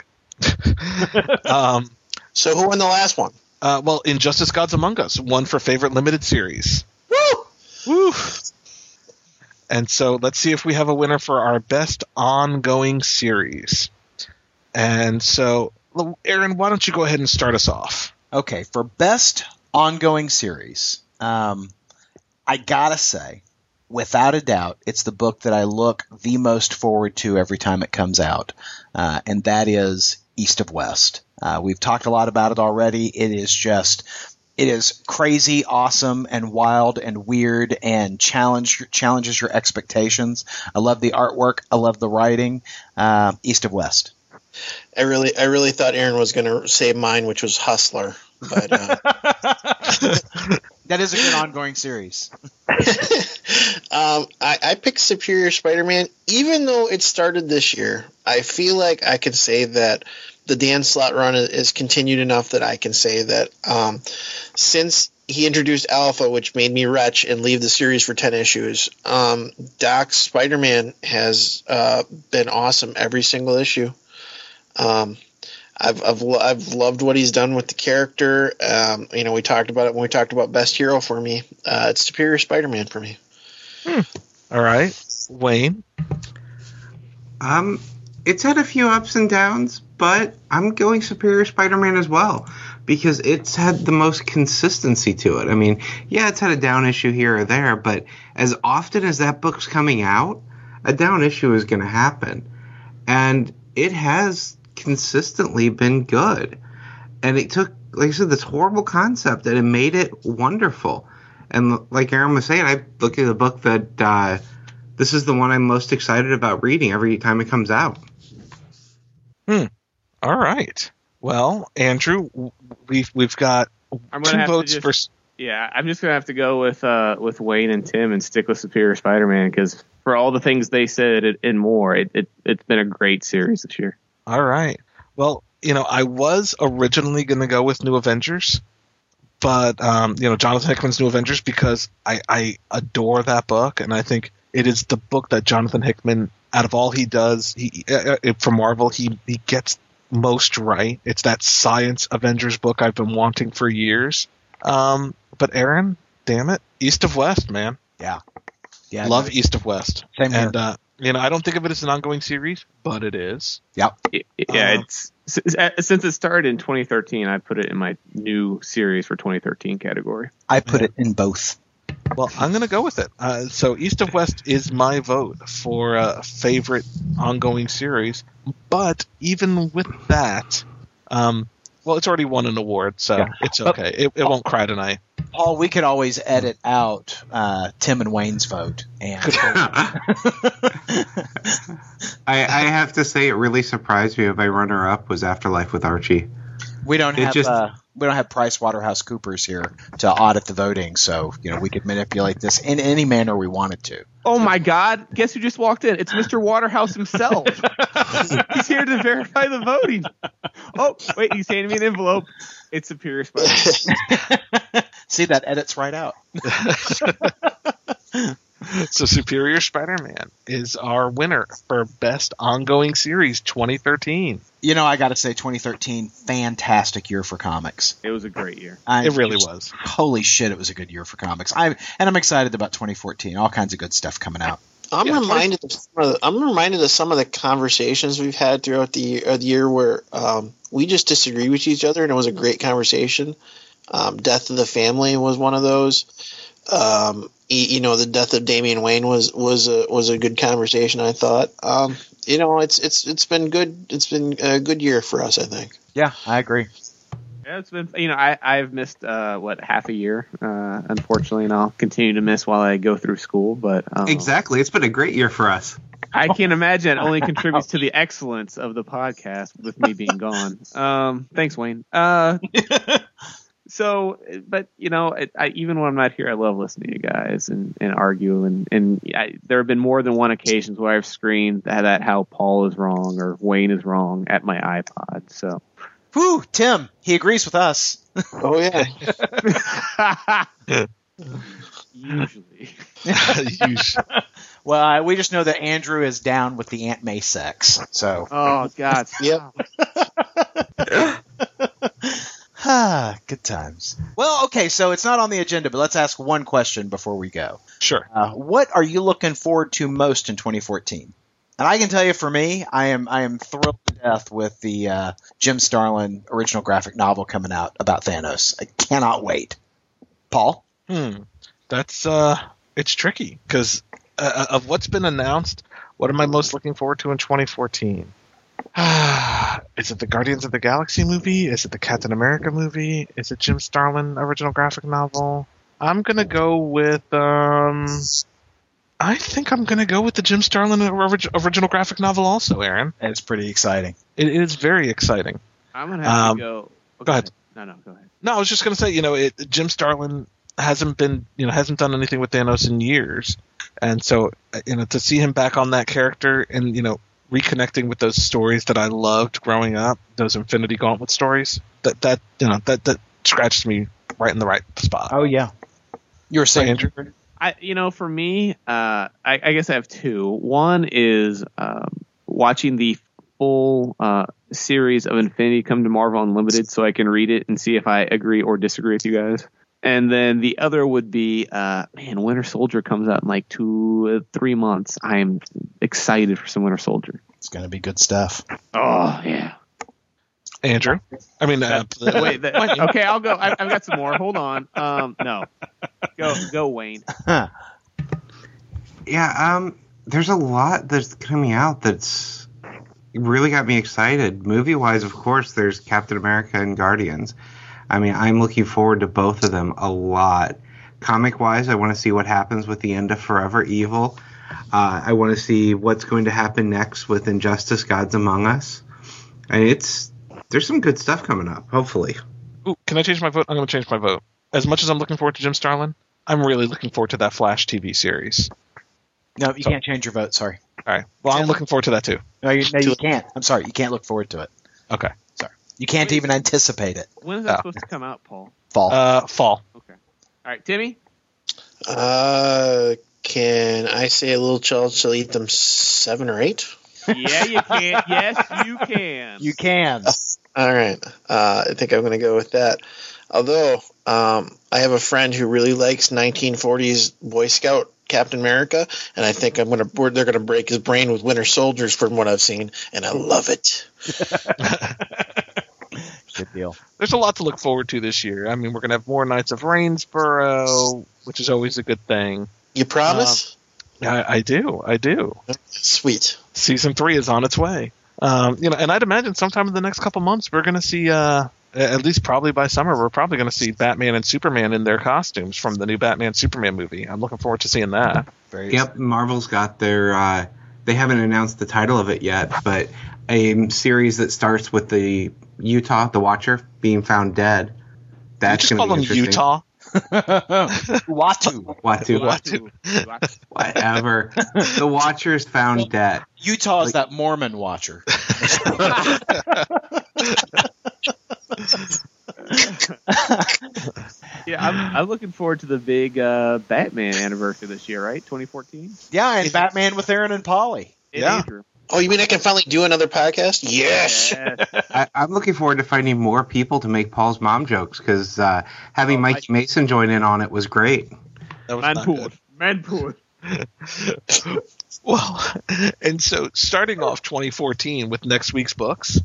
um, so who won the last one? Uh, well, Injustice Gods Among Us won for favorite limited series. Woo! Woo! And so let's see if we have a winner for our best ongoing series. And so, Aaron, why don't you go ahead and start us off? Okay, for best ongoing series, um, I gotta say, without a doubt, it's the book that I look the most forward to every time it comes out, uh, and that is East of West. Uh, we've talked a lot about it already. It is just, it is crazy, awesome, and wild, and weird, and challenge challenges your expectations. I love the artwork. I love the writing. Uh, East of West. I really, I really thought Aaron was going to say mine, which was Hustler. But, uh... that is a good ongoing series. um, I, I picked Superior Spider-Man, even though it started this year. I feel like I could say that the Dan Slott run is, is continued enough that I can say that um, since he introduced Alpha, which made me retch and leave the series for ten issues, um, Doc's Spider-Man has uh, been awesome every single issue. Um, I've I've lo- I've loved what he's done with the character. Um, you know, we talked about it when we talked about Best Hero for me. Uh, it's Superior Spider-Man for me. Hmm. All right, Wayne. Um, it's had a few ups and downs, but I'm going Superior Spider-Man as well because it's had the most consistency to it. I mean, yeah, it's had a down issue here or there, but as often as that book's coming out, a down issue is going to happen, and it has consistently been good. And it took, like I said, this horrible concept and it made it wonderful. And like Aaron was saying, I look at the book that uh, this is the one I'm most excited about reading every time it comes out. Hmm. All right. Well, Andrew, we've we've got I'm two votes just, for. Yeah, I'm just gonna have to go with uh, with Wayne and Tim and stick with Superior Spider-Man because for all the things they said it, and more, it, it it's been a great series this year. All right. Well, you know, I was originally going to go with New Avengers, but, um, you know, Jonathan Hickman's New Avengers, because I, I adore that book. And I think it is the book that Jonathan Hickman, out of all he does he uh, for Marvel, he, he gets most right. It's that science Avengers book I've been wanting for years. Um, but Aaron, damn it, East of West, man. Yeah. Yeah. Love no. East of West. Same here. And, uh, you know, I don't think of it as an ongoing series, but it is. Yeah. It, yeah. Um, it's since it started in twenty thirteen, I put it in my new series for twenty thirteen category. I put yeah. it in both. Well, I'm going to go with it. Uh, so East of West is my vote for a uh, favorite ongoing series. But even with that, um, well, it's already won an award, so yeah. it's okay. It, it won't cry tonight. Paul, we could always edit out uh, Tim and Wayne's vote. And I, I have to say, it really surprised me. My runner-up was Afterlife with Archie. We don't it have just, uh, we don't have PricewaterhouseCoopers here to audit the voting, so you know we could manipulate this in any manner we wanted to. Oh my God! Guess who just walked in? It's Mister Waterhouse himself. He's here to verify the voting. Oh wait, he's handing me an envelope. It's Superior Spider. See, that edits right out. So Superior Spider-Man is our winner for Best Ongoing Series twenty thirteen. You know, I got to say, twenty thirteen, fantastic year for comics. It was a great year. I, it really it was, was. Holy shit, it was a good year for comics. I And I'm excited about twenty fourteen. All kinds of good stuff coming out. I'm yeah, reminded of some of the, I'm reminded of some of the conversations we've had throughout the year, uh, the year where um, we just disagree with each other, and it was a great conversation. Um, Death of the Family was one of those. Um, you know, the death of Damian Wayne was, was a, was a good conversation, I thought. Um, you know, it's, it's, it's been good. It's been a good year for us, I think. Yeah, I agree. Yeah, it's been, you know, I, I've missed, uh, what, half a year, uh, unfortunately, and I'll continue to miss while I go through school, but, um, exactly. It's been a great year for us. I can't imagine it only contributes to the excellence of the podcast with me being gone. Um, thanks, Wayne. Uh, So, but, you know, I, I, even when I'm not here, I love listening to you guys and, and argue. And, and I, there have been more than one occasions where I've screamed at, at how Paul is wrong or Wayne is wrong at my iPod. So, whew, Tim, he agrees with us. Oh, yeah. Usually. Usually. Well, I, we just know that Andrew is down with the Aunt May sex. So. Oh, God. Yep. Ah, good times. Well, okay, so it's not on the agenda, but let's ask one question before we go. Sure. Uh, what are you looking forward to most in twenty fourteen? And I can tell you, for me, I am I am thrilled to death with the uh, Jim Starlin original graphic novel coming out about Thanos. I cannot wait. Paul? Hmm. That's uh, it's tricky because uh, of what's been announced. What am I most looking forward to in twenty fourteen? Is it the Guardians of the Galaxy movie? Is it the Captain America movie? Is it Jim Starlin original graphic novel? I'm gonna go with um. I think I'm gonna go with the Jim Starlin original graphic novel also, Aaron. It's pretty exciting. It is very exciting. I'm gonna have um, to go. Okay. Go ahead. No, no, go ahead. No, I was just gonna say, you know, it, Jim Starlin hasn't been, you know, hasn't done anything with Thanos in years, and so you know to see him back on that character and you know. reconnecting with those stories that I loved growing up, those Infinity Gauntlet stories, that that you know that that scratched me right in the right spot. Oh yeah, you were saying, Andrew? I you know for me, uh, I, I guess I have two. One is um, watching the full uh, series of Infinity come to Marvel Unlimited, so I can read it and see if I agree or disagree with you guys. And then the other would be, uh, man, Winter Soldier comes out in like two, three months. I am excited for some Winter Soldier. It's going to be good stuff. Oh, yeah. Andrew? I mean, uh, wait. That, okay, I'll go. I, I've got some more. Hold on. Um, no. Go, go, Wayne. Huh. Yeah, um, there's a lot that's coming out that's really got me excited. Movie-wise, of course, there's Captain America and Guardians. I mean, I'm looking forward to both of them a lot. Comic-wise, I want to see what happens with the end of Forever Evil. Uh, I want to see what's going to happen next with Injustice: Gods Among Us. And it's there's some good stuff coming up, hopefully. Ooh, can I change my vote? I'm going to change my vote. As much as I'm looking forward to Jim Starlin, I'm really looking forward to that Flash T V series. No, you so, can't change your vote, sorry. All right. Well, I'm looking forward to that, too. No, you, no, you can't. I'm sorry. You can't look forward to it. Okay. You can't Wait, even anticipate it. When is that oh. supposed to come out, Paul? Fall. Uh, fall. Okay. All right, Timmy? Uh, can I say a little child shall eat them seven or eight? Yeah, you can. Yes, you can. You can. Uh, all right. Uh, I think I'm going to go with that. Although um, I have a friend who really likes nineteen forties Boy Scout Captain America, and I think I'm gonna they're gonna break his brain with Winter Soldiers from what I've seen, and I love it. Good deal. There's a lot to look forward to this year. I mean, we're gonna have more Knights of Rainsborough, which is always a good thing. You promise? Um, I, I do. I do. Sweet. Season three is on its way. Um, you know, and I'd imagine sometime in the next couple months we're gonna see. Uh, At least probably by summer, we're probably going to see Batman and Superman in their costumes from the new Batman Superman movie. I'm looking forward to seeing that. Very yep, exciting. Marvel's got their uh, – they haven't announced the title of it yet, but a series that starts with the Utah, the Watcher, being found dead. That's going to be interesting. You just call them Utah? Watu. Watu. Watu. Watu. Whatever. The Watcher's found dead. Utah is like, that Mormon Watcher. Yeah, I'm, I'm looking forward to the big uh, Batman anniversary this year, right? twenty fourteen? Yeah, and Batman with Aaron and Polly. Yeah. Andrew. Oh, you mean I can finally do another podcast? Yes! yes. I, I'm looking forward to finding more people to make Paul's mom jokes, because uh, having oh, Mike I, Mason join in on it was great. That was Manpool. Manpool. Well, and so starting off twenty fourteen with next week's books,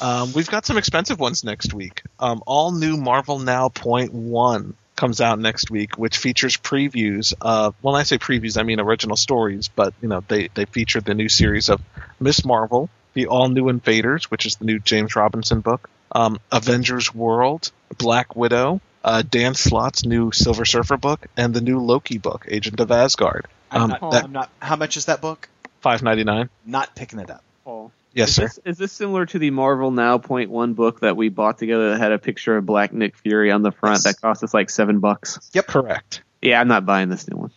Um, we've got some expensive ones next week. Um, all new Marvel Now point one comes out next week, which features previews of – when I say previews, I mean original stories, but you know they, they feature the new series of Miz Marvel, the all-new Invaders, which is the new James Robinson book, um, Avengers World, Black Widow, uh, Dan Slott's new Silver Surfer book, and the new Loki book, Agent of Asgard. Um, I'm not, that, I'm not, how much is that book? five ninety-nine. Not picking it up. Oh. Yes, is sir. This, is this similar to the Marvel Now point one book that we bought together that had a picture of Black Nick Fury on the front yes. that cost us like seven bucks? Yep, correct. Yeah, I'm not buying this new one.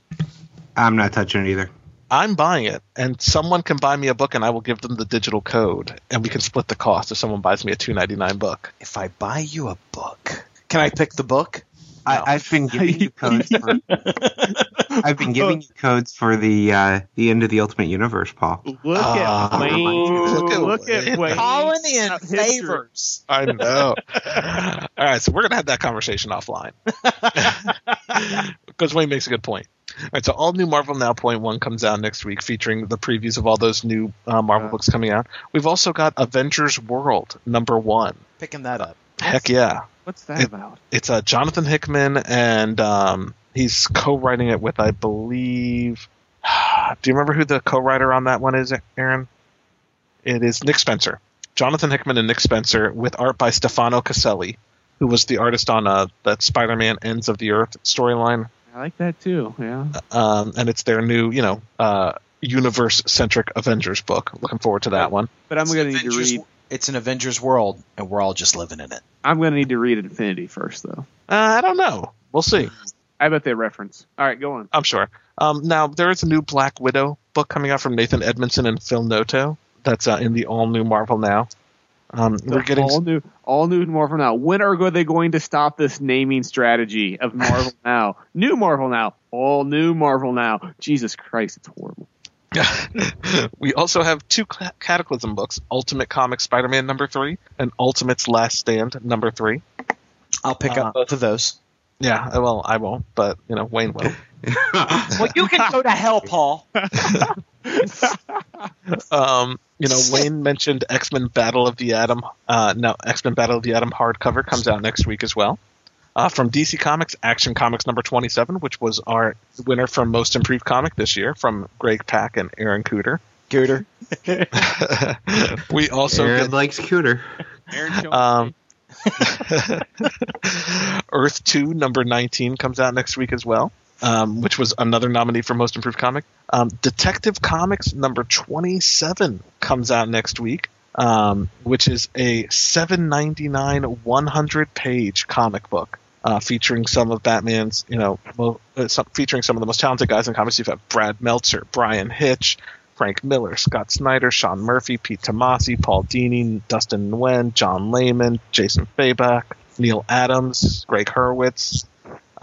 I'm not touching it either. I'm buying it, and someone can buy me a book, and I will give them the digital code, and we can split the cost if someone buys me a two ninety-nine book. If I buy you a book, can I pick the book? No. I, I've been giving you codes. For, I've been giving you codes for the uh, the end of the Ultimate Universe, Paul. Look at uh, Wayne. Look at, look at Wayne. Calling in favors. I know. All right, so we're gonna have that conversation offline because Wayne makes a good point. All right, so all new Marvel Now point one comes out next week, featuring the previews of all those new uh, Marvel uh, books coming out. We've also got Avengers World number one. Picking that up. Heck yeah. What's that it, about? It's uh, Jonathan Hickman, and um, he's co-writing it with, I believe – do you remember who the co-writer on that one is, Aaron? It is Nick Spencer. Jonathan Hickman and Nick Spencer, with art by Stefano Caselli, who was the artist on uh, that Spider-Man Ends of the Earth storyline. I like that too, yeah. Um, and it's their new, you know, uh, universe-centric Avengers book. Looking forward to that one. But I'm going to need to read – It's an Avengers world, and we're all just living in it. I'm going to need to read Infinity first, though. Uh, I don't know. We'll see. I bet they reference. All right, go on. I'm sure. Um, now, there is a new Black Widow book coming out from Nathan Edmondson and Phil Noto that's uh, in the all-new Marvel Now. Um, we're getting all-new all new Marvel Now. When are they going to stop this naming strategy of Marvel Now? New Marvel Now. All-new Marvel Now. Jesus Christ, it's horrible. We also have two Cataclysm books, Ultimate Comics Spider-Man number three and Ultimate's Last Stand number three. I'll pick uh, up both of those. Yeah, well, I won't, but, you know, Wayne will. Well, you can go to hell, Paul. um, you know, Wayne mentioned X-Men Battle of the Atom. Uh, no, X-Men Battle of the Atom hardcover comes out next week as well. Uh, from D C Comics, Action Comics number twenty-seven, which was our winner for Most Improved Comic this year from Greg Pak and Aaron Cooter. Cooter. we also Aaron get, likes Cooter. Aaron um, Earth two number nineteen comes out next week as well, um, which was another nominee for Most Improved Comic. Um, Detective Comics number twenty-seven comes out next week. Um, which is a seven ninety-nine one hundred page comic book uh, featuring some of Batman's, you know, mo- uh, some, featuring some of the most talented guys in comics. You've got Brad Meltzer, Brian Hitch, Frank Miller, Scott Snyder, Sean Murphy, Pete Tomasi, Paul Dini, Dustin Nguyen, John Layman, Jason Fabak, Neil Adams, Greg Hurwitz.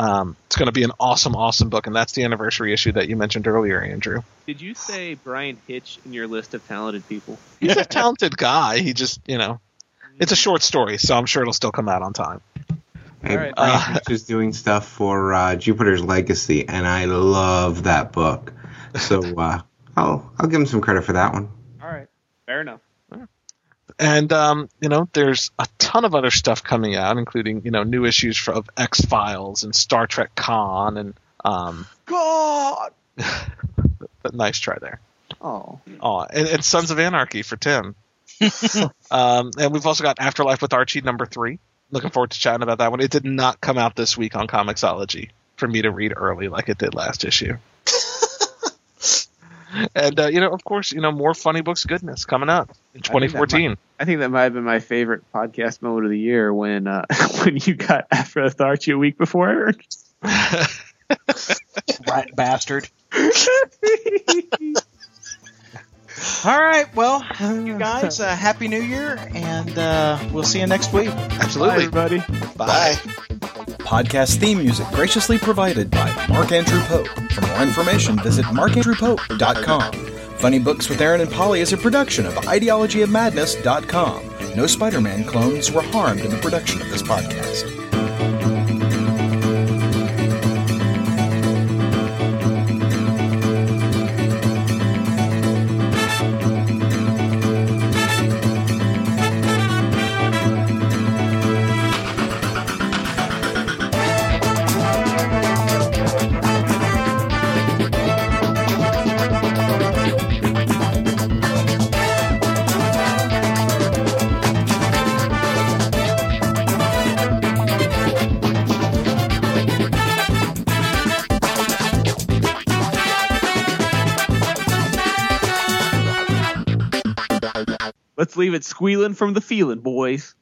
Um, it's going to be an awesome, awesome book, and that's the anniversary issue that you mentioned earlier, Andrew. Did you say Brian Hitch in your list of talented people? He's a talented guy. He just, you know, it's a short story, so I'm sure it'll still come out on time. Right. Uh, Brian Hitch is doing stuff for uh, Jupiter's Legacy, and I love that book. So uh, I'll I'll give him some credit for that one. All right, fair enough. And um, you know, there's a ton of other stuff coming out, including you know new issues for, of X Files and Star Trek Con and um, God. But nice try there. Oh, oh, and, and Sons of Anarchy for Tim. um, and we've also got Afterlife with Archie number three. Looking forward to chatting about that one. It did not come out this week on Comixology for me to read early like it did last issue. And, uh, you know, of course, you know, more Funny Books goodness coming up in twenty fourteen. I think that might, I think that might have been my favorite podcast moment of the year when uh, when you got Afro Authority a week before I heard. Rat bastard. All right. Well, you guys, uh, Happy New Year, and uh, we'll see you next week. Absolutely. Bye, everybody. Bye. Bye. Podcast theme music graciously provided by Mark Andrew Pope. For more information, visit mark andrew pope dot com. Funny Books with Aaron and Polly is a production of ideology of madness dot com. No Spider-Man clones were harmed in the production of this podcast. Leave it squealing from the feeling, boys.